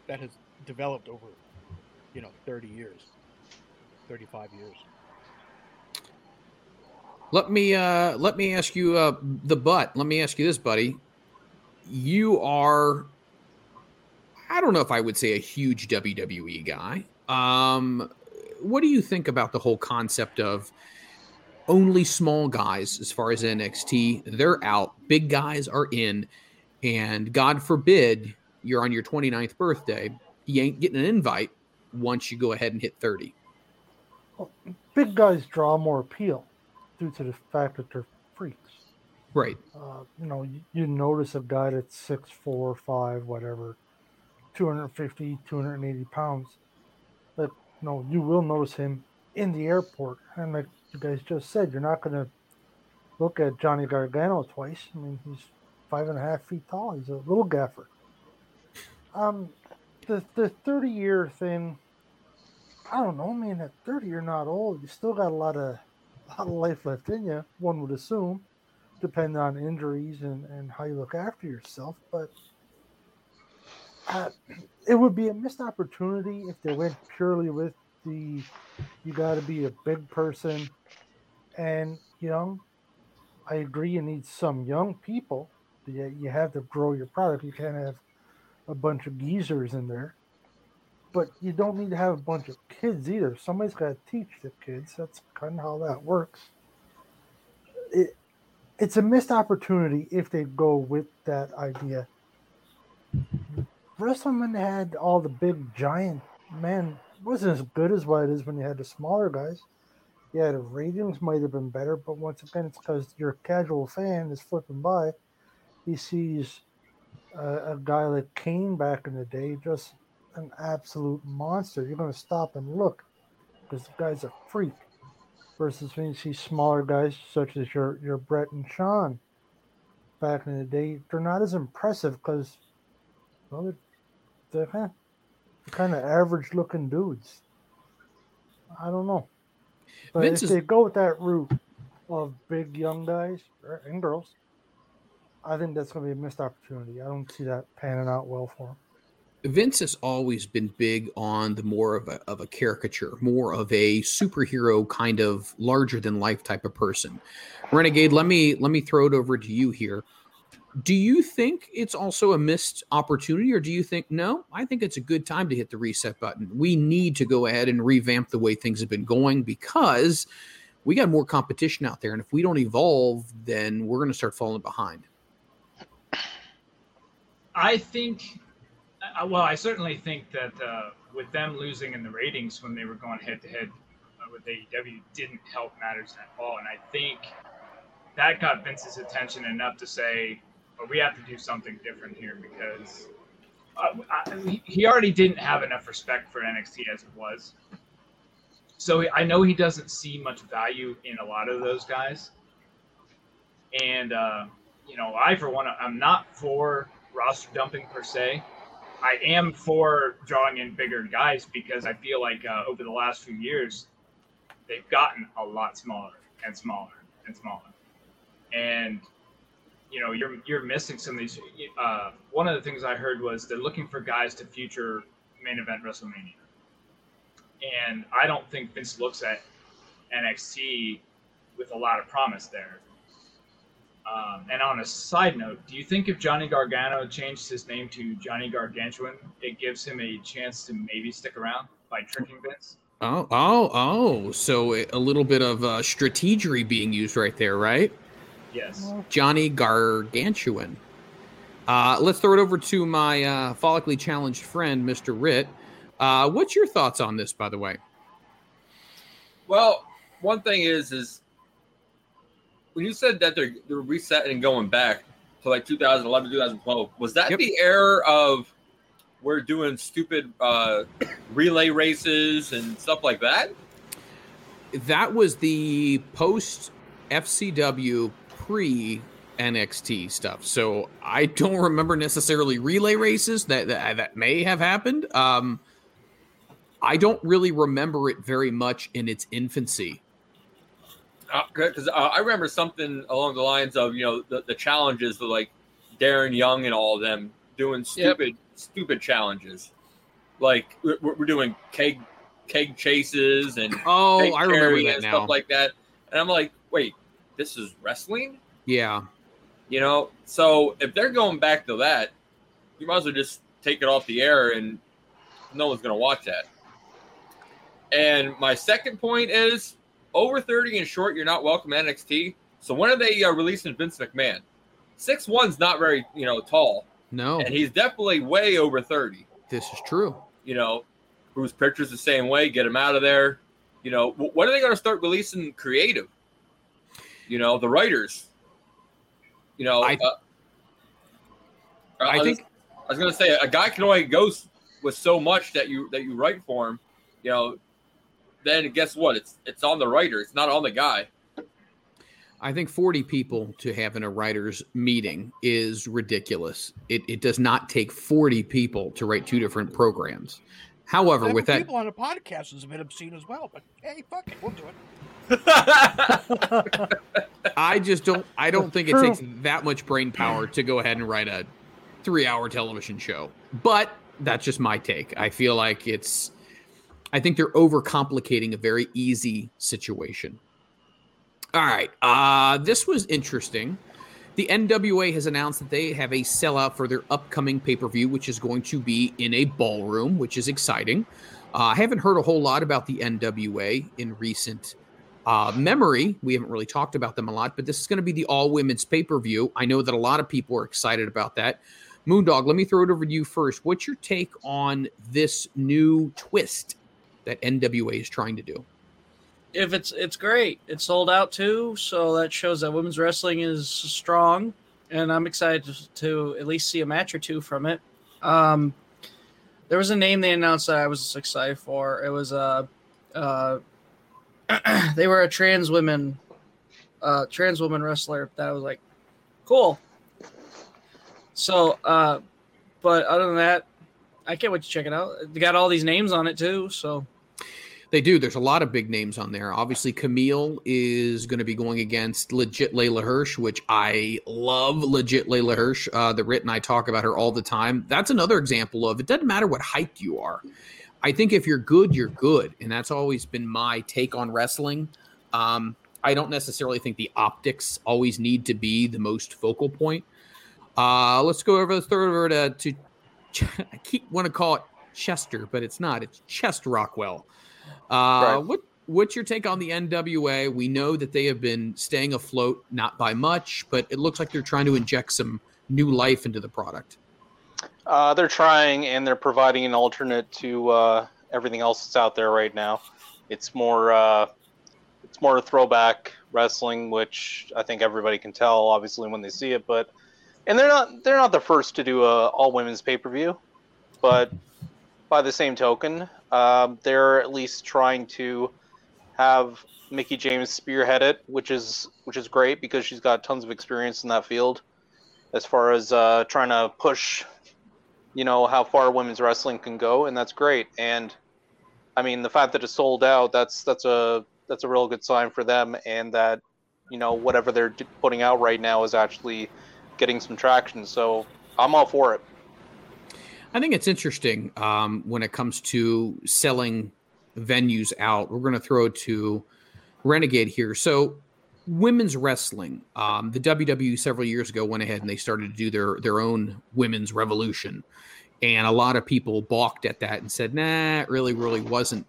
that has developed over, you know, thirty years, thirty-five years. Let me uh, let me ask you uh, the butt. Let me ask you this, buddy. You are... I don't know if I would say a huge W W E guy. Um, what do you think about the whole concept of only small guys as far as N X T? They're out. Big guys are in. And God forbid you're on your twenty-ninth birthday. You ain't getting an invite once you go ahead and hit thirty. Well, big guys draw more appeal due to the fact that they're freaks. Right. Uh, you know, you, you notice a guy that's six, four, five, whatever, two fifty, two eighty pounds, but you know, you will notice him in the airport. And like you guys just said, you're not going to look at Johnny Gargano twice. I mean, he's five and a half feet tall. He's a little gaffer. Um, the the thirty-year thing, I don't know, man, at thirty, you're not old. You still got a lot of, a lot of life left in you, one would assume, depending on injuries and, and how you look after yourself, but... uh, it would be a missed opportunity if they went purely with the you got to be a big person. And, you know, I agree you need some young people. You have to grow your product. You can't have a bunch of geezers in there. But you don't need to have a bunch of kids either. Somebody's got to teach the kids. That's kind of how that works. It, it's a missed opportunity if they go with that idea. Wrestling, when they had all the big, giant men, wasn't as good as what it is when you had the smaller guys. Yeah, the ratings might have been better, but once again, it's because your casual fan is flipping by. He sees uh, a guy like Kane back in the day, just an absolute monster. You're going to stop and look because the guy's a freak. Versus when you see smaller guys such as your, your Brett and Sean back in the day, they're not as impressive because, well, they're, they're, huh, they're kind of average-looking dudes. I don't know. But Vince if is... they go with that route of big young guys and girls, I think that's going to be a missed opportunity. I don't see that panning out well for him. Vince has always been big on the more of a, of a caricature, more of a superhero kind of larger-than-life type of person. Renegade, let me let me throw it over to you here. Do you think it's also a missed opportunity, or do you think, no, I think it's a good time to hit the reset button? We need to go ahead and revamp the way things have been going because we got more competition out there, and if we don't evolve, then we're going to start falling behind. I think, well, I certainly think that uh, with them losing in the ratings when they were going head-to-head uh, with A E W didn't help matters at all, and I think that got Vince's attention enough to say, but we have to do something different here because uh, I, he already didn't have enough respect for N X T as it was. So I know he doesn't see much value in a lot of those guys. And, uh, you know, I, for one, I'm not for roster dumping per se. I am for drawing in bigger guys because I feel like uh, over the last few years, they've gotten a lot smaller and smaller and smaller. And, you know, you're you're missing some of these. Uh, one of the things I heard was they're looking for guys to future main event WrestleMania. And I don't think Vince looks at N X T with a lot of promise there. Um, and on a side note, do you think if Johnny Gargano changed his name to Johnny Gargantuan, it gives him a chance to maybe stick around by tricking Vince? Oh, oh, oh. So a little bit of uh, strategery being used right there, right? Yes. Johnny Gargantuan. Uh, let's throw it over to my uh, follically challenged friend, Mister Ritt. Uh, what's your thoughts on this, by the way? Well, one thing is, is when you said that they're, they're resetting and going back to like two thousand eleven, two thousand twelve, was that yep. the era of we're doing stupid uh, relay races and stuff like that? That was the post-F C W pre-N X T stuff. So I don't remember necessarily relay races that that, that may have happened. Um, I don't really remember it very much in its infancy. Because uh, uh, I remember something along the lines of, you know, the, the challenges with like Darren Young and all of them doing stupid, yep. stupid challenges. Like we're, we're doing keg, keg chases and oh, keg I remember that and now. Stuff like that. And I'm like, wait, this is wrestling? Yeah. You know, so if they're going back to that, you might as well just take it off the air and no one's going to watch that. And my second point is over thirty and short, you're not welcome at N X T. So when are they uh, releasing Vince McMahon? six one's not very, you know, tall. No. And he's definitely way over thirty. This is true. You know, Bruce Pritchard's the same way. Get him out of there. You know, when are they going to start releasing creative? You know, the writers, you know, I, uh, I, I was, think I was going to say a guy can only go with so much that you, that you write for him, you know, then guess what? It's, it's on the writer. It's not on the guy. I think forty people to have in a writer's meeting is ridiculous. It it does not take forty people to write two different programs. However, with that, people on a podcast is a bit obscene as well, but hey, fuck it, we'll do it. I just don't I don't think it takes that much brain power to go ahead and write a three-hour television show. But that's just my take. I feel like it's... I think they're overcomplicating a very easy situation. All right. Uh, this was interesting. The N W A has announced that they have a sellout for their upcoming pay-per-view, which is going to be in a ballroom, which is exciting. Uh, I haven't heard a whole lot about the N W A in recent uh, memory. We haven't really talked about them a lot, but this is going to be the all-women's pay-per-view. I know that a lot of people are excited about that. Moondog, let me throw it over to you first. What's your take on this new twist that N W A is trying to do? If it's it's great. It's sold out too, so that shows that women's wrestling is strong, and I'm excited to, to at least see a match or two from it. Um, there was a name they announced that I was excited for. It was uh, uh, they were a trans women, uh, trans woman wrestler that I was like, cool. So, uh, but other than that, I can't wait to check it out. They got all these names on it too, so. They do. There's a lot of big names on there. Obviously, Camille is going to be going against Legit Layla Hirsch, which I love Legit Layla Hirsch. Uh, the Rit and I talk about her all the time. That's another example of it doesn't matter what height you are. I think if you're good, you're good. And that's always been my take on wrestling. Um, I don't necessarily think the optics always need to be the most focal point. Uh, let's go over the third over to, to – I keep want to call it Chester, but it's not. It's Chest Rockwell. Uh, right. what, what's your take on the N W A? We know that they have been staying afloat, not by much, but it looks like they're trying to inject some new life into the product. Uh, they're trying, and they're providing an alternate to uh, everything else that's out there right now. It's more, uh, it's more throwback wrestling, which I think everybody can tell, obviously, when they see it. But and they're not, they're not the first to do a all women's pay per view, but by the same token. Um, they're at least trying to have Mickie James spearhead it, which is which is great because she's got tons of experience in that field as far as uh, trying to push, you know, how far women's wrestling can go, and that's great. And I mean, the fact that it's sold out, that's that's a that's a real good sign for them, and that, you know, whatever they're putting out right now is actually getting some traction. So I'm all for it. I think it's interesting um, when it comes to selling venues out. We're going to throw it to Renegade here. So women's wrestling, um, the W W E several years ago went ahead and they started to do their, their own women's revolution. And a lot of people balked at that and said, nah, it really, really wasn't.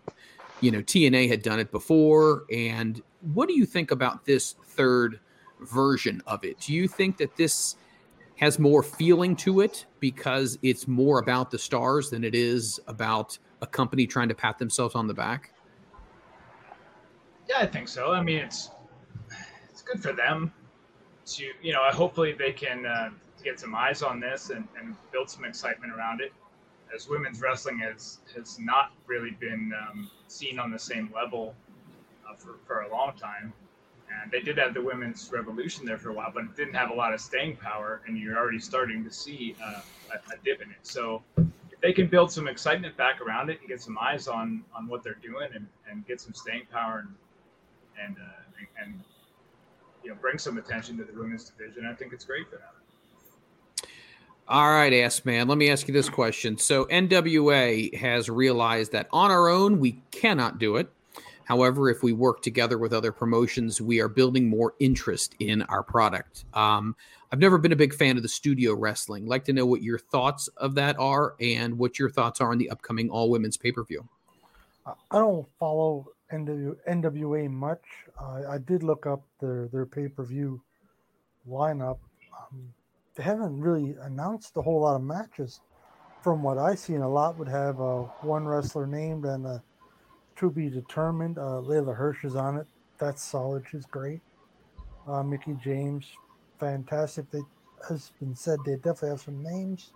You know, T N A had done it before. And what do you think about this third version of it? Do you think that this has more feeling to it because it's more about the stars than it is about a company trying to pat themselves on the back? Yeah, I think so. I mean, it's it's good for them to, you know, hopefully they can uh, get some eyes on this and, and build some excitement around it, as women's wrestling has, has not really been um, seen on the same level uh, for, for a long time. And they did have the women's revolution there for a while, but it didn't have a lot of staying power, and you're already starting to see uh, a, a dip in it. So if they can build some excitement back around it and get some eyes on, on what they're doing and, and get some staying power and and, uh, and you know, bring some attention to the women's division, I think it's great for them. All right, Ass Man, let me ask you this question. So N W A has realized that on our own, we cannot do it. However, if we work together with other promotions, we are building more interest in our product. Um, I've never been a big fan of the studio wrestling. Like to know what your thoughts of that are and what your thoughts are on the upcoming all-women's pay-per-view. I don't follow N W A much. Uh, I did look up their, their pay-per-view lineup. Um, they haven't really announced a whole lot of matches. From what I've seen, a lot would have uh, one wrestler named and a to be determined. Uh, Layla Hirsch is on it. That's solid. She's great. Uh, Mickie James, fantastic. They, as been said, they definitely have some names.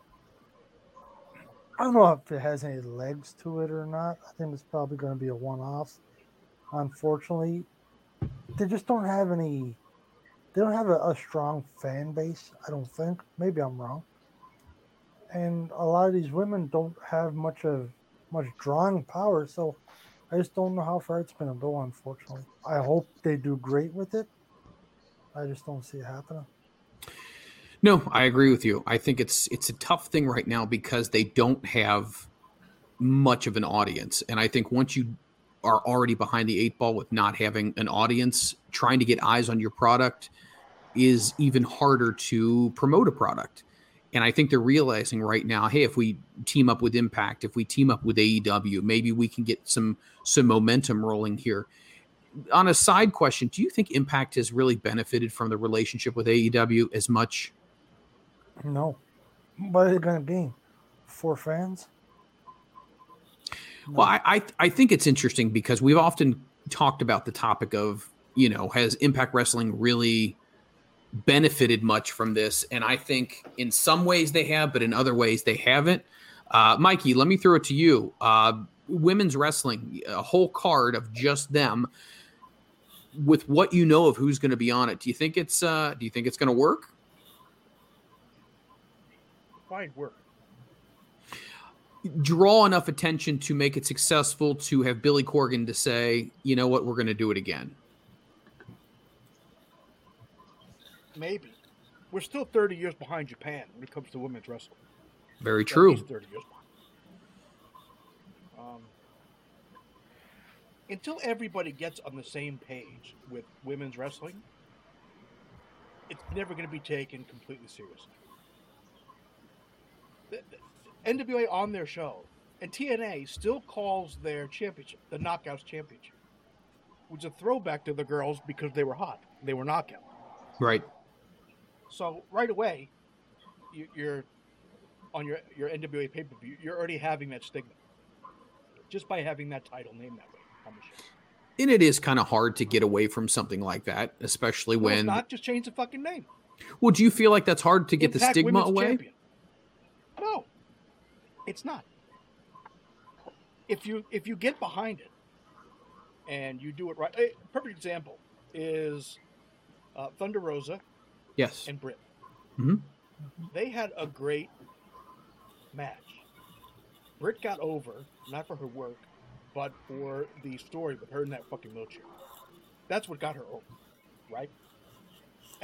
I don't know if it has any legs to it or not. I think it's probably going to be a one-off. Unfortunately, they just don't have any. They don't have a, a strong fan base. I don't think. Maybe I'm wrong. And a lot of these women don't have much of much drawing power. So. I just don't know how far it's going to go, unfortunately. I hope they do great with it. I just don't see it happening. No, I agree with you. I think it's it's a tough thing right now because they don't have much of an audience. And I think once you are already behind the eight ball with not having an audience, trying to get eyes on your product is even harder to promote a product. And I think they're realizing right now, hey, if we team up with Impact, if we team up with A E W, maybe we can get some some momentum rolling here. On a side question, do you think Impact has really benefited from the relationship with A E W as much? No. What is it going to be? Four fans? No. Well, I, I I think it's interesting because we've often talked about the topic of, you know, has Impact Wrestling really benefited much from this? And I think in some ways they have, but in other ways they haven't. Uh, Mikey, let me throw it to you. Uh, women's wrestling, a whole card of just them. With what you know of who's going to be on it, do you think it's uh, do you think it's going to work? Why work? Draw enough attention to make it successful to have Billy Corgan to say, you know what, we're going to do it again. Maybe. We're still thirty years behind Japan when it comes to women's wrestling. Very true. thirty years behind. Um, until everybody gets on the same page with women's wrestling, it's never going to be taken completely seriously. The, the, N W A on their show, and T N A still calls their championship the Knockouts Championship, which is a throwback to the girls because they were hot. They were knockout. Right. So right away, you, you're on your, your N W A pay-per-view, you're already having that stigma just by having that title name that way on the show. And it is kind of hard to get away from something like that, especially no, when... It's not just change the fucking name. Well, do you feel like that's hard to get Impact the stigma away? Champion. No. It's not. If you if you get behind it and you do it right, a perfect example is uh, Thunder Rosa, yes, and Britt. Mm-hmm. They had a great match. Britt got over, not for her work, but for the story with her in that fucking wheelchair. That's what got her over, right?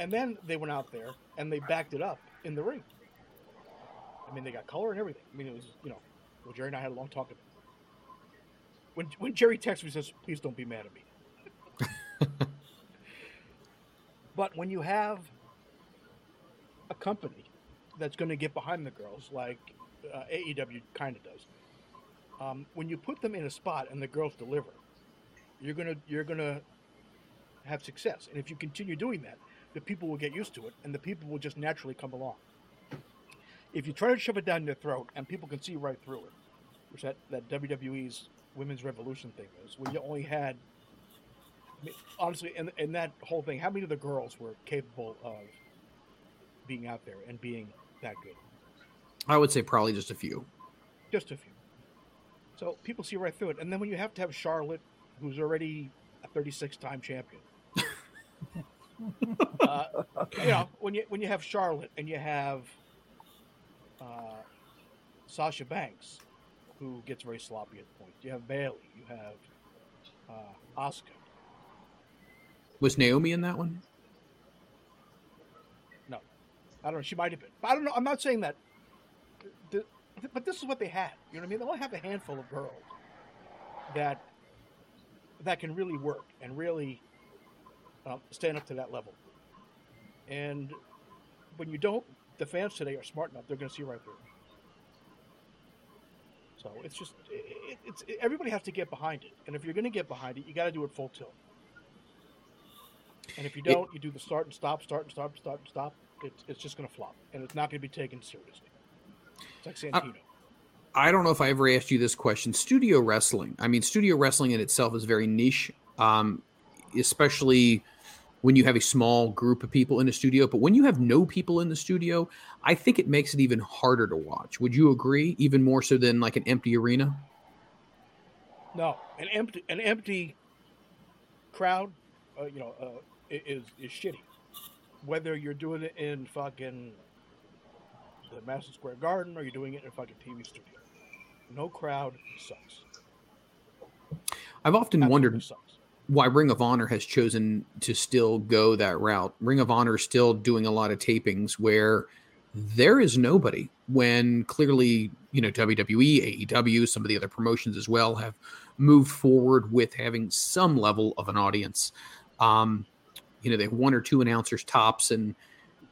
And then they went out there and they backed it up in the ring. I mean, they got color and everything. I mean, it was, you know, well, Jerry and I had a long talk about it. When, when Jerry texts me, he says, please don't be mad at me. But when you have a company that's going to get behind the girls, like uh, A E W kind of does, um, when you put them in a spot and the girls deliver, you're going to you're going to have success. And if you continue doing that, the people will get used to it, and the people will just naturally come along. If you try to shove it down their throat and people can see right through it, which that, that W W E's Women's Revolution thing is, where you only had, I mean, honestly, in, in that whole thing, how many of the girls were capable of being out there and being that good? I would say probably just a few. Just a few. So people see right through it. And then when you have to have Charlotte, who's already a thirty-six-time champion, uh, you know, when you when you have Charlotte and you have... Uh, Sasha Banks, who gets very sloppy at points. You have Bailey. You have uh, Asuka. Was Naomi in that one? No, I don't know. She might have been. But I don't know. I'm not saying that. The, the, but this is what they had. You know what I mean? They only have a handful of girls that that can really work and really uh, stand up to that level. And when you don't. The fans today are smart enough; they're going to see right through. So it's just, it, it's it, everybody has to get behind it, and if you're going to get behind it, you got to do it full tilt. And if you don't, it, you do the start and stop, start and stop, start and stop. It's it's just going to flop, and it's not going to be taken seriously. It's like Santino. I, I don't know if I ever asked you this question. Studio wrestling. I mean, studio wrestling in itself is very niche, um, especially. When you have a small group of people in the studio, but when you have no people in the studio, I think it makes it even harder to watch. Would you agree? Even more so than like an empty arena? No, an empty an empty crowd, uh, you know, uh, is is shitty. Whether you're doing it in fucking the Madison Square Garden or you're doing it in a fucking T V studio, no crowd sucks. I've often Absolutely wondered. Sucks. why Ring of Honor has chosen to still go that route. Ring of Honor is still doing a lot of tapings where there is nobody, when clearly, you know, W W E, A E W, some of the other promotions as well have moved forward with having some level of an audience. Um, you know, they have one or two announcers tops, and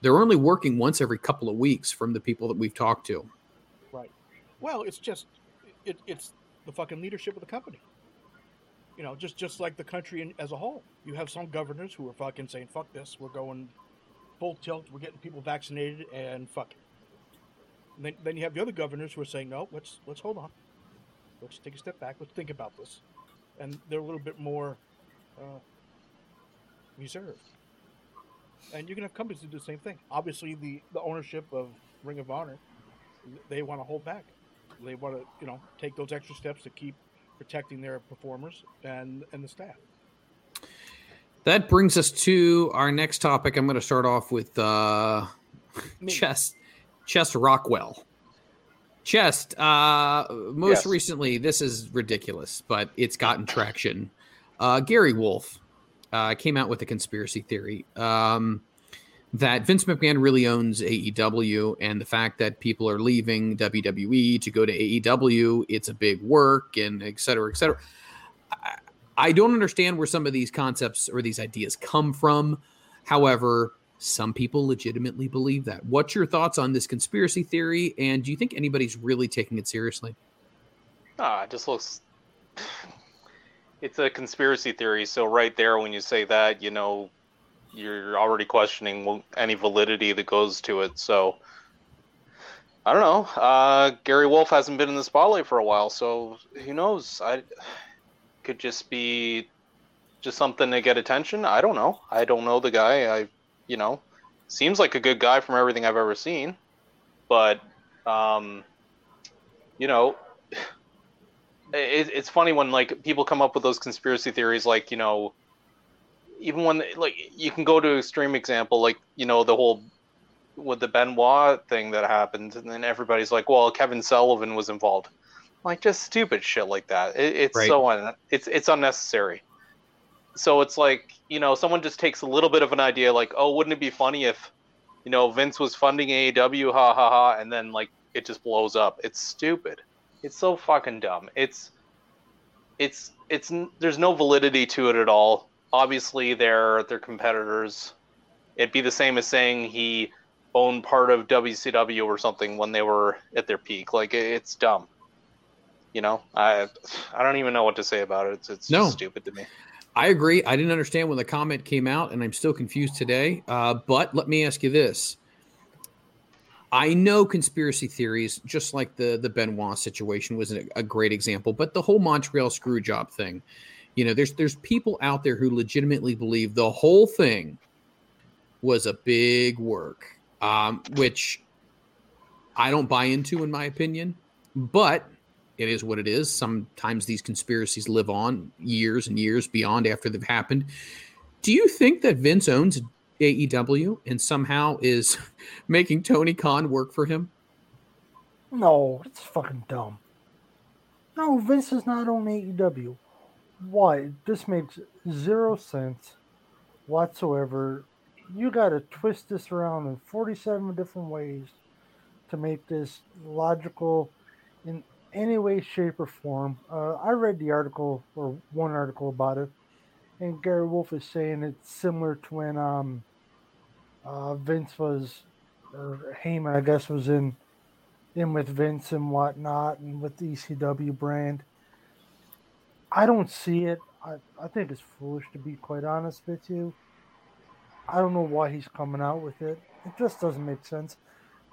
they're only working once every couple of weeks from the people that we've talked to. Right. Well, it's just, it, it's the fucking leadership of the company. You know, just, just like the country in, as a whole. You have some governors who are fucking saying, fuck this, we're going full tilt, we're getting people vaccinated, and fuck it. And then, then you have the other governors who are saying, no, let's let's hold on. Let's take a step back. Let's think about this. And they're a little bit more uh, reserved. And you can have companies that do the same thing. Obviously, the, the ownership of Ring of Honor, they want to hold back. They want to, you know, take those extra steps to keep protecting their performers and, and the staff. That brings us to our next topic. I'm going to start off with uh, Chess, Chess Rockwell. Chest, uh, most yes. recently, this is ridiculous, but it's gotten traction. Uh, Gary Wolf uh, came out with a conspiracy theory um, that Vince McMahon really owns A E W, and the fact that people are leaving W W E to go to A E W, it's a big work, and et cetera, et cetera. I, I don't understand where some of these concepts or these ideas come from. However, some people legitimately believe that. What's your thoughts on this conspiracy theory, and do you think anybody's really taking it seriously? Ah, it just looks... It's a conspiracy theory, so right there when you say that, you know, you're already questioning any validity that goes to it, so... I don't know. Uh, Gary Wolf hasn't been in the spotlight for a while, so who knows? I could just be just something to get attention. I don't know. I don't know the guy. I... You know, seems like a good guy from everything I've ever seen, but, um, you know, it, it's funny when, like, people come up with those conspiracy theories, like, you know, even when, like, you can go to an extreme example, like, you know, the whole, with the Benoit thing that happened, and then everybody's like, well, Kevin Sullivan was involved. Like, just stupid shit like that. It, it's right. so, un- it's it's unnecessary. So it's like, you know, someone just takes a little bit of an idea like, oh, wouldn't it be funny if, you know, Vince was funding A E W, ha ha ha, and then, like, it just blows up. It's stupid. It's so fucking dumb. It's, it's, it's, there's no validity to it at all. Obviously, they're, they're competitors. It'd be the same as saying he owned part of W C W or something when they were at their peak. Like, it's dumb. You know, I, I don't even know what to say about it. It's, it's no. just stupid to me. I agree. I didn't understand when the comment came out, and I'm still confused today. Uh, but let me ask you this. I know conspiracy theories, just like the, the Benoit situation was a, a great example, but the whole Montreal screw job thing, you know, there's there's people out there who legitimately believe the whole thing was a big work, um, which I don't buy into, in my opinion, but it is what it is. Sometimes these conspiracies live on years and years beyond after they've happened. Do you think that Vince owns A E W and somehow is making Tony Khan work for him? No, it's fucking dumb. No, Vince does not own A E W. Why? This makes zero sense whatsoever. You got to twist this around in forty-seven different ways to make this logical in any way, shape, or form. Uh, I read the article, or one article about it, and Gary Wolf is saying it's similar to when um, uh, Vince was, or Heyman, I guess, was in, in with Vince and whatnot, and with the E C W brand. I don't see it. I, I think it's foolish, to be quite honest with you. I don't know why he's coming out with it. It just doesn't make sense.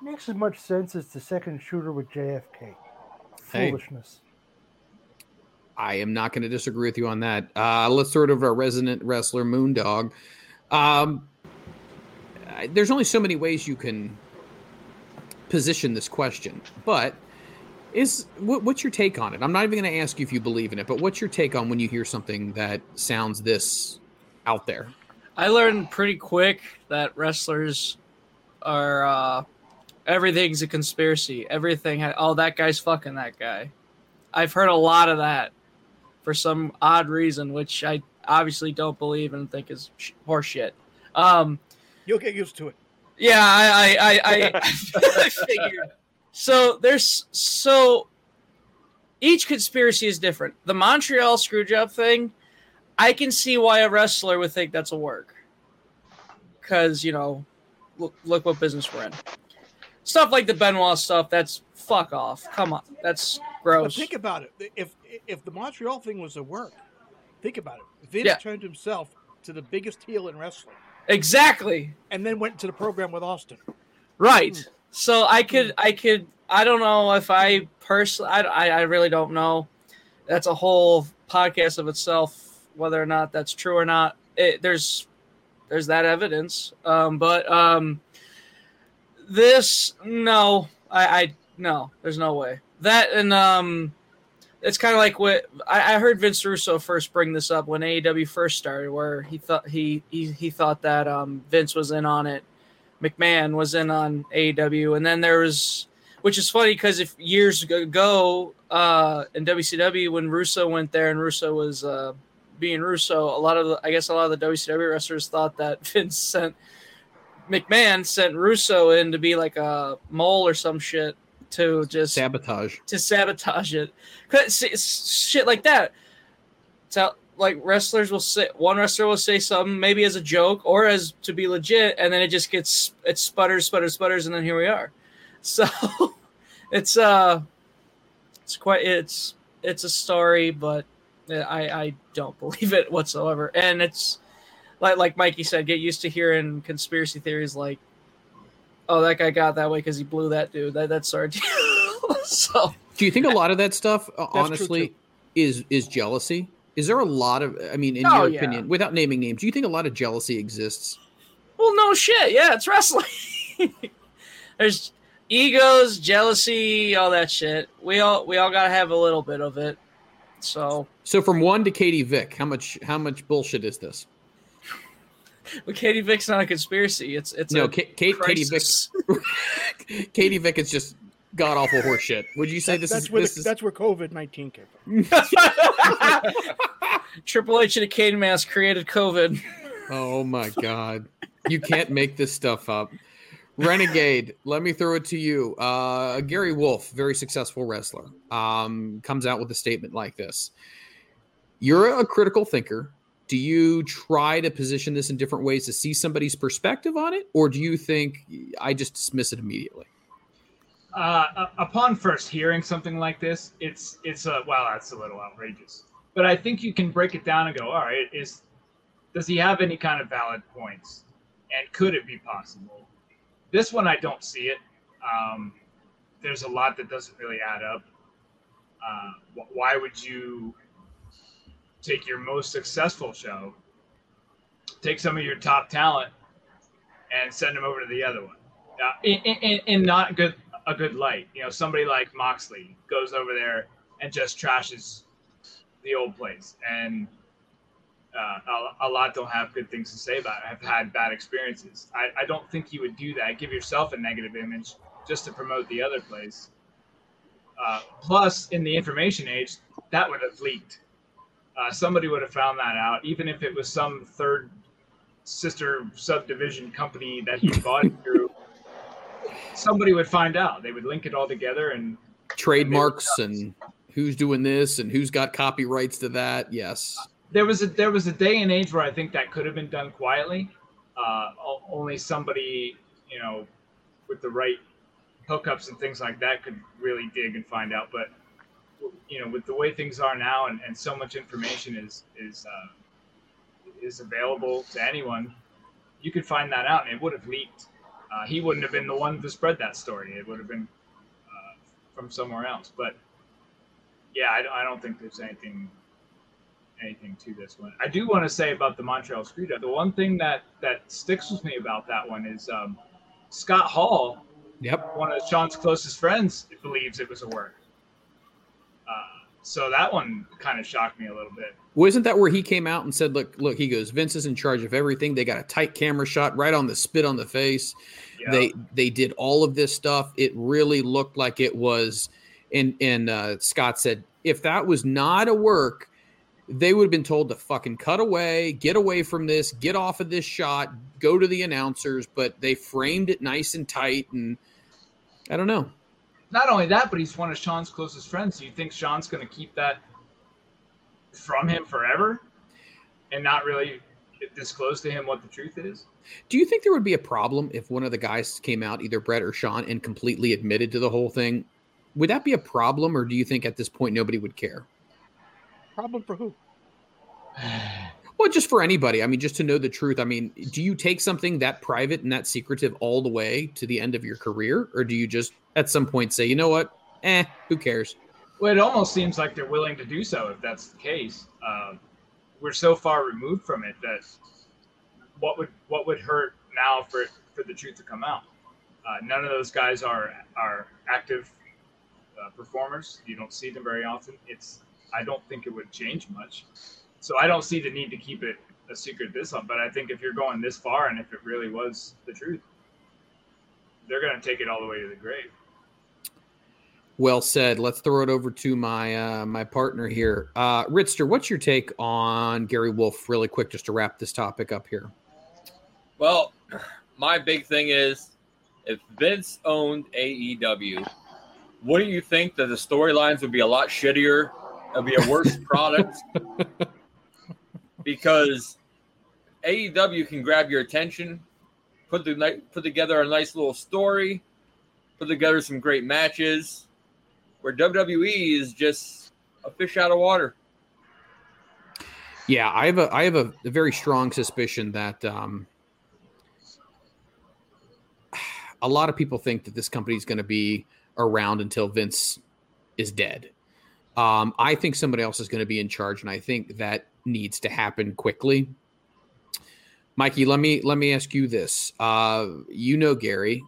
It makes as much sense as the second shooter with J F K. Hey, foolishness. I am not going to disagree with you on that. Uh, let's throw it over to our resident wrestler, Moondog. Um, there's only so many ways you can position this question, but is what, what's your take on it? I'm not even going to ask you if you believe in it, but what's your take on when you hear something that sounds this out there? I learned pretty quick that wrestlers are... Uh... Everything's a conspiracy. Everything. Ha- oh, that guy's fucking that guy. I've heard a lot of that for some odd reason, which I, obviously don't believe and think is sh- horse shit. Um, You'll get used to it. Yeah, I I, I, I figured. So there's so each conspiracy is different. The Montreal Screwjob thing, I can see why a wrestler would think that's a work, because you know, look, look what business we're in. Stuff like the Benoit stuff, that's fuck off. Come on, that's gross. But think about it. If if the Montreal thing was a work, think about it. Vince yeah. turned himself to the biggest heel in wrestling. Exactly. And then went to the program with Austin. Right. Mm. So I could, I could, I don't know if I personally, I, I, I really don't know. That's a whole podcast of itself, whether or not that's true or not. It, there's, there's that evidence. Um, but um, this, no, I, I, no, there's no way. That and um, it's kind of like what I, I heard Vince Russo first bring this up when A E W first started, where he thought he, he, he thought that um, Vince was in on it. McMahon was in on A E W, and then there was, which is funny because if years ago uh, in W C W when Russo went there and Russo was uh, being Russo, a lot of the, I guess a lot of the W C W wrestlers thought that Vince sent McMahon sent Russo in to be like a mole or some shit to just sabotage to sabotage it, cause it's shit like that. So like wrestlers will say, one wrestler will say something maybe as a joke or as to be legit, and then it just gets, it sputters, sputters, sputters, and then here we are. So it's uh, it's quite it's it's a story, but I I don't believe it whatsoever. And it's like like Mikey said, get used to hearing conspiracy theories like, oh, that guy got that way because he blew that dude. That that's our deal. So do you think a lot of that stuff, uh, honestly, is is jealousy? Is there a lot of, I mean, in oh, your yeah. opinion, without naming names, do you think a lot of jealousy exists? Well, no shit. Yeah, it's wrestling. There's egos, jealousy, all that shit. We all we all gotta have a little bit of it. So, so from one to Katie Vick, how much how much bullshit is this? Well, Katie Vick's not a conspiracy. It's it's no a Ka- Kate, Katie Vick. Katie Vick is just god awful horse shit. Would you say that, this, that's is, where this the, is that's where COVID nineteen came from? Triple H and a cane mask created COVID. Oh my god. You can't make this stuff up. Renegade, let me throw it to you. Uh, Gary Wolf, very successful wrestler, um, comes out with a statement like this. You're a critical thinker. Do you try to position this in different ways to see somebody's perspective on it? Or do you think I just dismiss it immediately? Uh, upon first hearing something like this, it's it's a wow, that's a little outrageous. But I think you can break it down and go, all right, is does he have any kind of valid points, and could it be possible? This one I don't see it. Um, there's a lot that doesn't really add up. Uh, why would you take your most successful show, take some of your top talent, and send them over to the other one? Uh, in, in, in not good. A good light, you know, somebody like Moxley goes over there and just trashes the old place, and uh, a, a lot don't have good things to say about it. I've had bad experiences. I, I don't think you would do that. Give yourself a negative image just to promote the other place. Uh, plus, in the information age, that would have leaked. Uh, somebody would have found that out, even if it was some third sister subdivision company that he bought through. Somebody would find out. They would link it all together and trademarks and who's doing this and who's got copyrights to that. Yes, there was a there was a day and age where I think that could have been done quietly. Uh, only somebody, you know, with the right hookups and things like that could really dig and find out. But you know, with the way things are now, and, and so much information is is uh, is available to anyone, you could find that out, and it would have leaked. Uh, he wouldn't have been the one to spread that story. It would have been uh, from somewhere else. But yeah, I, I don't think there's anything anything to this one. I do want to say about the Montreal Screwjob, the one thing that, that sticks with me about that one is um, Scott Hall, yep. one of Sean's closest friends, believes it was a work. Uh, so that one kind of shocked me a little bit. Well, isn't that where he came out and said, look, look, he goes, Vince is in charge of everything. They got a tight camera shot right on the spit on the face. Yeah. They they did all of this stuff. It really looked like it was. And, and uh, Scott said, if that was not a work, they would have been told to fucking cut away, get away from this, get off of this shot, go to the announcers, but they framed it nice and tight, and I don't know. Not only that, but he's one of Sean's closest friends. Do you think Sean's going to keep that from him forever and not really disclose to him what the truth is? Do you think there would be a problem if one of the guys came out, either Brett or Sean, and completely admitted to the whole thing? Would that be a problem, or do you think at this point nobody would care? Problem for who? Well, just for anybody. I mean, just to know the truth. I mean, do you take something that private and that secretive all the way to the end of your career, or do you just at some point say, you know what, eh, who cares? Well, it almost seems like they're willing to do so if that's the case. Um, we're so far removed from it that what would what would hurt now for for the truth to come out? Uh, none of those guys are are active uh, performers. You don't see them very often. It's I don't think it would change much. So I don't see the need to keep it a secret this long. But I think if you're going this far and if it really was the truth, they're going to take it all the way to the grave. Well said. Let's throw it over to my uh, my partner here. Uh, Ritster, what's your take on Gary Wolf really quick just to wrap this topic up here? Well, my big thing is if Vince owned A E W, wouldn't you think that the storylines would be a lot shittier? It'll be a worse product because A E W can grab your attention, put the put together a nice little story, put together some great matches, where W W E is just a fish out of water. Yeah, I have a I have a, a very strong suspicion that um, a lot of people think that this company is going to be around until Vince is dead. Um, I think somebody else is going to be in charge, and I think that needs to happen quickly. Mikey, let me let me ask you this. Uh, you know Gary.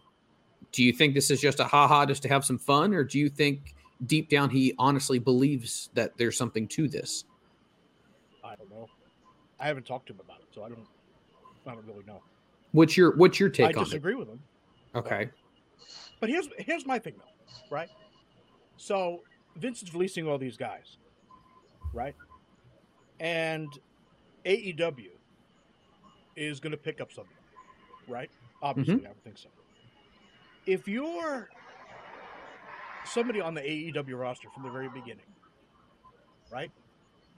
Do you think this is just a ha-ha just to have some fun, or do you think deep down he honestly believes that there's something to this? I don't know. I haven't talked to him about it, so I don't I don't really know. What's your what's your take I on it? I disagree with him. Okay. But here's here's my thing though, right? So Vince is releasing all these guys, right? And A E W is going to pick up something, right? Obviously, mm-hmm. I would think so. If you're somebody on the A E W roster from the very beginning, right?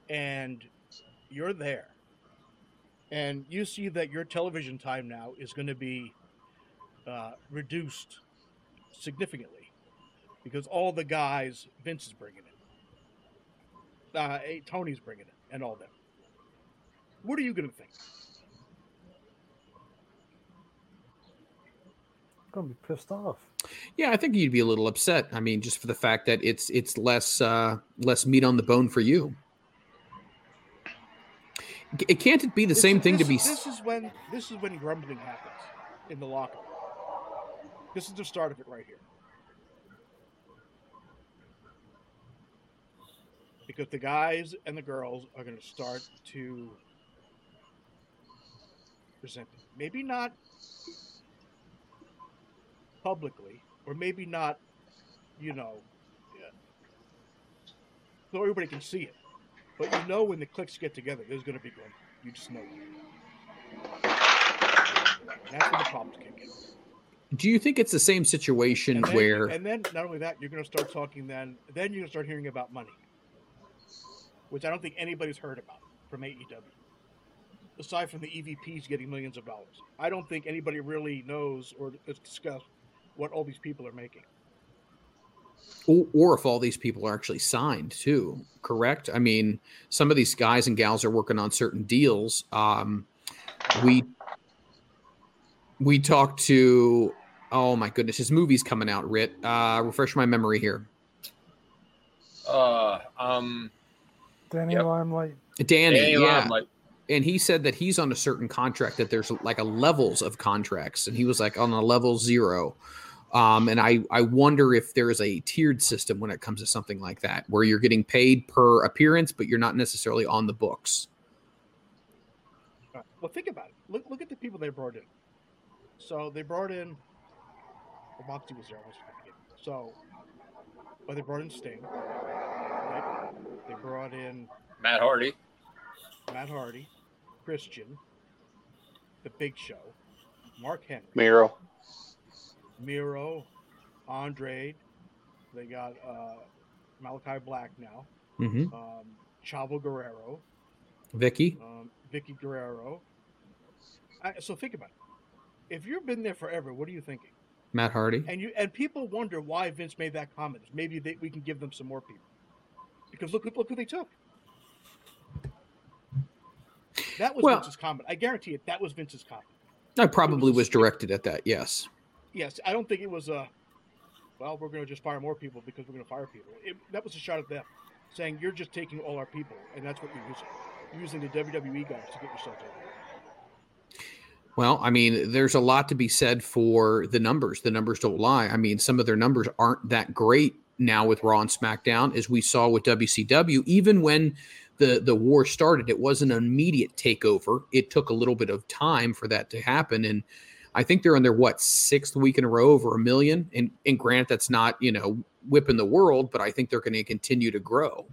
And you're there, and you see that your television time now is going to be uh, reduced significantly, because all the guys Vince is bringing in, uh, Tony's bringing in, and all them. What are you going to think? I'm going to be pissed off. Yeah, I think you'd be a little upset. I mean, just for the fact that it's it's less uh, less meat on the bone for you. It can't it be the this, same thing this, to be. This is when this is when grumbling happens in the locker room. This is the start of it right here. Because the guys and the girls are going to start to resent it. Maybe not publicly, or maybe not, you know, yeah, so everybody can see it. But you know when the cliques get together, there's going to be one. You just know it. That's when the problems kick in. Do you think it's the same situation and then, where... And then, not only that, you're going to start talking then, then you're going to start hearing about money, which I don't think anybody's heard about from A E W, aside from the E V Ps getting millions of dollars. I don't think anybody really knows or has discussed what all these people are making. Or, or if all these people are actually signed, too, correct? I mean, some of these guys and gals are working on certain deals. Um, we we talked to, oh, my goodness, his movie's coming out, Rit. Uh, refresh my memory here. Uh, um... Danny yep. Limelight. Danny, Danny yeah. Limelight. And he said that he's on a certain contract, that there's like a levels of contracts. And he was like on a level zero. Um, and I, I wonder if there is a tiered system when it comes to something like that, where you're getting paid per appearance, but you're not necessarily on the books. Right. Well, think about it. Look look at the people they brought in. So they brought in... Well, Moxie was there. So... Well, they brought in Sting. Right? They brought in... Matt Hardy. Matt Hardy, Christian, The Big Show, Mark Henry, Miro, Miro, Andrade. They got uh, Malachi Black now. Mm-hmm. Um, Chavo Guerrero, Vicky, um, Vicky Guerrero. I, so think about it. If you've been there forever, what are you thinking? Matt Hardy. And you and people wonder why Vince made that comment. Maybe they, we can give them some more people. Because look, look who they took. That was well, Vince's comment. I guarantee it. That was Vince's comment. That probably was, was directed at that. Yes. Yes. I don't think it was a, well, we're going to just fire more people because we're going to fire people. It, that was a shot at them saying, you're just taking all our people. And that's what you're using. You're using the W W E guys to get yourself over. Well, I mean, there's a lot to be said for the numbers. The numbers don't lie. I mean, some of their numbers aren't that great now with Raw and SmackDown, as we saw with W C W. Even when the, the war started, it wasn't an immediate takeover. It took a little bit of time for that to happen. And I think they're on their, what, sixth week in a row over a million? And, and granted, that's not, you know, whipping the world, but I think they're going to continue to grow.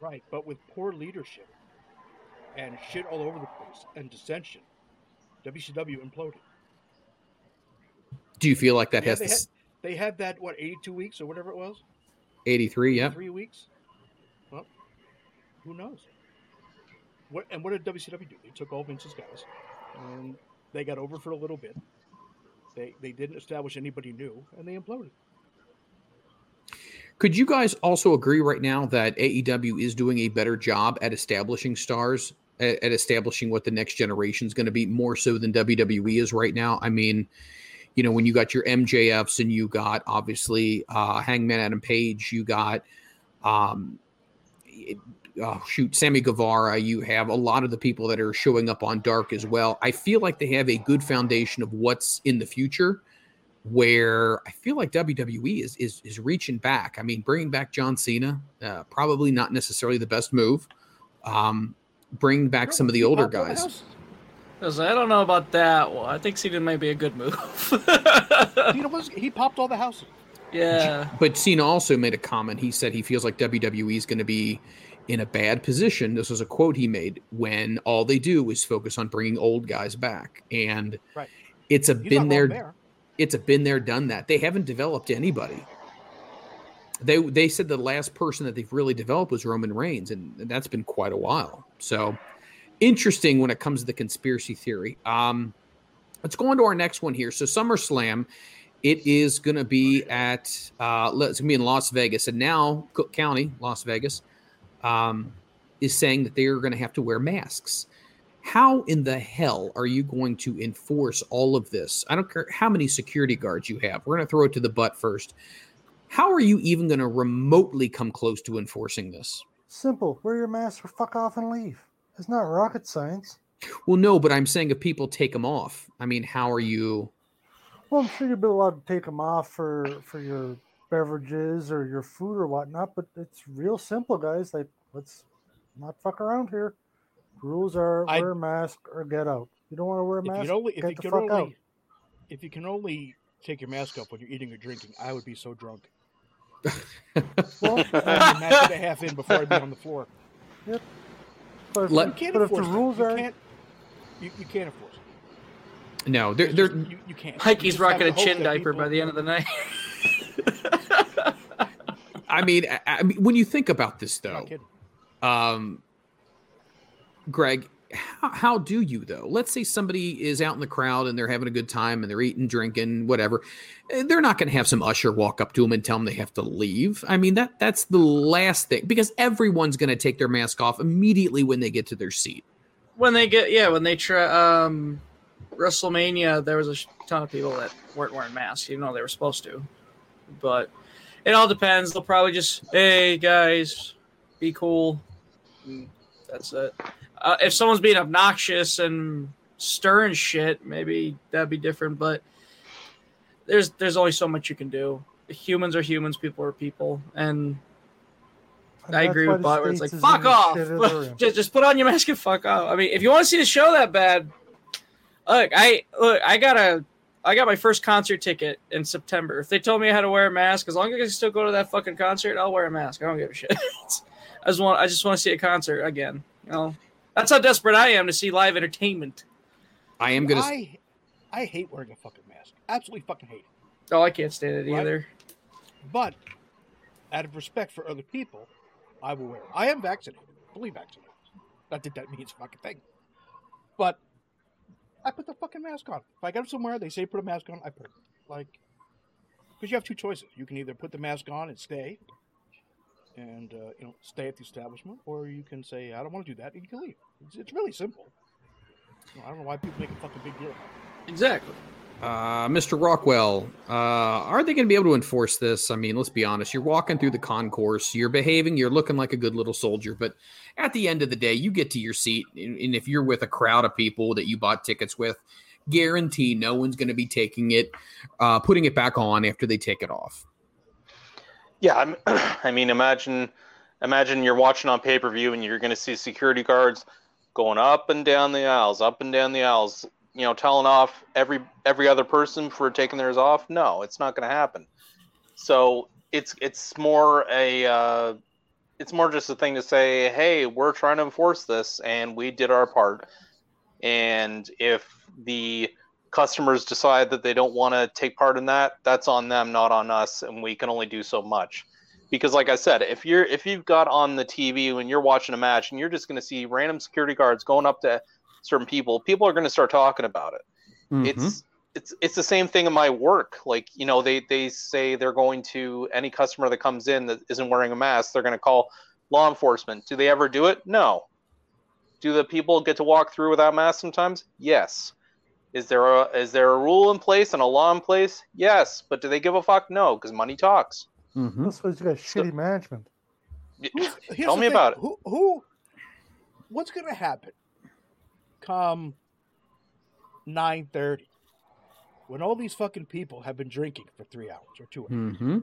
Right, but with poor leadership and shit all over the place and dissension, W C W imploded. Do you feel like that yeah, has they, to... had, they had that, what, eighty-two weeks or whatever it was? eighty-three, yeah. eighty-three weeks? Well, who knows? What And what did W C W do? They took all Vince's guys, and they got over for a little bit. They They didn't establish anybody new, and they imploded. Could you guys also agree right now that A E W is doing a better job at establishing stars, at establishing what the next generation is going to be, more so than W W E is right now? I mean, you know, when you got your M J Fs and you got, obviously, uh, Hangman Adam Page, you got, um, oh, shoot, Sammy Guevara, you have a lot of the people that are showing up on Dark as well. I feel like they have a good foundation of what's in the future, where I feel like W W E is is, is reaching back. I mean, bringing back John Cena, uh, probably not necessarily the best move. Um Bring back some of the older guys. Listen, I don't know about that. Well, I think Cena might be a good move. Cena was, he popped all the houses. Yeah. But Cena also made a comment. He said he feels like W W E is going to be in a bad position. This was a quote he made, when all they do is focus on bringing old guys back. And right. it's a He's been there, there. It's a been there, done that. They haven't developed anybody. They they said the last person that they've really developed was Roman Reigns, and that's been quite a while. So interesting when it comes to the conspiracy theory. Um, let's go on to our next one here. So SummerSlam, it is going to be at uh, it's going to be in Las Vegas, and now Cook County, Las Vegas, um, is saying that they are going to have to wear masks. How in the hell are you going to enforce all of this? I don't care how many security guards you have. We're going to throw it to the butt first. How are you even going to remotely come close to enforcing this? Simple. Wear your mask or fuck off and leave. It's not rocket science. Well, no, but I'm saying if people take them off, I mean, how are you? Well, I'm sure you'll be allowed to take them off for, for your beverages or your food or whatnot, but it's real simple, guys. Like, let's not fuck around here. Rules are I... wear a mask or get out. You don't want to wear a mask, only, get the fuck only, out. If you can only take your mask off when you're eating or drinking, I would be so drunk. Well, I'm a match and a half in before I'd be on the floor. Yep. But if, Let, you can't but if the rules you are, can't, you, you can't enforce it. No, they're, they're you, you can't. Mikey's rocking a chin diaper by the end of the night. I mean, I, I mean, when you think about this, though, um, Greg, how, how do you though? Let's say somebody is out in the crowd and they're having a good time and they're eating, drinking, whatever. They're not going to have some usher walk up to them and tell them they have to leave. I mean, that that's the last thing, because everyone's going to take their mask off immediately when they get to their seat. When they get, yeah, when they try um, WrestleMania, there was a ton of people that weren't wearing masks, even though they were supposed to. But it all depends. They'll probably just, hey guys, be cool. And that's it. Uh, if someone's being obnoxious and stirring shit, maybe that'd be different. But there's there's only so much you can do. Humans are humans. People are people. And, and I agree with Bot, where it's like, fuck off. just just put on your mask and fuck off. I mean, if you want to see the show that bad, look, I look, I got a I got my first concert ticket in September. If they told me I had to wear a mask, as long as I can still go to that fucking concert, I'll wear a mask. I don't give a shit. I just want I just want to see a concert again. You know. That's how desperate I am to see live entertainment. I am gonna. I, I hate wearing a fucking mask. Absolutely fucking hate it. Oh, I can't stand it right? either. But out of respect for other people, I will wear it. I am vaccinated, fully vaccinated. Not that that means a fucking thing, but I put the fucking mask on. If I go somewhere, they say put a mask on, I put it. Like, because you have two choices. You can either put the mask on and stay, and uh, you know, stay at the establishment, or you can say I don't want to do that and you can leave. It's, it's really simple. I don't know why people make a fucking big deal about it. Exactly. Uh, Mister Rockwell, uh, are they going to be able to enforce this? I mean, let's be honest. You're walking through the concourse. You're behaving. You're looking like a good little soldier. But at the end of the day, you get to your seat. And, and if you're with a crowd of people that you bought tickets with, guarantee no one's going to be taking it, uh, putting it back on after they take it off. Yeah. I'm, I mean, imagine, imagine you're watching on pay-per-view and you're going to see security guards going up and down the aisles, up and down the aisles, you know, telling off every every other person for taking theirs off. No, it's not going to happen. So it's it's more a uh, it's more just a thing to say, hey, we're trying to enforce this, and we did our part. And if the customers decide that they don't want to take part in that, that's on them, not on us, and we can only do so much. Because, like I said, if you're if you've got on the T V when you're watching a match and you're just going to see random security guards going up to certain people, people are going to start talking about it. Mm-hmm. It's it's it's the same thing in my work. Like, you know, they they say they're going to any customer that comes in that isn't wearing a mask, they're going to call law enforcement. Do they ever do it? No. Do the people get to walk through without masks sometimes? Yes. Is there a is there a rule in place and a law in place? Yes. But do they give a fuck? No, because money talks. Mm-hmm. That's why you got shitty so, management. Tell me thing. about it. Who, who? What's going to happen come nine thirty when all these fucking people have been drinking for three hours or two hours? Mm-hmm.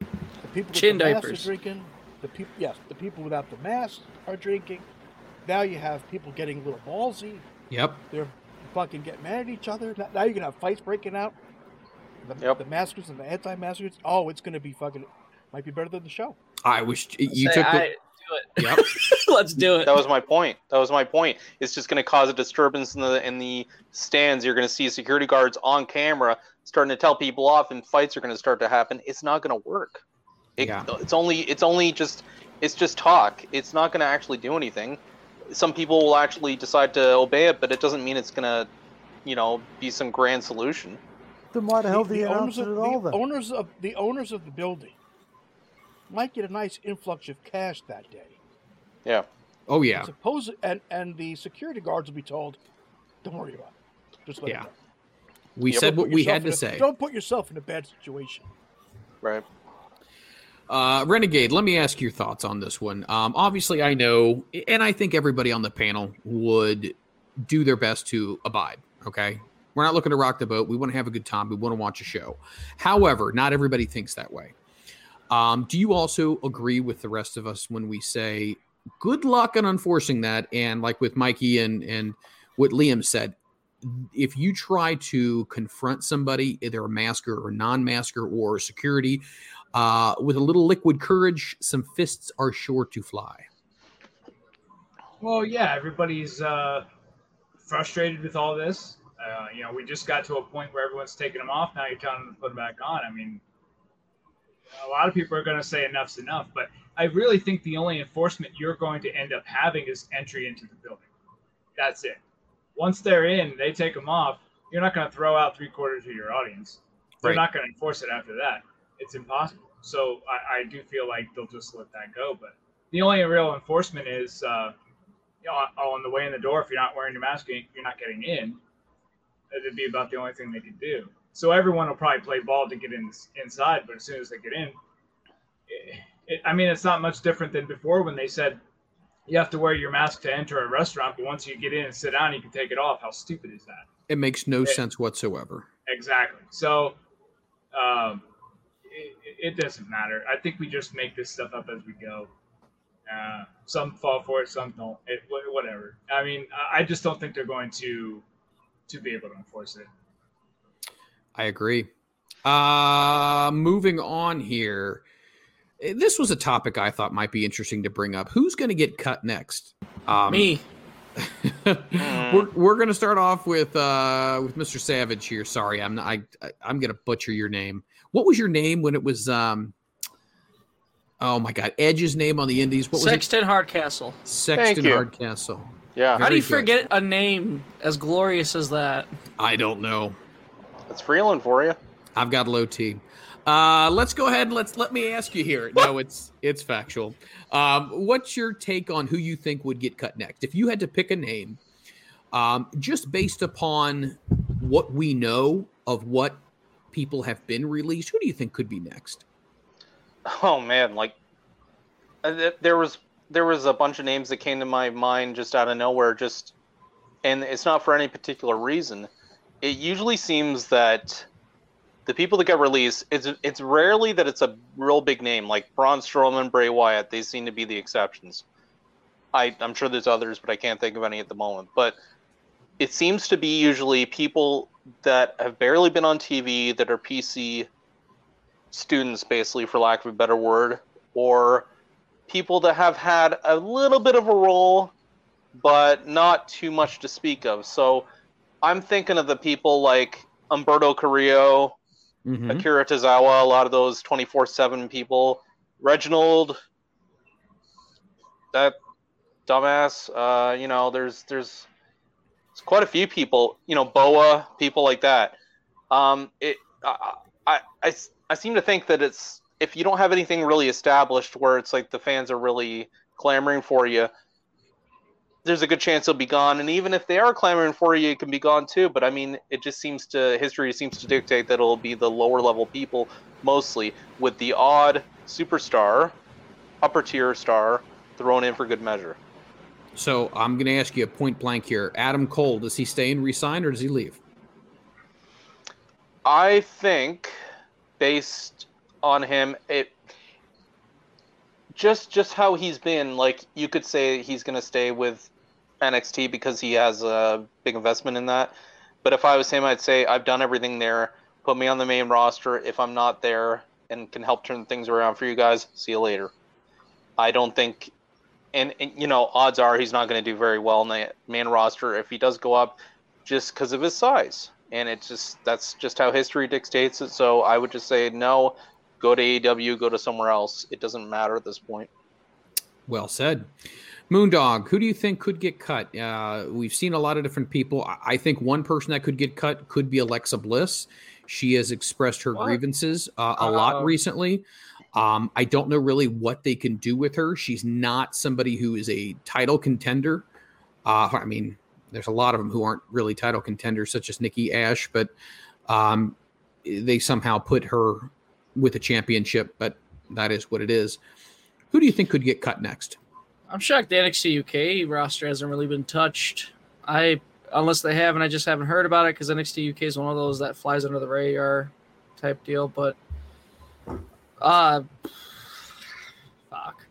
The people Chin with the diapers. masks are drinking. The people, yes, the people without the mask are drinking. Now you have people getting a little ballsy. Yep. They're fucking getting mad at each other. Now you're going to have fights breaking out. The, yep. the maskers and the anti-maskers. Oh, it's going to be fucking. Might be better than the show. I wish you Say, took. The, I, do it. Yep. Let's do it. That was my point. That was my point. It's just going to cause a disturbance in the in the stands. You're going to see security guards on camera starting to tell people off, and fights are going to start to happen. It's not going to work. It, yeah. It's only. It's only just. It's just talk. It's not going to actually do anything. Some people will actually decide to obey it, but it doesn't mean it's going to, you know, be some grand solution. Then why the hell do you announce it at all, then? Owners of, the owners of the building might get a nice influx of cash that day. Yeah. Oh, yeah. And, suppose, and, and the security guards will be told, don't worry about it. Just let yeah. it go. We yeah, said what we had to a, say. Don't put yourself in a bad situation. Right. Uh, Renegade, let me ask your thoughts on this one. Um, obviously, I know, and I think everybody on the panel would do their best to abide, okay? We're not looking to rock the boat. We want to have a good time. We want to watch a show. However, not everybody thinks that way. Um, do you also agree with the rest of us when we say good luck on enforcing that? And like with Mikey and, and what Liam said, if you try to confront somebody, either a masker or non-masker or security, uh, with a little liquid courage, some fists are sure to fly. Well, yeah, everybody's uh, frustrated with all this. Uh, you know, we just got to a point where everyone's taking them off. Now you're telling them to put them back on. I mean, a lot of people are going to say enough's enough. But I really think the only enforcement you're going to end up having is entry into the building. That's it. Once they're in, they take them off. You're not going to throw out three quarters of your audience. They're right. not going to enforce it after that. It's impossible. So I, I do feel like they'll just let that go. But the only real enforcement is, uh, you know, on the way in the door, if you're not wearing your mask, you're not getting in. It'd be about the only thing they could do. So everyone will probably play ball to get in inside, but as soon as they get in, it, it, I mean, it's not much different than before when they said you have to wear your mask to enter a restaurant, but once you get in and sit down, you can take it off. How stupid is that? It makes no it, sense whatsoever. Exactly. So um, it, it doesn't matter. I think we just make this stuff up as we go. Uh, some fall for it, some don't. It, whatever. I mean, I just don't think they're going to... to be able to enforce it. I agree. Uh, moving on here. This was a topic I thought might be interesting to bring up. Who's going to get cut next? Um, Me. mm. We're we're gonna start off with uh, with Mister Savage here. Sorry, I'm not, I, I I'm gonna butcher your name. What was your name when it was? Um, oh my God, Edge's name on the Indies. What was Sexton it? Hardcastle. Sexton Hardcastle. Yeah. Very How do you good. forget a name as glorious as that? I don't know. It's reeling for you. I've got low T. Uh, let's go ahead and let's let me ask you here. No, it's it's factual. Um, what's your take on who you think would get cut next? If you had to pick a name, um, just based upon what we know of what people have been released, who do you think could be next? Oh man, like there was there was a bunch of names that came to my mind just out of nowhere. Just and it's not for any particular reason. It usually seems that the people that get released, it's it's rarely that it's a real big name like Braun Strowman, Bray Wyatt. They seem to be the exceptions. I, I'm sure there's others, but I can't think of any at the moment. But it seems to be usually people that have barely been on T V, that are P C students, basically, for lack of a better word, or people that have had a little bit of a role, but not too much to speak of. So I'm thinking of the people like Humberto Carrillo, Mm-hmm. Akira Tozawa, a lot of those twenty-four seven people. Reginald, that dumbass. Uh, you know, there's there's there's quite a few people. You know, Boa, people like that. Um, it I, I I I seem to think that it's if you don't have anything really established where it's like the fans are really clamoring for you, there's a good chance they'll be gone. And even if they are clamoring for you, it can be gone too. But I mean, it just seems to, history seems to dictate that it'll be the lower level people mostly, with the odd superstar, upper tier star thrown in for good measure. So I'm going to ask you a point blank here. Adam Cole, does he stay and resign or does he leave? I think based on him, it, Just just how he's been, like, you could say he's going to stay with N X T because he has a big investment in that. But if I was him, I'd say, I've done everything there. Put me on the main roster. If I'm not there and can help turn things around for you guys, see you later. I don't think... And, and you know, odds are he's not going to do very well in the main roster if he does go up just because of his size. And it's just... That's just how history dictates it. So I would just say, no... Go to A E W, go to somewhere else. It doesn't matter at this point. Well said. Moondog, who do you think could get cut? Uh, we've seen a lot of different people. I think one person that could get cut could be Alexa Bliss. She has expressed her what? grievances uh, a uh, lot recently. Um, I don't know really what they can do with her. She's not somebody who is a title contender. Uh, I mean, there's a lot of them who aren't really title contenders, such as Nikki Ash, but um, they somehow put her with a championship, but that is what it is. Who do you think could get cut next? I'm shocked the N X T U K roster hasn't really been touched. I unless they have, and I just haven't heard about it because N X T U K is one of those that flies under the radar type deal. But uh, fuck,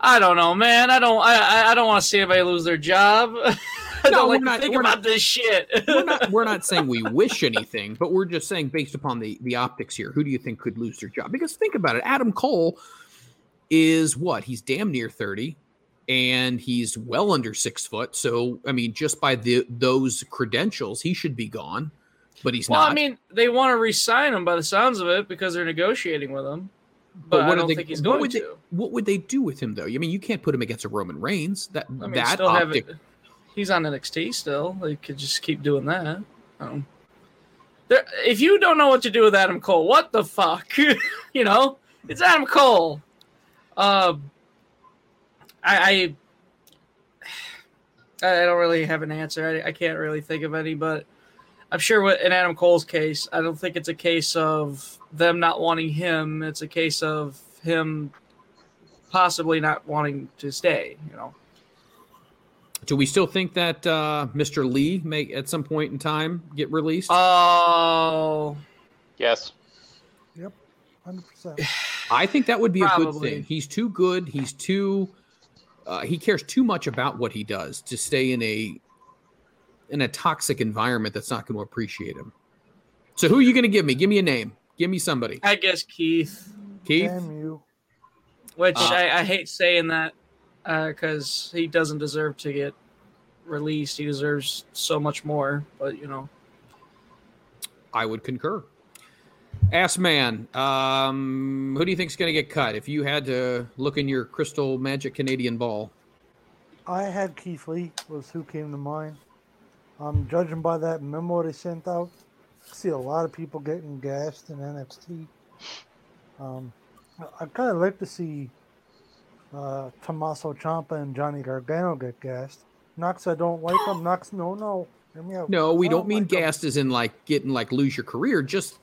I don't know, man. I don't. I I don't want to see anybody lose their job. I no, don't like we're not, to think we're about not, this shit. we're, not, we're not saying we wish anything, but we're just saying based upon the, the optics here, who do you think could lose their job? Because think about it. Adam Cole is what? He's damn near thirty, and he's well under six foot. So, I mean, just by the those credentials, he should be gone, but he's well, not. Well, I mean, they want to re-sign him by the sounds of it because they're negotiating with him. But, but what I don't they, think he's going to. They, what would they do with him, though? I mean, you can't put him against a Roman Reigns. That, I mean, that optic... He's on N X T still. They could just keep doing that. Um, there, if you don't know what to do with Adam Cole, what the fuck? You know, it's Adam Cole. Uh, I, I I don't really have an answer. I, I can't really think of any, but I'm sure what, in Adam Cole's case, I don't think it's a case of them not wanting him. It's a case of him possibly not wanting to stay, you know. Do we still think that uh, Mister Lee may, at some point in time, get released? Oh, uh, yes. Yep, one hundred percent. I think that would be Probably. a good thing. He's too good. He's too. Uh, he cares too much about what he does to stay in a in a toxic environment that's not going to appreciate him. So, who are you going to give me? Give me a name. Give me somebody. I guess Keith. Keith. Damn you. Which uh, I, I hate saying that. because uh, he doesn't deserve to get released. He deserves so much more, but, you know. I would concur. Ass Man, um, who do you think is going to get cut if you had to look in your crystal magic Canadian ball? I had Keith Lee was who came to mind. Um, judging by that memo they sent out, I see a lot of people getting gassed in N X T. Um, I'd kind of like to see uh, Tommaso Ciampa and Johnny Gargano get gassed. Knox, I don't like them. Knox, no, no. Hear me out. No, we I don't, don't mean like gassed them. As in like getting like lose your career, just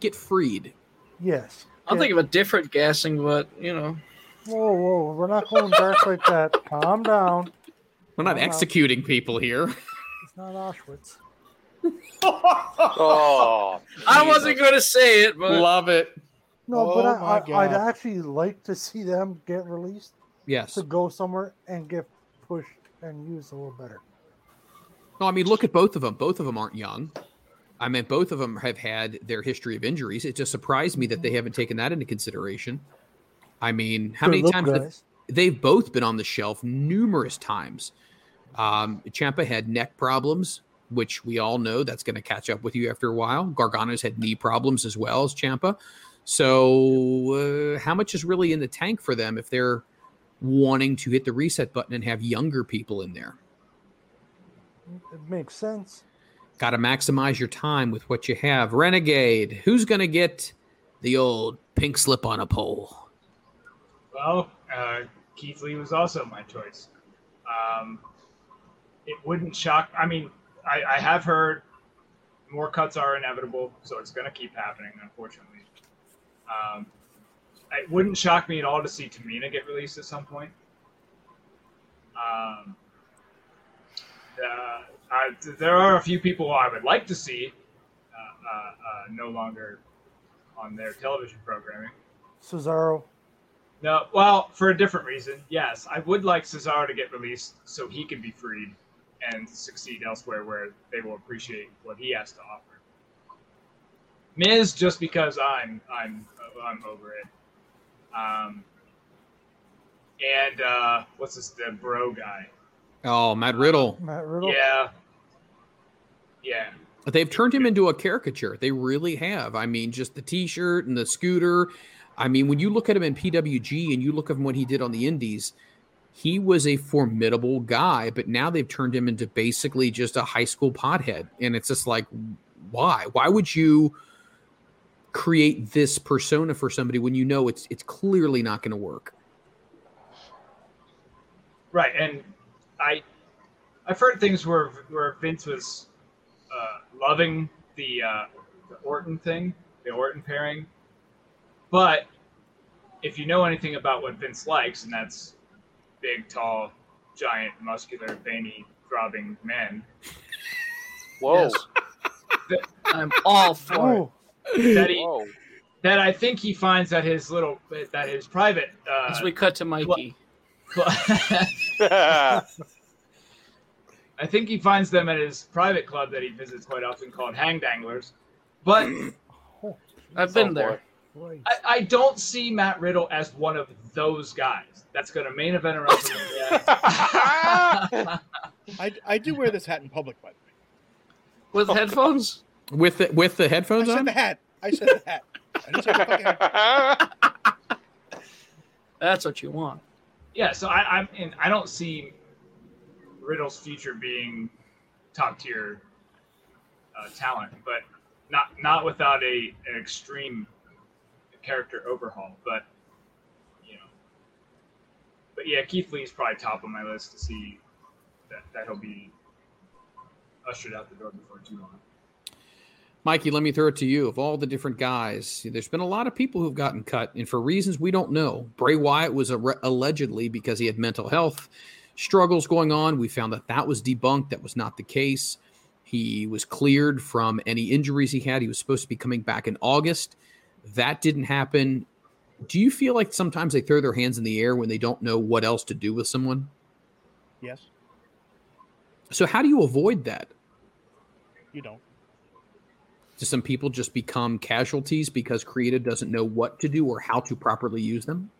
get freed. Yes. I'm yeah. thinking of a different gassing, but you know. Whoa, whoa, we're not going dark like that. Calm down. We're not Calm executing down. people here. Not Auschwitz. oh, I wasn't going to say it, but love it. No, oh, but I, I, I'd actually like to see them get released. Yes, to go somewhere and get pushed and used a little better. No, I mean look at both of them. Both of them aren't young. I mean, both of them have had their history of injuries. It just surprised me that they haven't taken that into consideration. I mean, how Good many times have, they've both been on the shelf numerous times. Um, Ciampa had neck problems, which we all know that's going to catch up with you after a while. Gargano's had knee problems as well as Ciampa. So uh, how much is really in the tank for them if they're wanting to hit the reset button and have younger people in there? It makes sense. Got to maximize your time with what you have. Renegade, who's going to get the old pink slip on a pole? Well, uh, Keith Lee was also my choice. Um, It wouldn't shock. I mean, I, I have heard more cuts are inevitable, so it's going to keep happening, unfortunately. Um, it wouldn't shock me at all to see Tamina get released at some point. Um, uh, I, there are a few people I would like to see uh, uh, uh, no longer on their television programming. Cesaro. No, well, for a different reason. Yes, I would like Cesaro to get released so he can be freed and succeed elsewhere where they will appreciate what he has to offer. Miz, just because I'm I'm I'm over it. Um, and uh, what's this the bro guy? Oh, Matt Riddle. Matt Riddle. Yeah, yeah. They've turned him into a caricature. They really have. I mean, just the T-shirt and the scooter. I mean, when you look at him in P W G and you look at him what he did on the Indies, he was a formidable guy, but now they've turned him into basically just a high school pothead. And it's just like, why? Why would you create this persona for somebody when you know it's it's clearly not going to work? Right, and I, I've heard things where where Vince was uh, loving the, uh, the Orton thing, the Orton pairing. But if you know anything about what Vince likes, and that's big, tall, giant, muscular, veiny, throbbing men. Whoa. That, I'm all for it. That, he, that I think he finds that his little, that his private. Uh, As we cut to Mikey. Cl- I think he finds them at his private club that he visits quite often called Hang Danglers. But I've been oh, there. Boy. I, I don't see Matt Riddle as one of those guys that's going to main event around. I, I do wear this hat in public, by the way. With oh, headphones? God. With the, with the headphones I on? I said the hat. I said the hat. I didn't say the fucking hat. That's what you want. Yeah, so I, I'm. And I don't see Riddle's future being top tier uh, talent, but not not without a an extreme. Character overhaul, but you know, but yeah, Keith Lee's probably top of my list to see that, that he'll be ushered out the door before too long. Mikey, let me throw it to you. Of all the different guys, there's been a lot of people who've gotten cut, and for reasons we don't know. Bray Wyatt was a re- allegedly because he had mental health struggles going on. We found that that was debunked. That was not the case. He was cleared from any injuries he had. He was supposed to be coming back in August. That didn't happen. Do you feel like sometimes they throw their hands in the air when they don't know what else to do with someone? Yes. So how do you avoid that? You don't. Do some people just become casualties because creative doesn't know what to do or how to properly use them?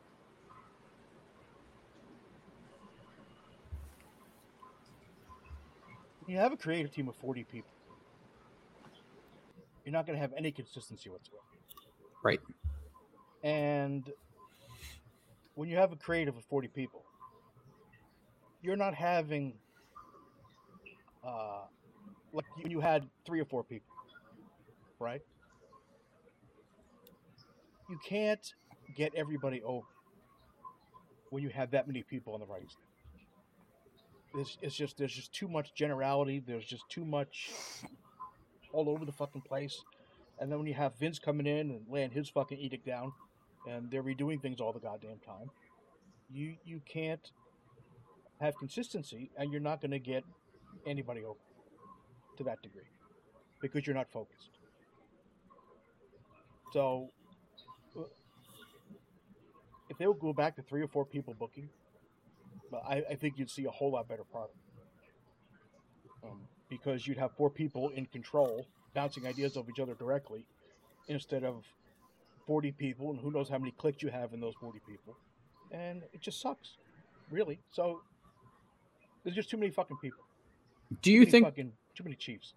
When you have a creative team of forty people, you're not going to have any consistency whatsoever. Right. And when you have a creative of forty people, you're not having, uh, like when you had three or four people, right? You can't get everybody over when you have that many people on the writing staff. It's, it's just, there's just too much generality. There's just too much all over the fucking place. And then when you have Vince coming in and laying his fucking edict down, and they're redoing things all the goddamn time, you you can't have consistency, and you're not going to get anybody over to that degree because you're not focused. So if they would go back to three or four people booking, I, I think you'd see a whole lot better product, um, because you'd have four people in control bouncing ideas off each other directly instead of forty people, and who knows how many clicks you have in those forty people. And it just sucks, really. So there's just too many fucking people. Do you too think fucking, too many chiefs?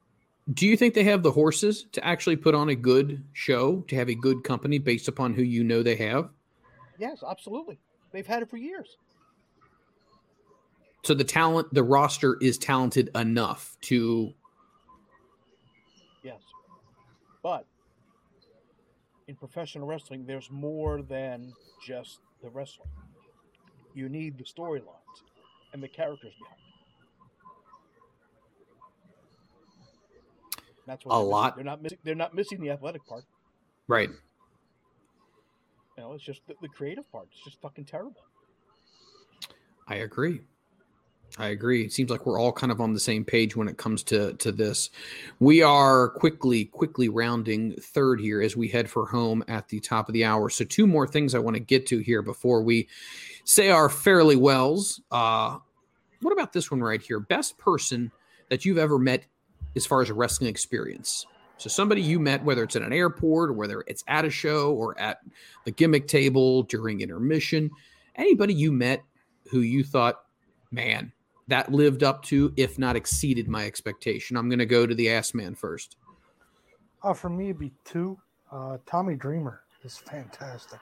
Do you think they have the horses to actually put on a good show, to have a good company based upon who you know they have? Yes, absolutely. They've had it for years. So the talent, the roster is talented enough to. Yes, but in professional wrestling, there's more than just the wrestling. You need the storylines and the characters behind it. That's what a lot. They're not missing. They're not missing the athletic part. Right. You know, it's just the, the creative part. It's just fucking terrible. I agree. I agree. It seems like we're all kind of on the same page when it comes to, to this. We are quickly, quickly rounding third here as we head for home at the top of the hour. So two more things I want to get to here before we say our fairly wells. Uh, what about this one right here? Best person that you've ever met as far as a wrestling experience. So somebody you met, whether it's at an airport or whether it's at a show or at the gimmick table during intermission, anybody you met who you thought, man, that lived up to, if not exceeded, my expectation. I'm going to go to the ass man first. Uh, for me, it'd be two. Uh, Tommy Dreamer is fantastic.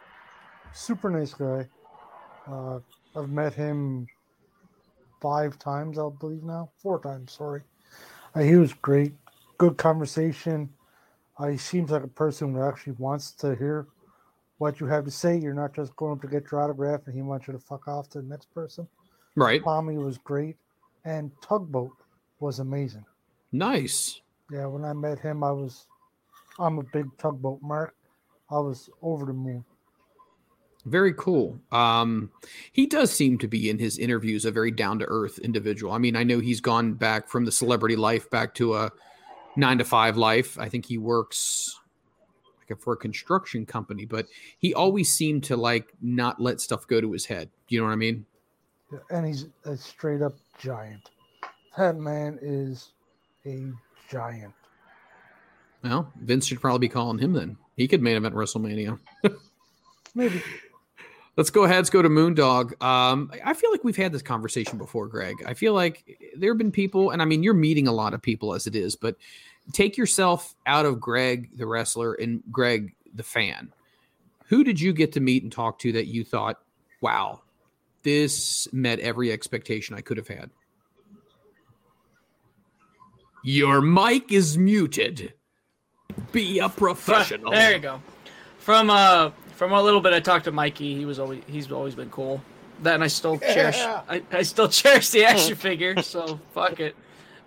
Super nice guy. Uh, I've met him five times, I believe now. Four times, sorry. Uh, he was great. Good conversation. Uh, he seems like a person who actually wants to hear what you have to say. You're not just going up to get your autograph and he wants you to fuck off to the next person. Right. Tommy was great, and Tugboat was amazing. Nice. Yeah, when I met him, I was, I'm a big Tugboat mark. I was over the moon. Very cool. Um, he does seem to be in his interviews a very down-to-earth individual. I mean, I know he's gone back from the celebrity life back to a nine-to-five life. I think he works for a construction company, but he always seemed to, like, not let stuff go to his head. You know what I mean? And he's a straight-up giant. That man is a giant. Well, Vince should probably be calling him then. He could main event WrestleMania. Maybe. Let's go ahead. Let's go to Moondog. Um, I feel like we've had this conversation before, Greg. I feel like there have been people, and I mean, you're meeting a lot of people as it is, but take yourself out of Greg, the wrestler, and Greg, the fan. Who did you get to meet and talk to that you thought, wow, this met every expectation I could have had? Your mic is muted. Be a professional. There you go. From uh, from a little bit, I talked to Mikey. He was always he's always been cool. That and I still yeah. cherish I, I still cherish the action figure. So fuck it,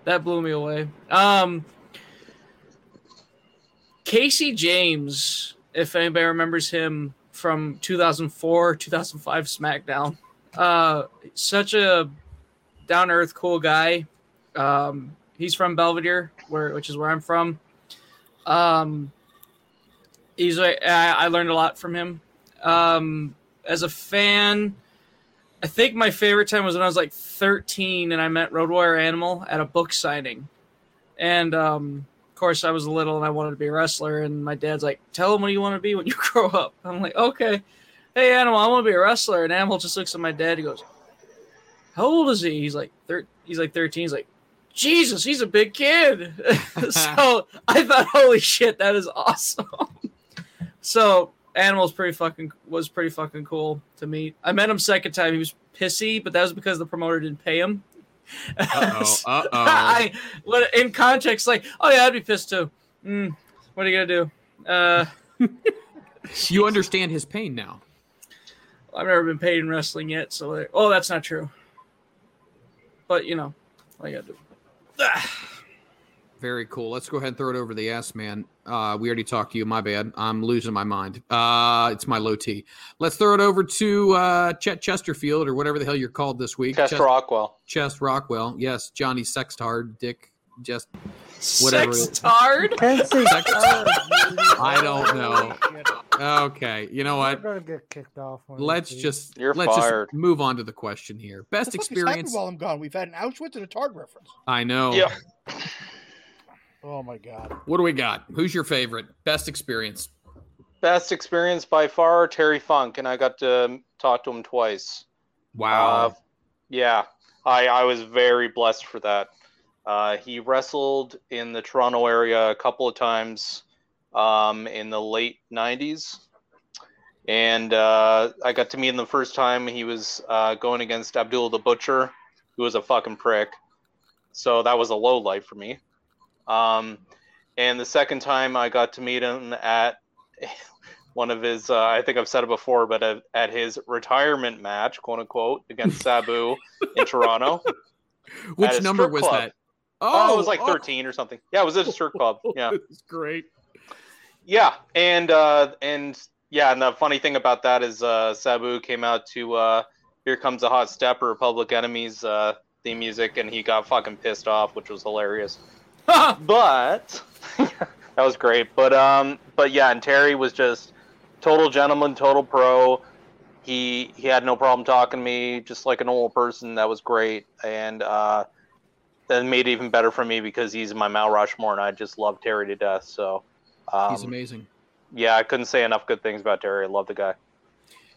that blew me away. Um, Casey James, if anybody remembers him from two thousand four, two thousand five SmackDown. Uh, such a down-to-earth, cool guy. Um, he's from Belvedere, where which is where I'm from. Um, he's I, I learned a lot from him. Um, as a fan, I think my favorite time was when I was like thirteen, and I met Road Warrior Animal at a book signing. And um, of course, I was little, and I wanted to be a wrestler. And my dad's like, "Tell him what you want to be when you grow up." I'm like, "Okay. Hey, Animal, I want to be a wrestler." And Animal just looks at my dad. He goes, "How old is he?" He's like, thir- he's like thirteen. He's like, Jesus, he's a big kid. So I thought, holy shit, that is awesome. So Animal's pretty fucking was pretty fucking cool to meet. I met him second time. He was pissy, but that was because the promoter didn't pay him. Uh-oh, so uh-oh. I, what, in context, like, oh yeah, I'd be pissed too. Mm, what are you going to do? Uh, you understand his pain now. I've never been paid in wrestling yet, so like, oh, that's not true. But, you know, I got to do. Ah. Very cool. Let's go ahead and throw it over the ass, man. Uh, we already talked to you. My bad. I'm losing my mind. Uh, it's my low T. Let's throw it over to uh, Chet Chesterfield or whatever the hell you're called this week. Chest Chest Rockwell. Chest Rockwell. Yes, Johnny Sextard, Dick, just whatever. Sextard? Sextard. I don't know. Okay, you know what? You're gonna get kicked off. Let's just You're let's fired. Just move on to the question here. Best the fuck experience. Is while I'm gone, we've had an Auschwitz and a Tard reference. I know. Yeah. Oh my God. What do we got? Who's your favorite? Best experience. Best experience by far, Terry Funk, and I got to talk to him twice. Wow. Uh, yeah, I, I was very blessed for that. Uh, he wrestled in the Toronto area a couple of times um, in the late nineties. And uh, I got to meet him the first time. He was uh, going against Abdul the Butcher, who was a fucking prick. So that was a low life for me. Um, and the second time I got to meet him at one of his, uh, I think I've said it before, but at, at his retirement match, quote unquote, against Sabu in Toronto. Which number was club. That? Oh, oh, it was like thirteen oh. or something. Yeah, it was at a strip club. Yeah. It's great. Yeah. And, uh, and yeah. And the funny thing about that is, uh, Sabu came out to, uh, Here Comes a Hot Stepper, Public Enemy's, uh, theme music. And he got fucking pissed off, which was hilarious. But that was great. But um, but yeah, and Terry was just total gentleman, total pro. He he had no problem talking to me, just like a normal person. That was great, and uh, that made it even better for me because he's my Mount Rushmore, and I just love Terry to death. So um, he's amazing. Yeah, I couldn't say enough good things about Terry. I love the guy.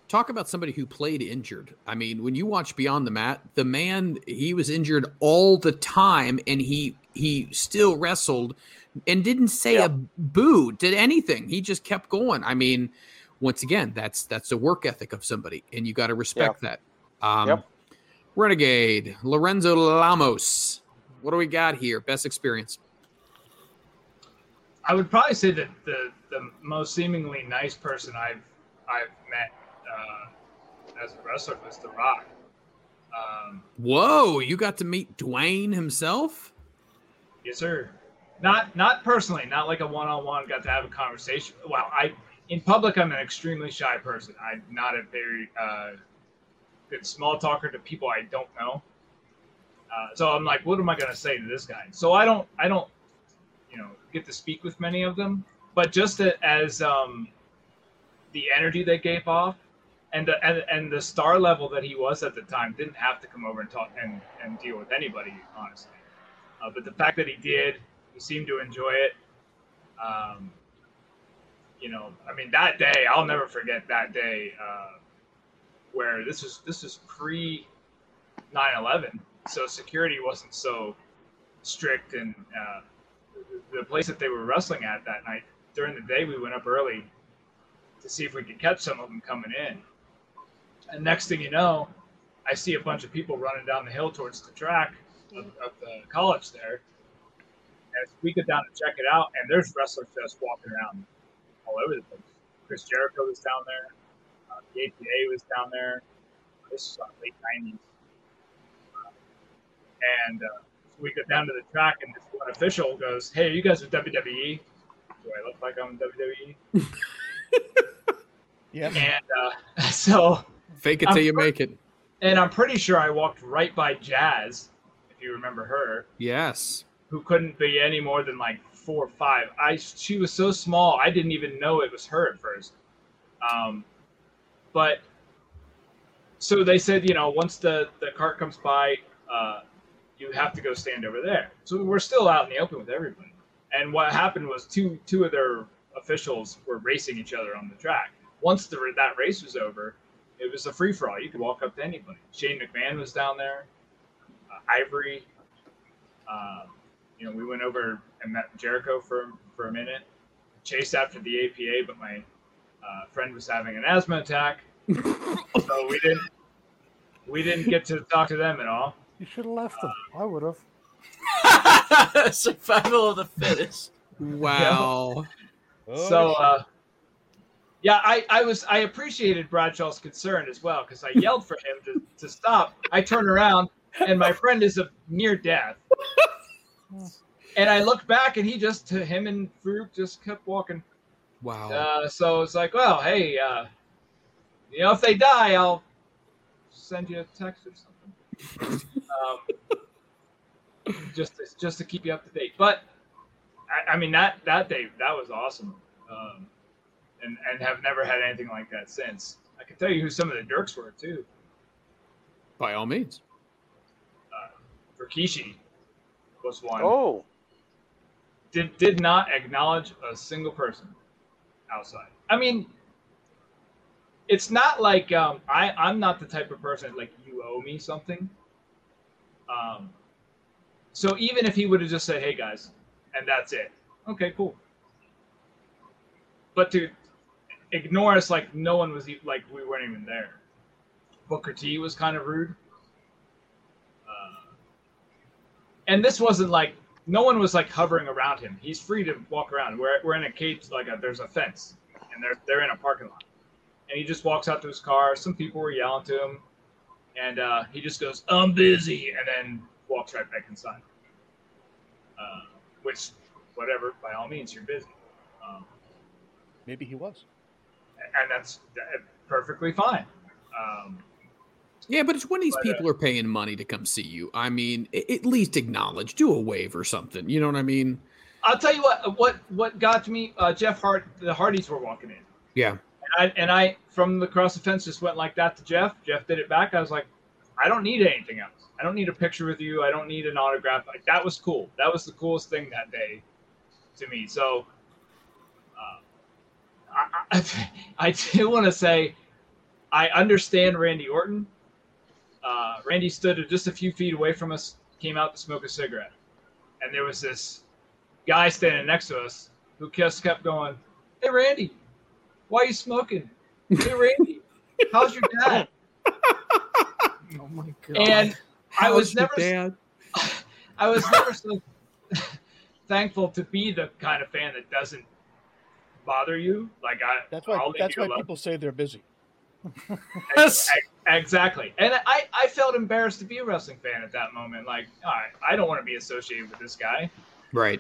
Talk about somebody who played injured. I mean, when you watch Beyond the Mat, the man, he was injured all the time, and he he still wrestled and didn't say yeah. a boo, did anything. He just kept going. I mean, once again, that's that's the work ethic of somebody, and you got to respect yeah. that. Um, yep. Renegade, Lorenzo Lamos, what do we got here? Best experience? I would probably say that the, the most seemingly nice person I've I've met Uh, as a wrestler was The Rock. Um, Whoa, you got to meet Dwayne himself? Yes, sir. Not not personally, not like a one-on-one, got to have a conversation. Well, I in public, I'm an extremely shy person. I'm not a very uh, good small talker to people I don't know. Uh, so I'm like, what am I going to say to this guy? So I don't, I don't, you know, get to speak with many of them. But just to, as um, the energy they gave off, And the, and and the star level that he was at the time didn't have to come over and talk and, and deal with anybody, honestly. Uh, but the fact that he did, he seemed to enjoy it. Um, you know, I mean, that day, I'll never forget that day uh, where this is this is pre nine eleven. So security wasn't so strict. And uh, the place that they were wrestling at that night, during the day, we went up early to see if we could catch some of them coming in. And next thing you know, I see a bunch of people running down the hill towards the track of, of the college there. And we get down and check it out, and there's wrestlers just walking around all over the place. Chris Jericho was down there. Uh, the A P A was down there. This is like late nineties. Uh, and uh, so we go down to the track, and this one official goes, "Hey, are you guys with W W E? Do I look like I'm with W W E? Yeah. And uh, so... Fake it till I'm you pre- make it. And I'm pretty sure I walked right by Jazz, if you remember her. Yes. Who couldn't be any more than like four or five. I She was so small, I didn't even know it was her at first. Um, but, so they said, you know, once the, the cart comes by, uh, you have to go stand over there. So we're still out in the open with everybody. And what happened was two two of their officials were racing each other on the track. Once the, that race was over, it was a free-for-all. You could walk up to anybody. Shane McMahon was down there. Uh, Ivory. Um, you know, we went over and met Jericho for for a minute, chased after the A P A, but my uh, friend was having an asthma attack, so we didn't we didn't get to talk to them at all. You should have left them. Uh, I would have. Survival of the fittest. Wow. Yeah. Oh, so, uh, yeah, I, I was I appreciated Bradshaw's concern as well, because I yelled for him to, to stop. I turn around and my friend is near death. And I look back and he just him and Farouk just kept walking. Wow. Uh, so it's like, well, hey, uh, you know, if they die, I'll send you a text or something, um, just to, just to keep you up to date. But I, I mean, that that day that was awesome. Um, And, and have never had anything like that since. I can tell you who some of the Dirks were, too. By all means. Uh, Rikishi was one. Oh. Did did not acknowledge a single person outside. I mean, it's not like um, I, I'm not the type of person, like, you owe me something. Um. So even if he would have just said, hey, guys, and that's it. Okay, cool. But to ignore us like no one was, like we weren't even there. Booker T was kind of rude. Uh, and this wasn't like, no one was like hovering around him. He's free to walk around. We're we're in a cage, like a, there's a fence, and they're, they're in a parking lot. And he just walks out to his car. Some people were yelling to him. And uh, he just goes, I'm busy, and then walks right back inside. Uh, which, whatever, by all means, you're busy. Um, Maybe he was. And that's perfectly fine. Um, yeah, but it's when these but, people uh, are paying money to come see you. I mean, at least acknowledge. Do a wave or something. You know what I mean? I'll tell you what. What what got to me, uh, Jeff Hart, the Hardys were walking in. Yeah. And I, and I, from the cross the fence, just went like that to Jeff. Jeff did it back. I was like, I don't need anything else. I don't need a picture with you. I don't need an autograph. Like, that was cool. That was the coolest thing that day to me. So... I, I, I do want to say I understand Randy Orton. Uh, Randy stood just a few feet away from us, came out to smoke a cigarette. And there was this guy standing next to us who just kept going, hey, Randy, why are you smoking? Hey, Randy, how's your dad? Oh, my God. And I was, never, I was never so thankful to be the kind of fan that doesn't bother you. Like I that's why I'll that's why alone. People say they're busy. Exactly. And I, I felt embarrassed to be a wrestling fan at that moment. Like, all right, I don't want to be associated with this guy. Right.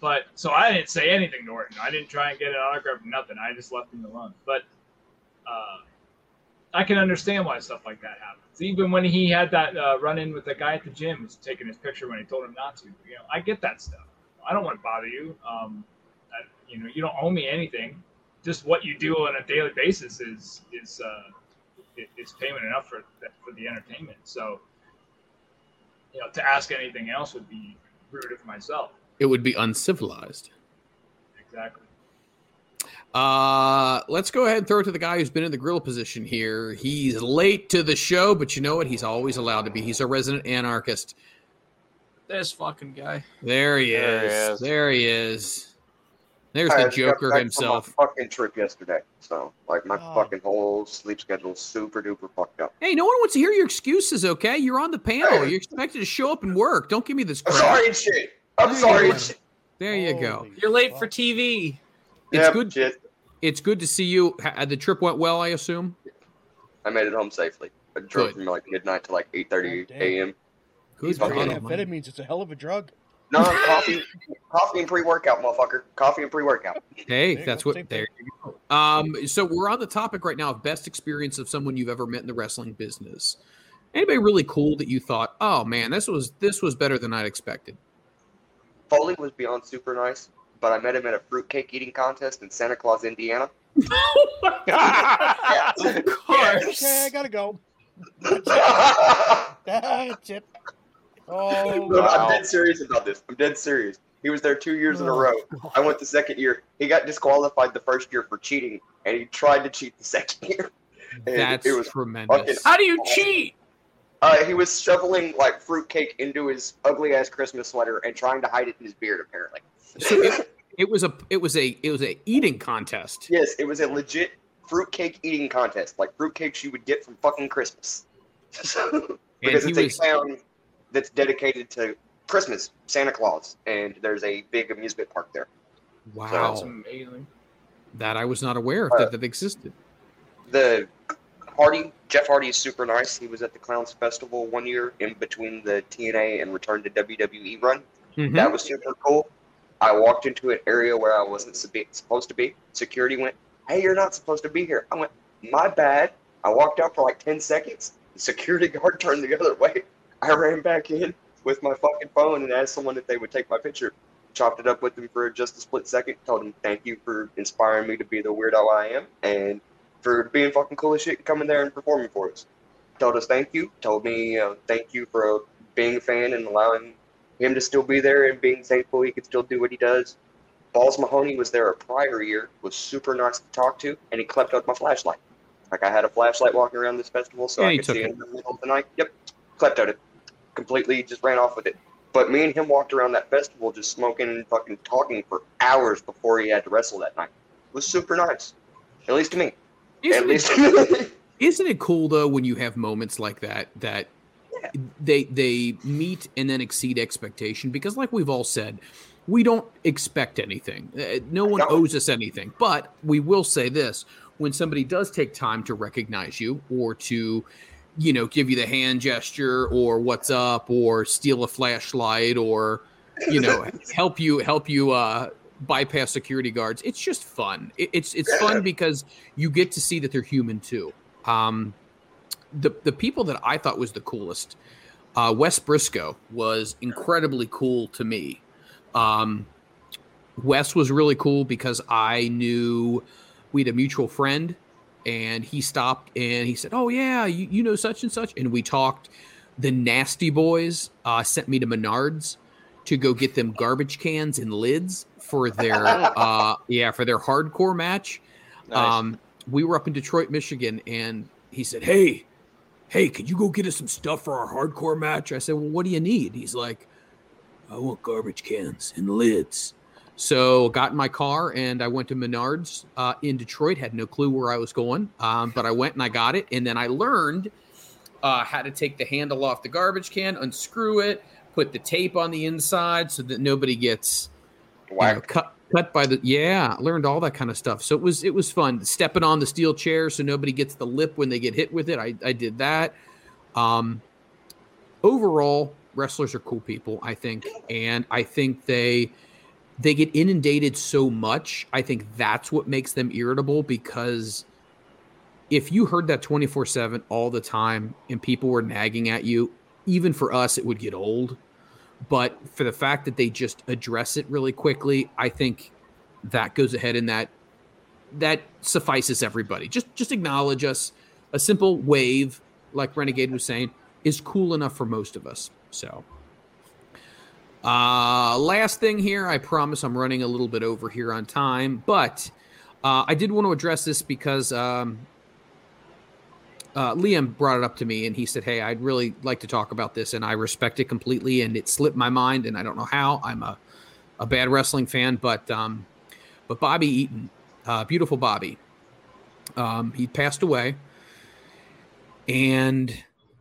But so I didn't say anything to Orton. I didn't try and get an autograph or nothing. I just left him alone. But uh I can understand why stuff like that happens. Even when he had that uh, run in with the guy at the gym who's taking his picture when he told him not to. You know, I get that stuff. I don't want to bother you. Um You know, you don't owe me anything. Just what you do on a daily basis is is uh, is payment enough for for the entertainment. So, you know, to ask anything else would be rude of myself. It would be uncivilized. Exactly. Uh, let's go ahead and throw it to the guy who's been in the grill position here. He's late to the show, but you know what? He's always allowed to be. He's a resident anarchist. This fucking guy. There he is. There he is. There he is. There's the Joker himself. I fucking trip yesterday, so like my oh. fucking whole sleep schedule's super duper fucked up. Hey, no one wants to hear your excuses, okay? You're on the panel. Hey. You're expected to show up and work. Don't give me this crap. I'm sorry and shit. I'm there sorry and shit. There you go. Holy You're late fuck. for T V. It's yeah, good. Shit. It's good to see you. The trip went well, I assume. I made it home safely. I drove good. from like midnight to like eight thirty a.m. Good. That means it's a hell of a drug. No, coffee, coffee and pre-workout, motherfucker. Coffee and pre-workout. Hey, there that's what. There you go. Um, so we're on the topic right now of best experience of someone you've ever met in the wrestling business. Anybody really cool that you thought, oh man, this was this was better than I expected? Foley was beyond super nice, but I met him at a fruitcake eating contest in Santa Claus, Indiana. Oh my God! Yeah. Of course. Okay, I gotta go. That's it. Oh, no, wow. I'm dead serious about this. I'm dead serious. He was there two years oh, in a row. God. I went the second year. He got disqualified the first year for cheating, and he tried to cheat the second year. And That's it was tremendous. Fucking- How do you cheat? Uh, he was shoveling, like, fruitcake into his ugly-ass Christmas sweater and trying to hide it in his beard, apparently. So it, it was a it was a it was a eating contest. Yes, it was a legit fruitcake eating contest, like fruitcakes you would get from fucking Christmas. Because it's was, a town that's dedicated to Christmas, Santa Claus, and there's a big amusement park there. Wow, so that's amazing. That I was not aware uh, that that existed. The Hardy, Jeff Hardy is super nice. He was at the Clowns Festival one year in between the T N A and return to W W E run. Mm-hmm. That was super cool. I walked into an area where I wasn't supposed to be. Security went, "Hey, you're not supposed to be here." I went, "My bad." I walked out for like ten seconds. The security guard turned the other way. I ran back in with my fucking phone and asked someone if they would take my picture. Chopped it up with them for just a split second. Told them, "Thank you for inspiring me to be the weirdo I am. And for being fucking cool as shit and coming there and performing for us." Told us thank you. Told me uh, thank you for uh, being a fan and allowing him to still be there and being thankful he could still do what he does. Balls Mahoney was there a prior year, was super nice to talk to, and he clept up my flashlight. Like, I had a flashlight walking around this festival, so yeah, I could see it in the middle of the night. Yep, clept out it. Completely just ran off with it. But me and him walked around that festival just smoking and fucking talking for hours before he had to wrestle that night. It was super nice, at least to me. Isn't it, isn't it cool though when you have moments like that that yeah. they they meet and then exceed expectation? Because like we've all said, we don't expect anything. No one owes us anything. But we will say this: when somebody does take time to recognize you or to, you know, give you the hand gesture or what's up or steal a flashlight or, you know, help you help you uh bypass security guards, it's just fun. It, it's it's fun because you get to see that they're human too. um the the people that I thought was the coolest, uh Wes Briscoe was incredibly cool to me. um Wes was really cool because I knew we had a mutual friend, and he stopped and he said, "Oh yeah, you, you know such and such," and we talked. The Nasty Boys uh sent me to Menards to go get them garbage cans and lids for their uh, yeah for their hardcore match. Nice. Um, we were up in Detroit, Michigan, and he said, hey, hey, could you go get us some stuff for our hardcore match? I said, well, what do you need? He's like, I want garbage cans and lids. So got in my car, and I went to Menards uh, in Detroit, had no clue where I was going, um, but I went and I got it, and then I learned uh, how to take the handle off the garbage can, unscrew it, put the tape on the inside so that nobody gets you know, cut cut by the yeah. Learned all that kind of stuff, so it was it was fun. Stepping on the steel chair so nobody gets the lip when they get hit with it. I I did that. Um, overall, wrestlers are cool people, I think, and I think they they get inundated so much. I think that's what makes them irritable, because if you heard that twenty-four seven all the time and people were nagging at you, even for us, it would get old. But for the fact that they just address it really quickly, I think that goes ahead and that that suffices everybody. Just just acknowledge us. A simple wave, like Renegade was saying, is cool enough for most of us. So uh, last thing here, I promise I'm running a little bit over here on time, but uh, I did want to address this because um, Uh, Liam brought it up to me, and he said, hey, I'd really like to talk about this, and I respect it completely, and it slipped my mind, and I don't know how. I'm a, a bad wrestling fan, but um, but Bobby Eaton, uh, beautiful Bobby, um, he passed away, and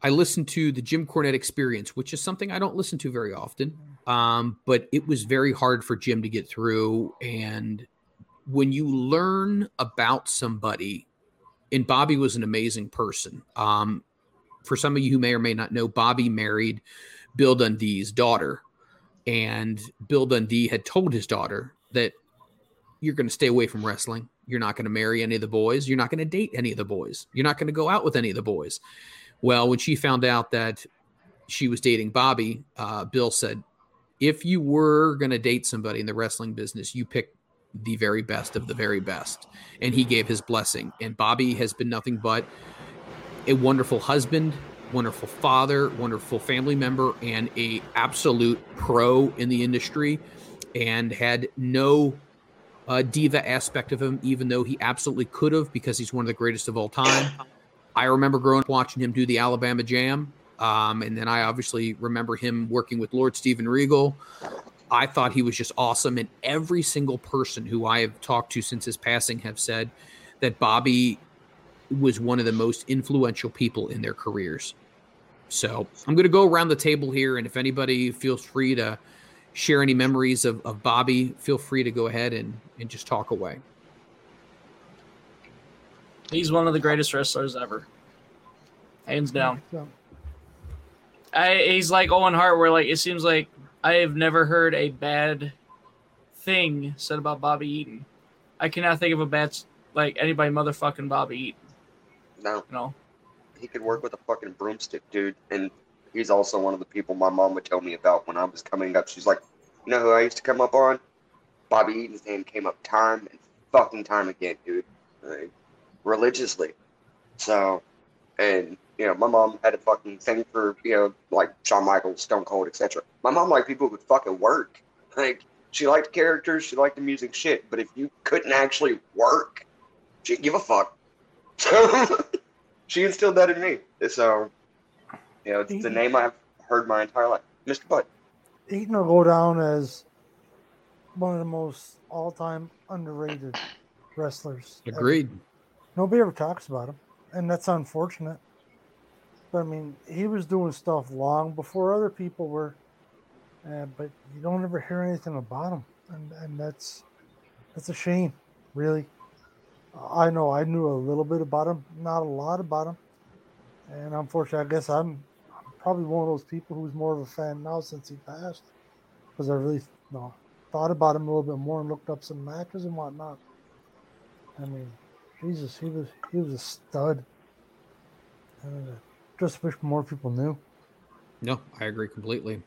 I listened to the Jim Cornette Experience, which is something I don't listen to very often, um, but it was very hard for Jim to get through, and when you learn about somebody. And Bobby was an amazing person. Um, for some of you who may or may not know, Bobby married Bill Dundee's daughter. And Bill Dundee had told his daughter that you're going to stay away from wrestling. You're not going to marry any of the boys. You're not going to date any of the boys. You're not going to go out with any of the boys. Well, when she found out that she was dating Bobby, uh, Bill said, if you were going to date somebody in the wrestling business, you pick the very best of the very best. And he gave his blessing. And Bobby has been nothing but a wonderful husband, wonderful father, wonderful family member, and a absolute pro in the industry, and had no uh, diva aspect of him, even though he absolutely could have, because he's one of the greatest of all time. I remember growing up watching him do the Alabama Jam Um, and then I obviously remember him working with Lord Steven Regal. I thought he was just awesome. And every single person who I have talked to since his passing have said that Bobby was one of the most influential people in their careers. So I'm going to go around the table here. And if anybody feels free to share any memories of, of Bobby, feel free to go ahead and, and just talk away. He's one of the greatest wrestlers ever. Hands down. I, he's like Owen Hart, where like it seems like I have never heard a bad thing said about Bobby Eaton. I cannot think of a bad, like, anybody motherfucking Bobby Eaton. No. No. He could work with a fucking broomstick, dude. And he's also one of the people my mom would tell me about when I was coming up. She's like, you know who I used to come up on? Bobby Eaton's name came up time and fucking time again, dude. Like, religiously. So, and... You know, my mom had a fucking thing for, you know, like Shawn Michaels, Stone Cold, et cetera. My mom liked people who could fucking work. Like, she liked characters, she liked the music shit, but if you couldn't actually work, she didn't give a fuck. So, she instilled that in me. So, you know, it's Eaton, the name I've heard my entire life. Mister Butt. Eaton will go down as one of the most all-time underrated wrestlers. Agreed. Ever. Nobody ever talks about him, and that's unfortunate. I mean, he was doing stuff long before other people were, uh, but you don't ever hear anything about him, and and that's that's a shame, really. I know I knew a little bit about him, not a lot about him, and unfortunately, I guess I'm, I'm probably one of those people who's more of a fan now since he passed, because I really you know, thought about him a little bit more and looked up some matches and whatnot. I mean, Jesus, he was he was a stud. Uh, Just wish more people knew. No, I agree completely.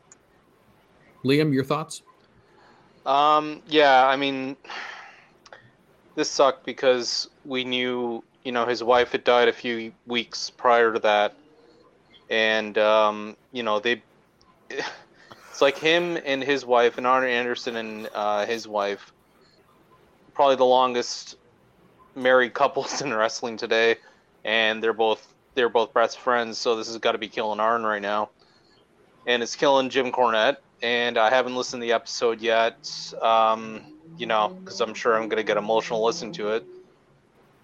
Liam, your thoughts? Um, yeah, I mean, this sucked because we knew, you know, his wife had died a few weeks prior to that. And, um, you know, they, it's like him and his wife and Arn Anderson and uh, his wife, probably the longest married couples in wrestling today. And they're both, They're both best friends, so this has got to be killing Arn right now. And it's killing Jim Cornette, and I haven't listened to the episode yet, um, you know, because I'm sure I'm going to get emotional listening to it.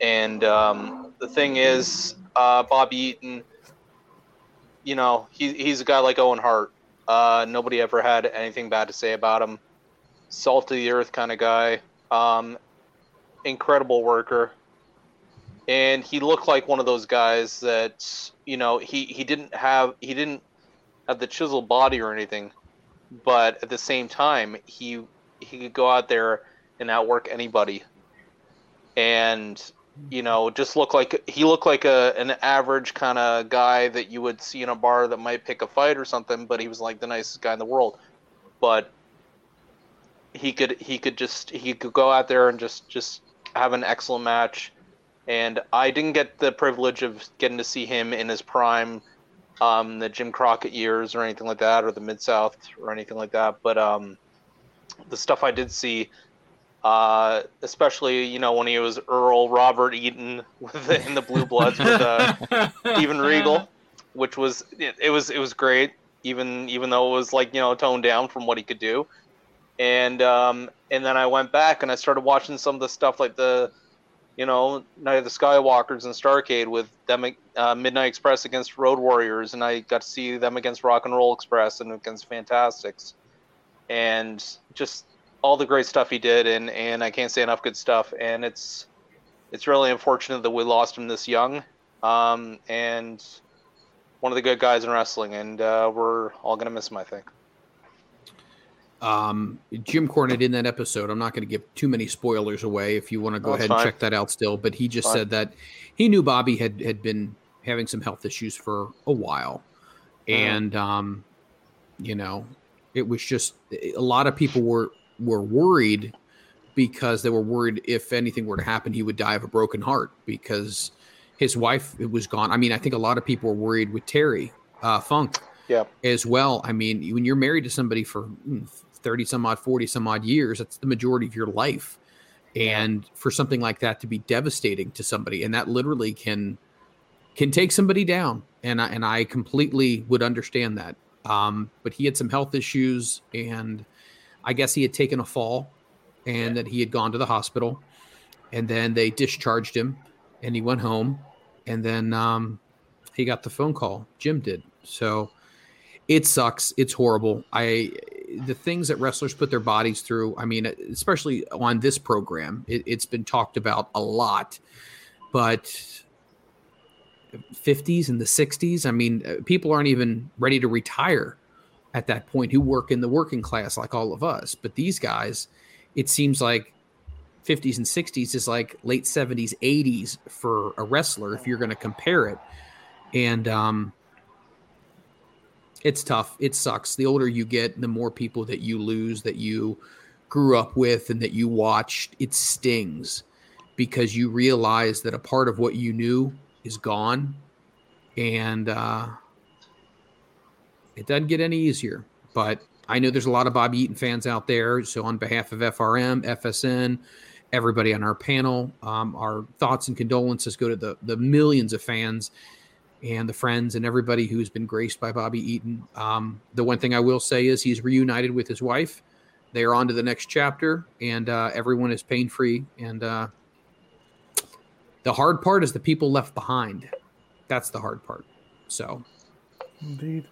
And um, the thing is, uh, Bobby Eaton, you know, he, he's a guy like Owen Hart. Uh, nobody ever had anything bad to say about him. Salt of the earth kind of guy. Um, incredible worker. And he looked like one of those guys that, you know, he, he didn't have he didn't have the chiseled body or anything, but at the same time he he could go out there and outwork anybody, and you know just look like he looked like a an average kind of guy that you would see in a bar that might pick a fight or something, but he was like the nicest guy in the world, but he could he could just he could go out there and just just have an excellent match. And I didn't get the privilege of getting to see him in his prime, um, the Jim Crockett years or anything like that, or the Mid-South or anything like that. But um, the stuff I did see, uh, especially, you know, when he was Earl Robert Eaton with the, in the Blue Bloods with uh, Steven Regal, which was it, it was it was great, even even though it was like, you know, toned down from what he could do. And um, and then I went back and I started watching some of the stuff like the. You know, Night of the Skywalkers and Starcade with them, uh, Midnight Express against Road Warriors, and I got to see them against Rock and Roll Express and against Fantastics, and just all the great stuff he did, and, and I can't say enough good stuff. And it's it's really unfortunate that we lost him this young, um, and one of the good guys in wrestling, and uh, we're all going to miss him, I think. Um, Jim Cornette in that episode, I'm not going to give too many spoilers away if you want to go oh, ahead fine. and check that out still, but he just fine. said that he knew Bobby had, had been having some health issues for a while. And, um, you know, it was just, a lot of people were, were worried because they were worried if anything were to happen, he would die of a broken heart because his wife was gone. I mean, I think a lot of people were worried with Terry, uh, Funk yeah. as well. I mean, when you're married to somebody for mm, thirty some odd, forty some odd years, that's the majority of your life. And for something like that to be devastating to somebody, and that literally can can take somebody down, and I, and I completely would understand that. Um, but he had some health issues, and I guess he had taken a fall, and that he had gone to the hospital, and then they discharged him, and he went home, and then um, he got the phone call. Jim did. So it sucks. It's horrible. I the things that wrestlers put their bodies through. I mean, especially on this program, it, it's been talked about a lot, but. fifties and the sixties. I mean, people aren't even ready to retire at that point who work in the working class like all of us. But these guys, it seems like fifties and sixties is like late seventies, eighties for a wrestler if you're going to compare it. And um, it's tough. It sucks. The older you get, the more people that you lose that you grew up with and that you watched. It stings because you realize that a part of what you knew is gone, and uh, it doesn't get any easier. But I know there's a lot of Bobby Eaton fans out there, so on behalf of F R M, F S N, everybody on our panel, um, our thoughts and condolences go to the, the millions of fans and the friends and everybody who's been graced by Bobby Eaton. Um, the one thing I will say is he's reunited with his wife. They are on to the next chapter, and uh, everyone is pain-free, and uh, the hard part is the people left behind. That's the hard part. So, indeed.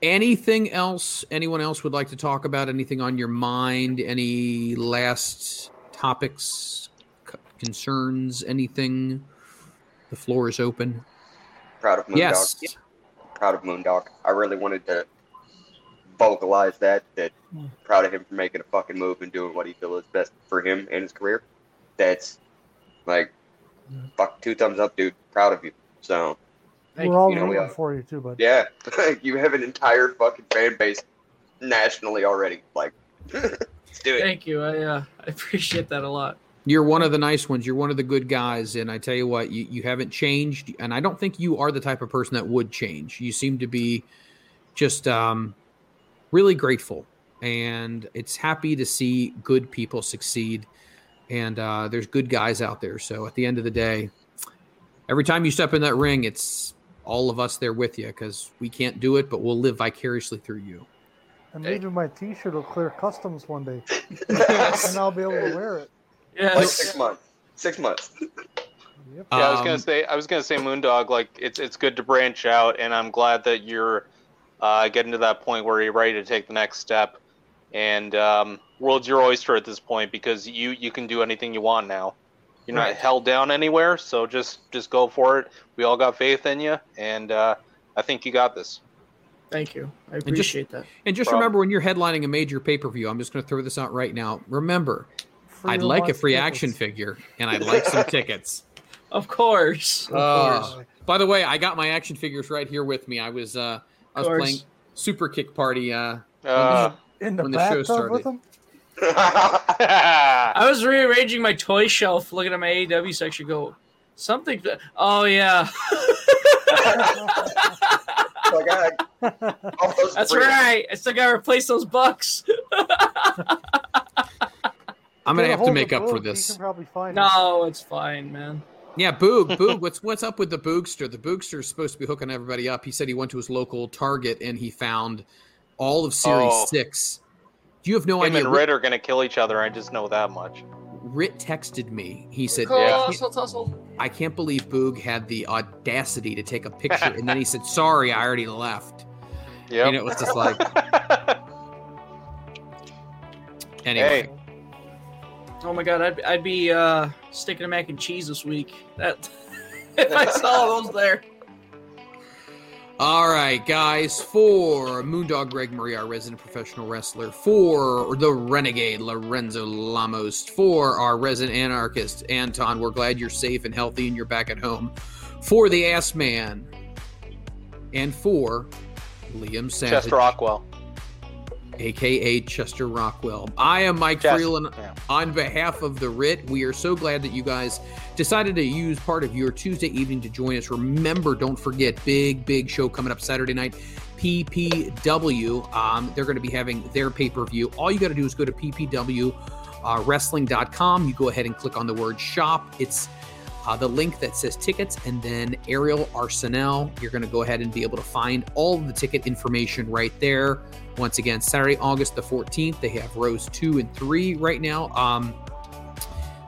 Anything else anyone else would like to talk about? Anything on your mind? Any last topics, c- concerns, anything? The floor is open. Proud of Moondog. Yes. Yeah. Proud of Moondog. I really wanted to vocalize that, that yeah. Proud of him for making a fucking move and doing what he feels is best for him and his career. That's like... Fuck, two thumbs up, dude. Proud of you. So we're all rooting you know, for you too, bud. Yeah, you have an entire fucking fan base nationally already. Like, let's do it. Thank you. I uh, I appreciate that a lot. You're one of the nice ones. You're one of the good guys, and I tell you what, you, you haven't changed, and I don't think you are the type of person that would change. You seem to be just um, really grateful, and it's happy to see good people succeed. And uh, there's good guys out there. So at the end of the day, every time you step in that ring, it's all of us there with you because we can't do it, but we'll live vicariously through you. And maybe my T-shirt will clear customs one day. Yes. And I'll be able to wear it. Yes. Like six months. Six months. Yep. Yeah, I was gonna say. I was gonna say, Moondog. Like it's it's good to branch out, and I'm glad that you're uh, getting to that point where you're ready to take the next step. And um, world's your oyster at this point because you, you can do anything you want now. You're right. Not held down anywhere, so just, just go for it. We all got faith in you, and uh, I think you got this. Thank you. I appreciate and just, that. And just Problem. Remember when you're headlining a major pay-per-view, I'm just going to throw this out right now. Remember, free I'd like a free tickets. Action figure, and I'd like some tickets. Of course. Of uh, course. By the way, I got my action figures right here with me. I was uh, I was playing Super Kick Party. Uh, uh In the, when the show started. With them? I was rearranging my toy shelf, looking at my A E W section, go, something. Oh, yeah. Oh, God. That's right. I still got to replace those bucks. I'm going to have to make up Boog, for this. No, it. It's fine, man. Yeah, Boog, Boog. What's, what's up with the Boogster? The Boogster is supposed to be hooking everybody up. He said he went to his local Target and he found all of Series oh. Six. Do you have no Him idea? Him and Rit are going to kill each other. I just know that much. Rit texted me. He said, yeah. I, can't, I can't believe Boog had the audacity to take a picture. And then he said, sorry, I already left. Yep. And it was just like... Anyway. Hey. Oh, my God. I'd, I'd be uh, sticking to mac and cheese this week. That if I saw those there. All right, guys, for Moondog Greg Murray, our resident professional wrestler, for the renegade Lorenzo Lamos, for our resident anarchist Anton, we're glad you're safe and healthy and you're back at home, for the Ass Man, and for Liam Savage. Chester Rockwell. A K A Chester Rockwell. I am Mike Chester. Freeland. Yeah. On behalf of the R I T, we are so glad that you guys decided to use part of your Tuesday evening to join us. Remember, don't forget, big, big show coming up Saturday night, P P W. Um, they're going to be having their pay-per-view. All you got to do is go to P P W wrestling dot com. You go ahead and click on the word shop. It's uh, the link that says tickets, and then Aerial Arsenal. You're going to go ahead and be able to find all the ticket information right there. Once again, Saturday, August the fourteenth, they have rows two and three right now. Um,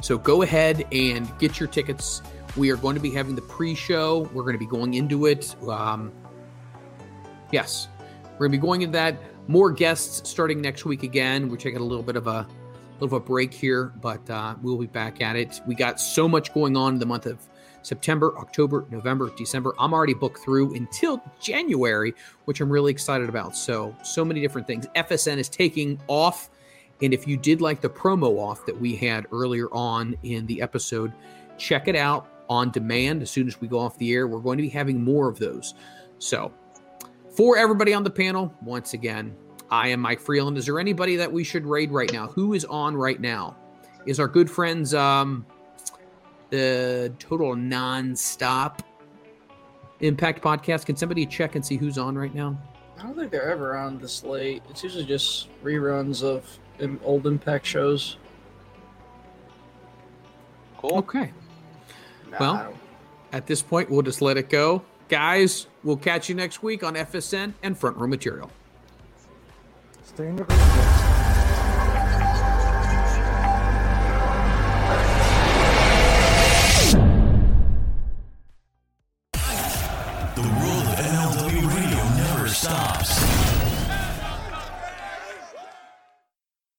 so go ahead and get your tickets. We are going to be having the pre-show. We're going to be going into it. Um, yes, we're going to be going into that. More guests starting next week again. We're taking a little bit of a little of a break here, but uh, we'll be back at it. We got so much going on in the month of September, October, November, December. I'm already booked through until January, which I'm really excited about. So, so many different things. F S N is taking off. And if you did like the promo off that we had earlier on in the episode, check it out on demand. As soon as we go off the air, we're going to be having more of those. So for everybody on the panel, once again, I am Mike Freeland. Is there anybody that we should raid right now? Who is on right now? Is our good friends, um, the Total Nonstop Impact Podcast? Can somebody check and see who's on right now? I don't think they're ever on this late. It's usually just reruns of old Impact shows. Cool. Okay. Nah, well, at this point, we'll just let it go. Guys, we'll catch you next week on F S N and Front Row Material. Stay in the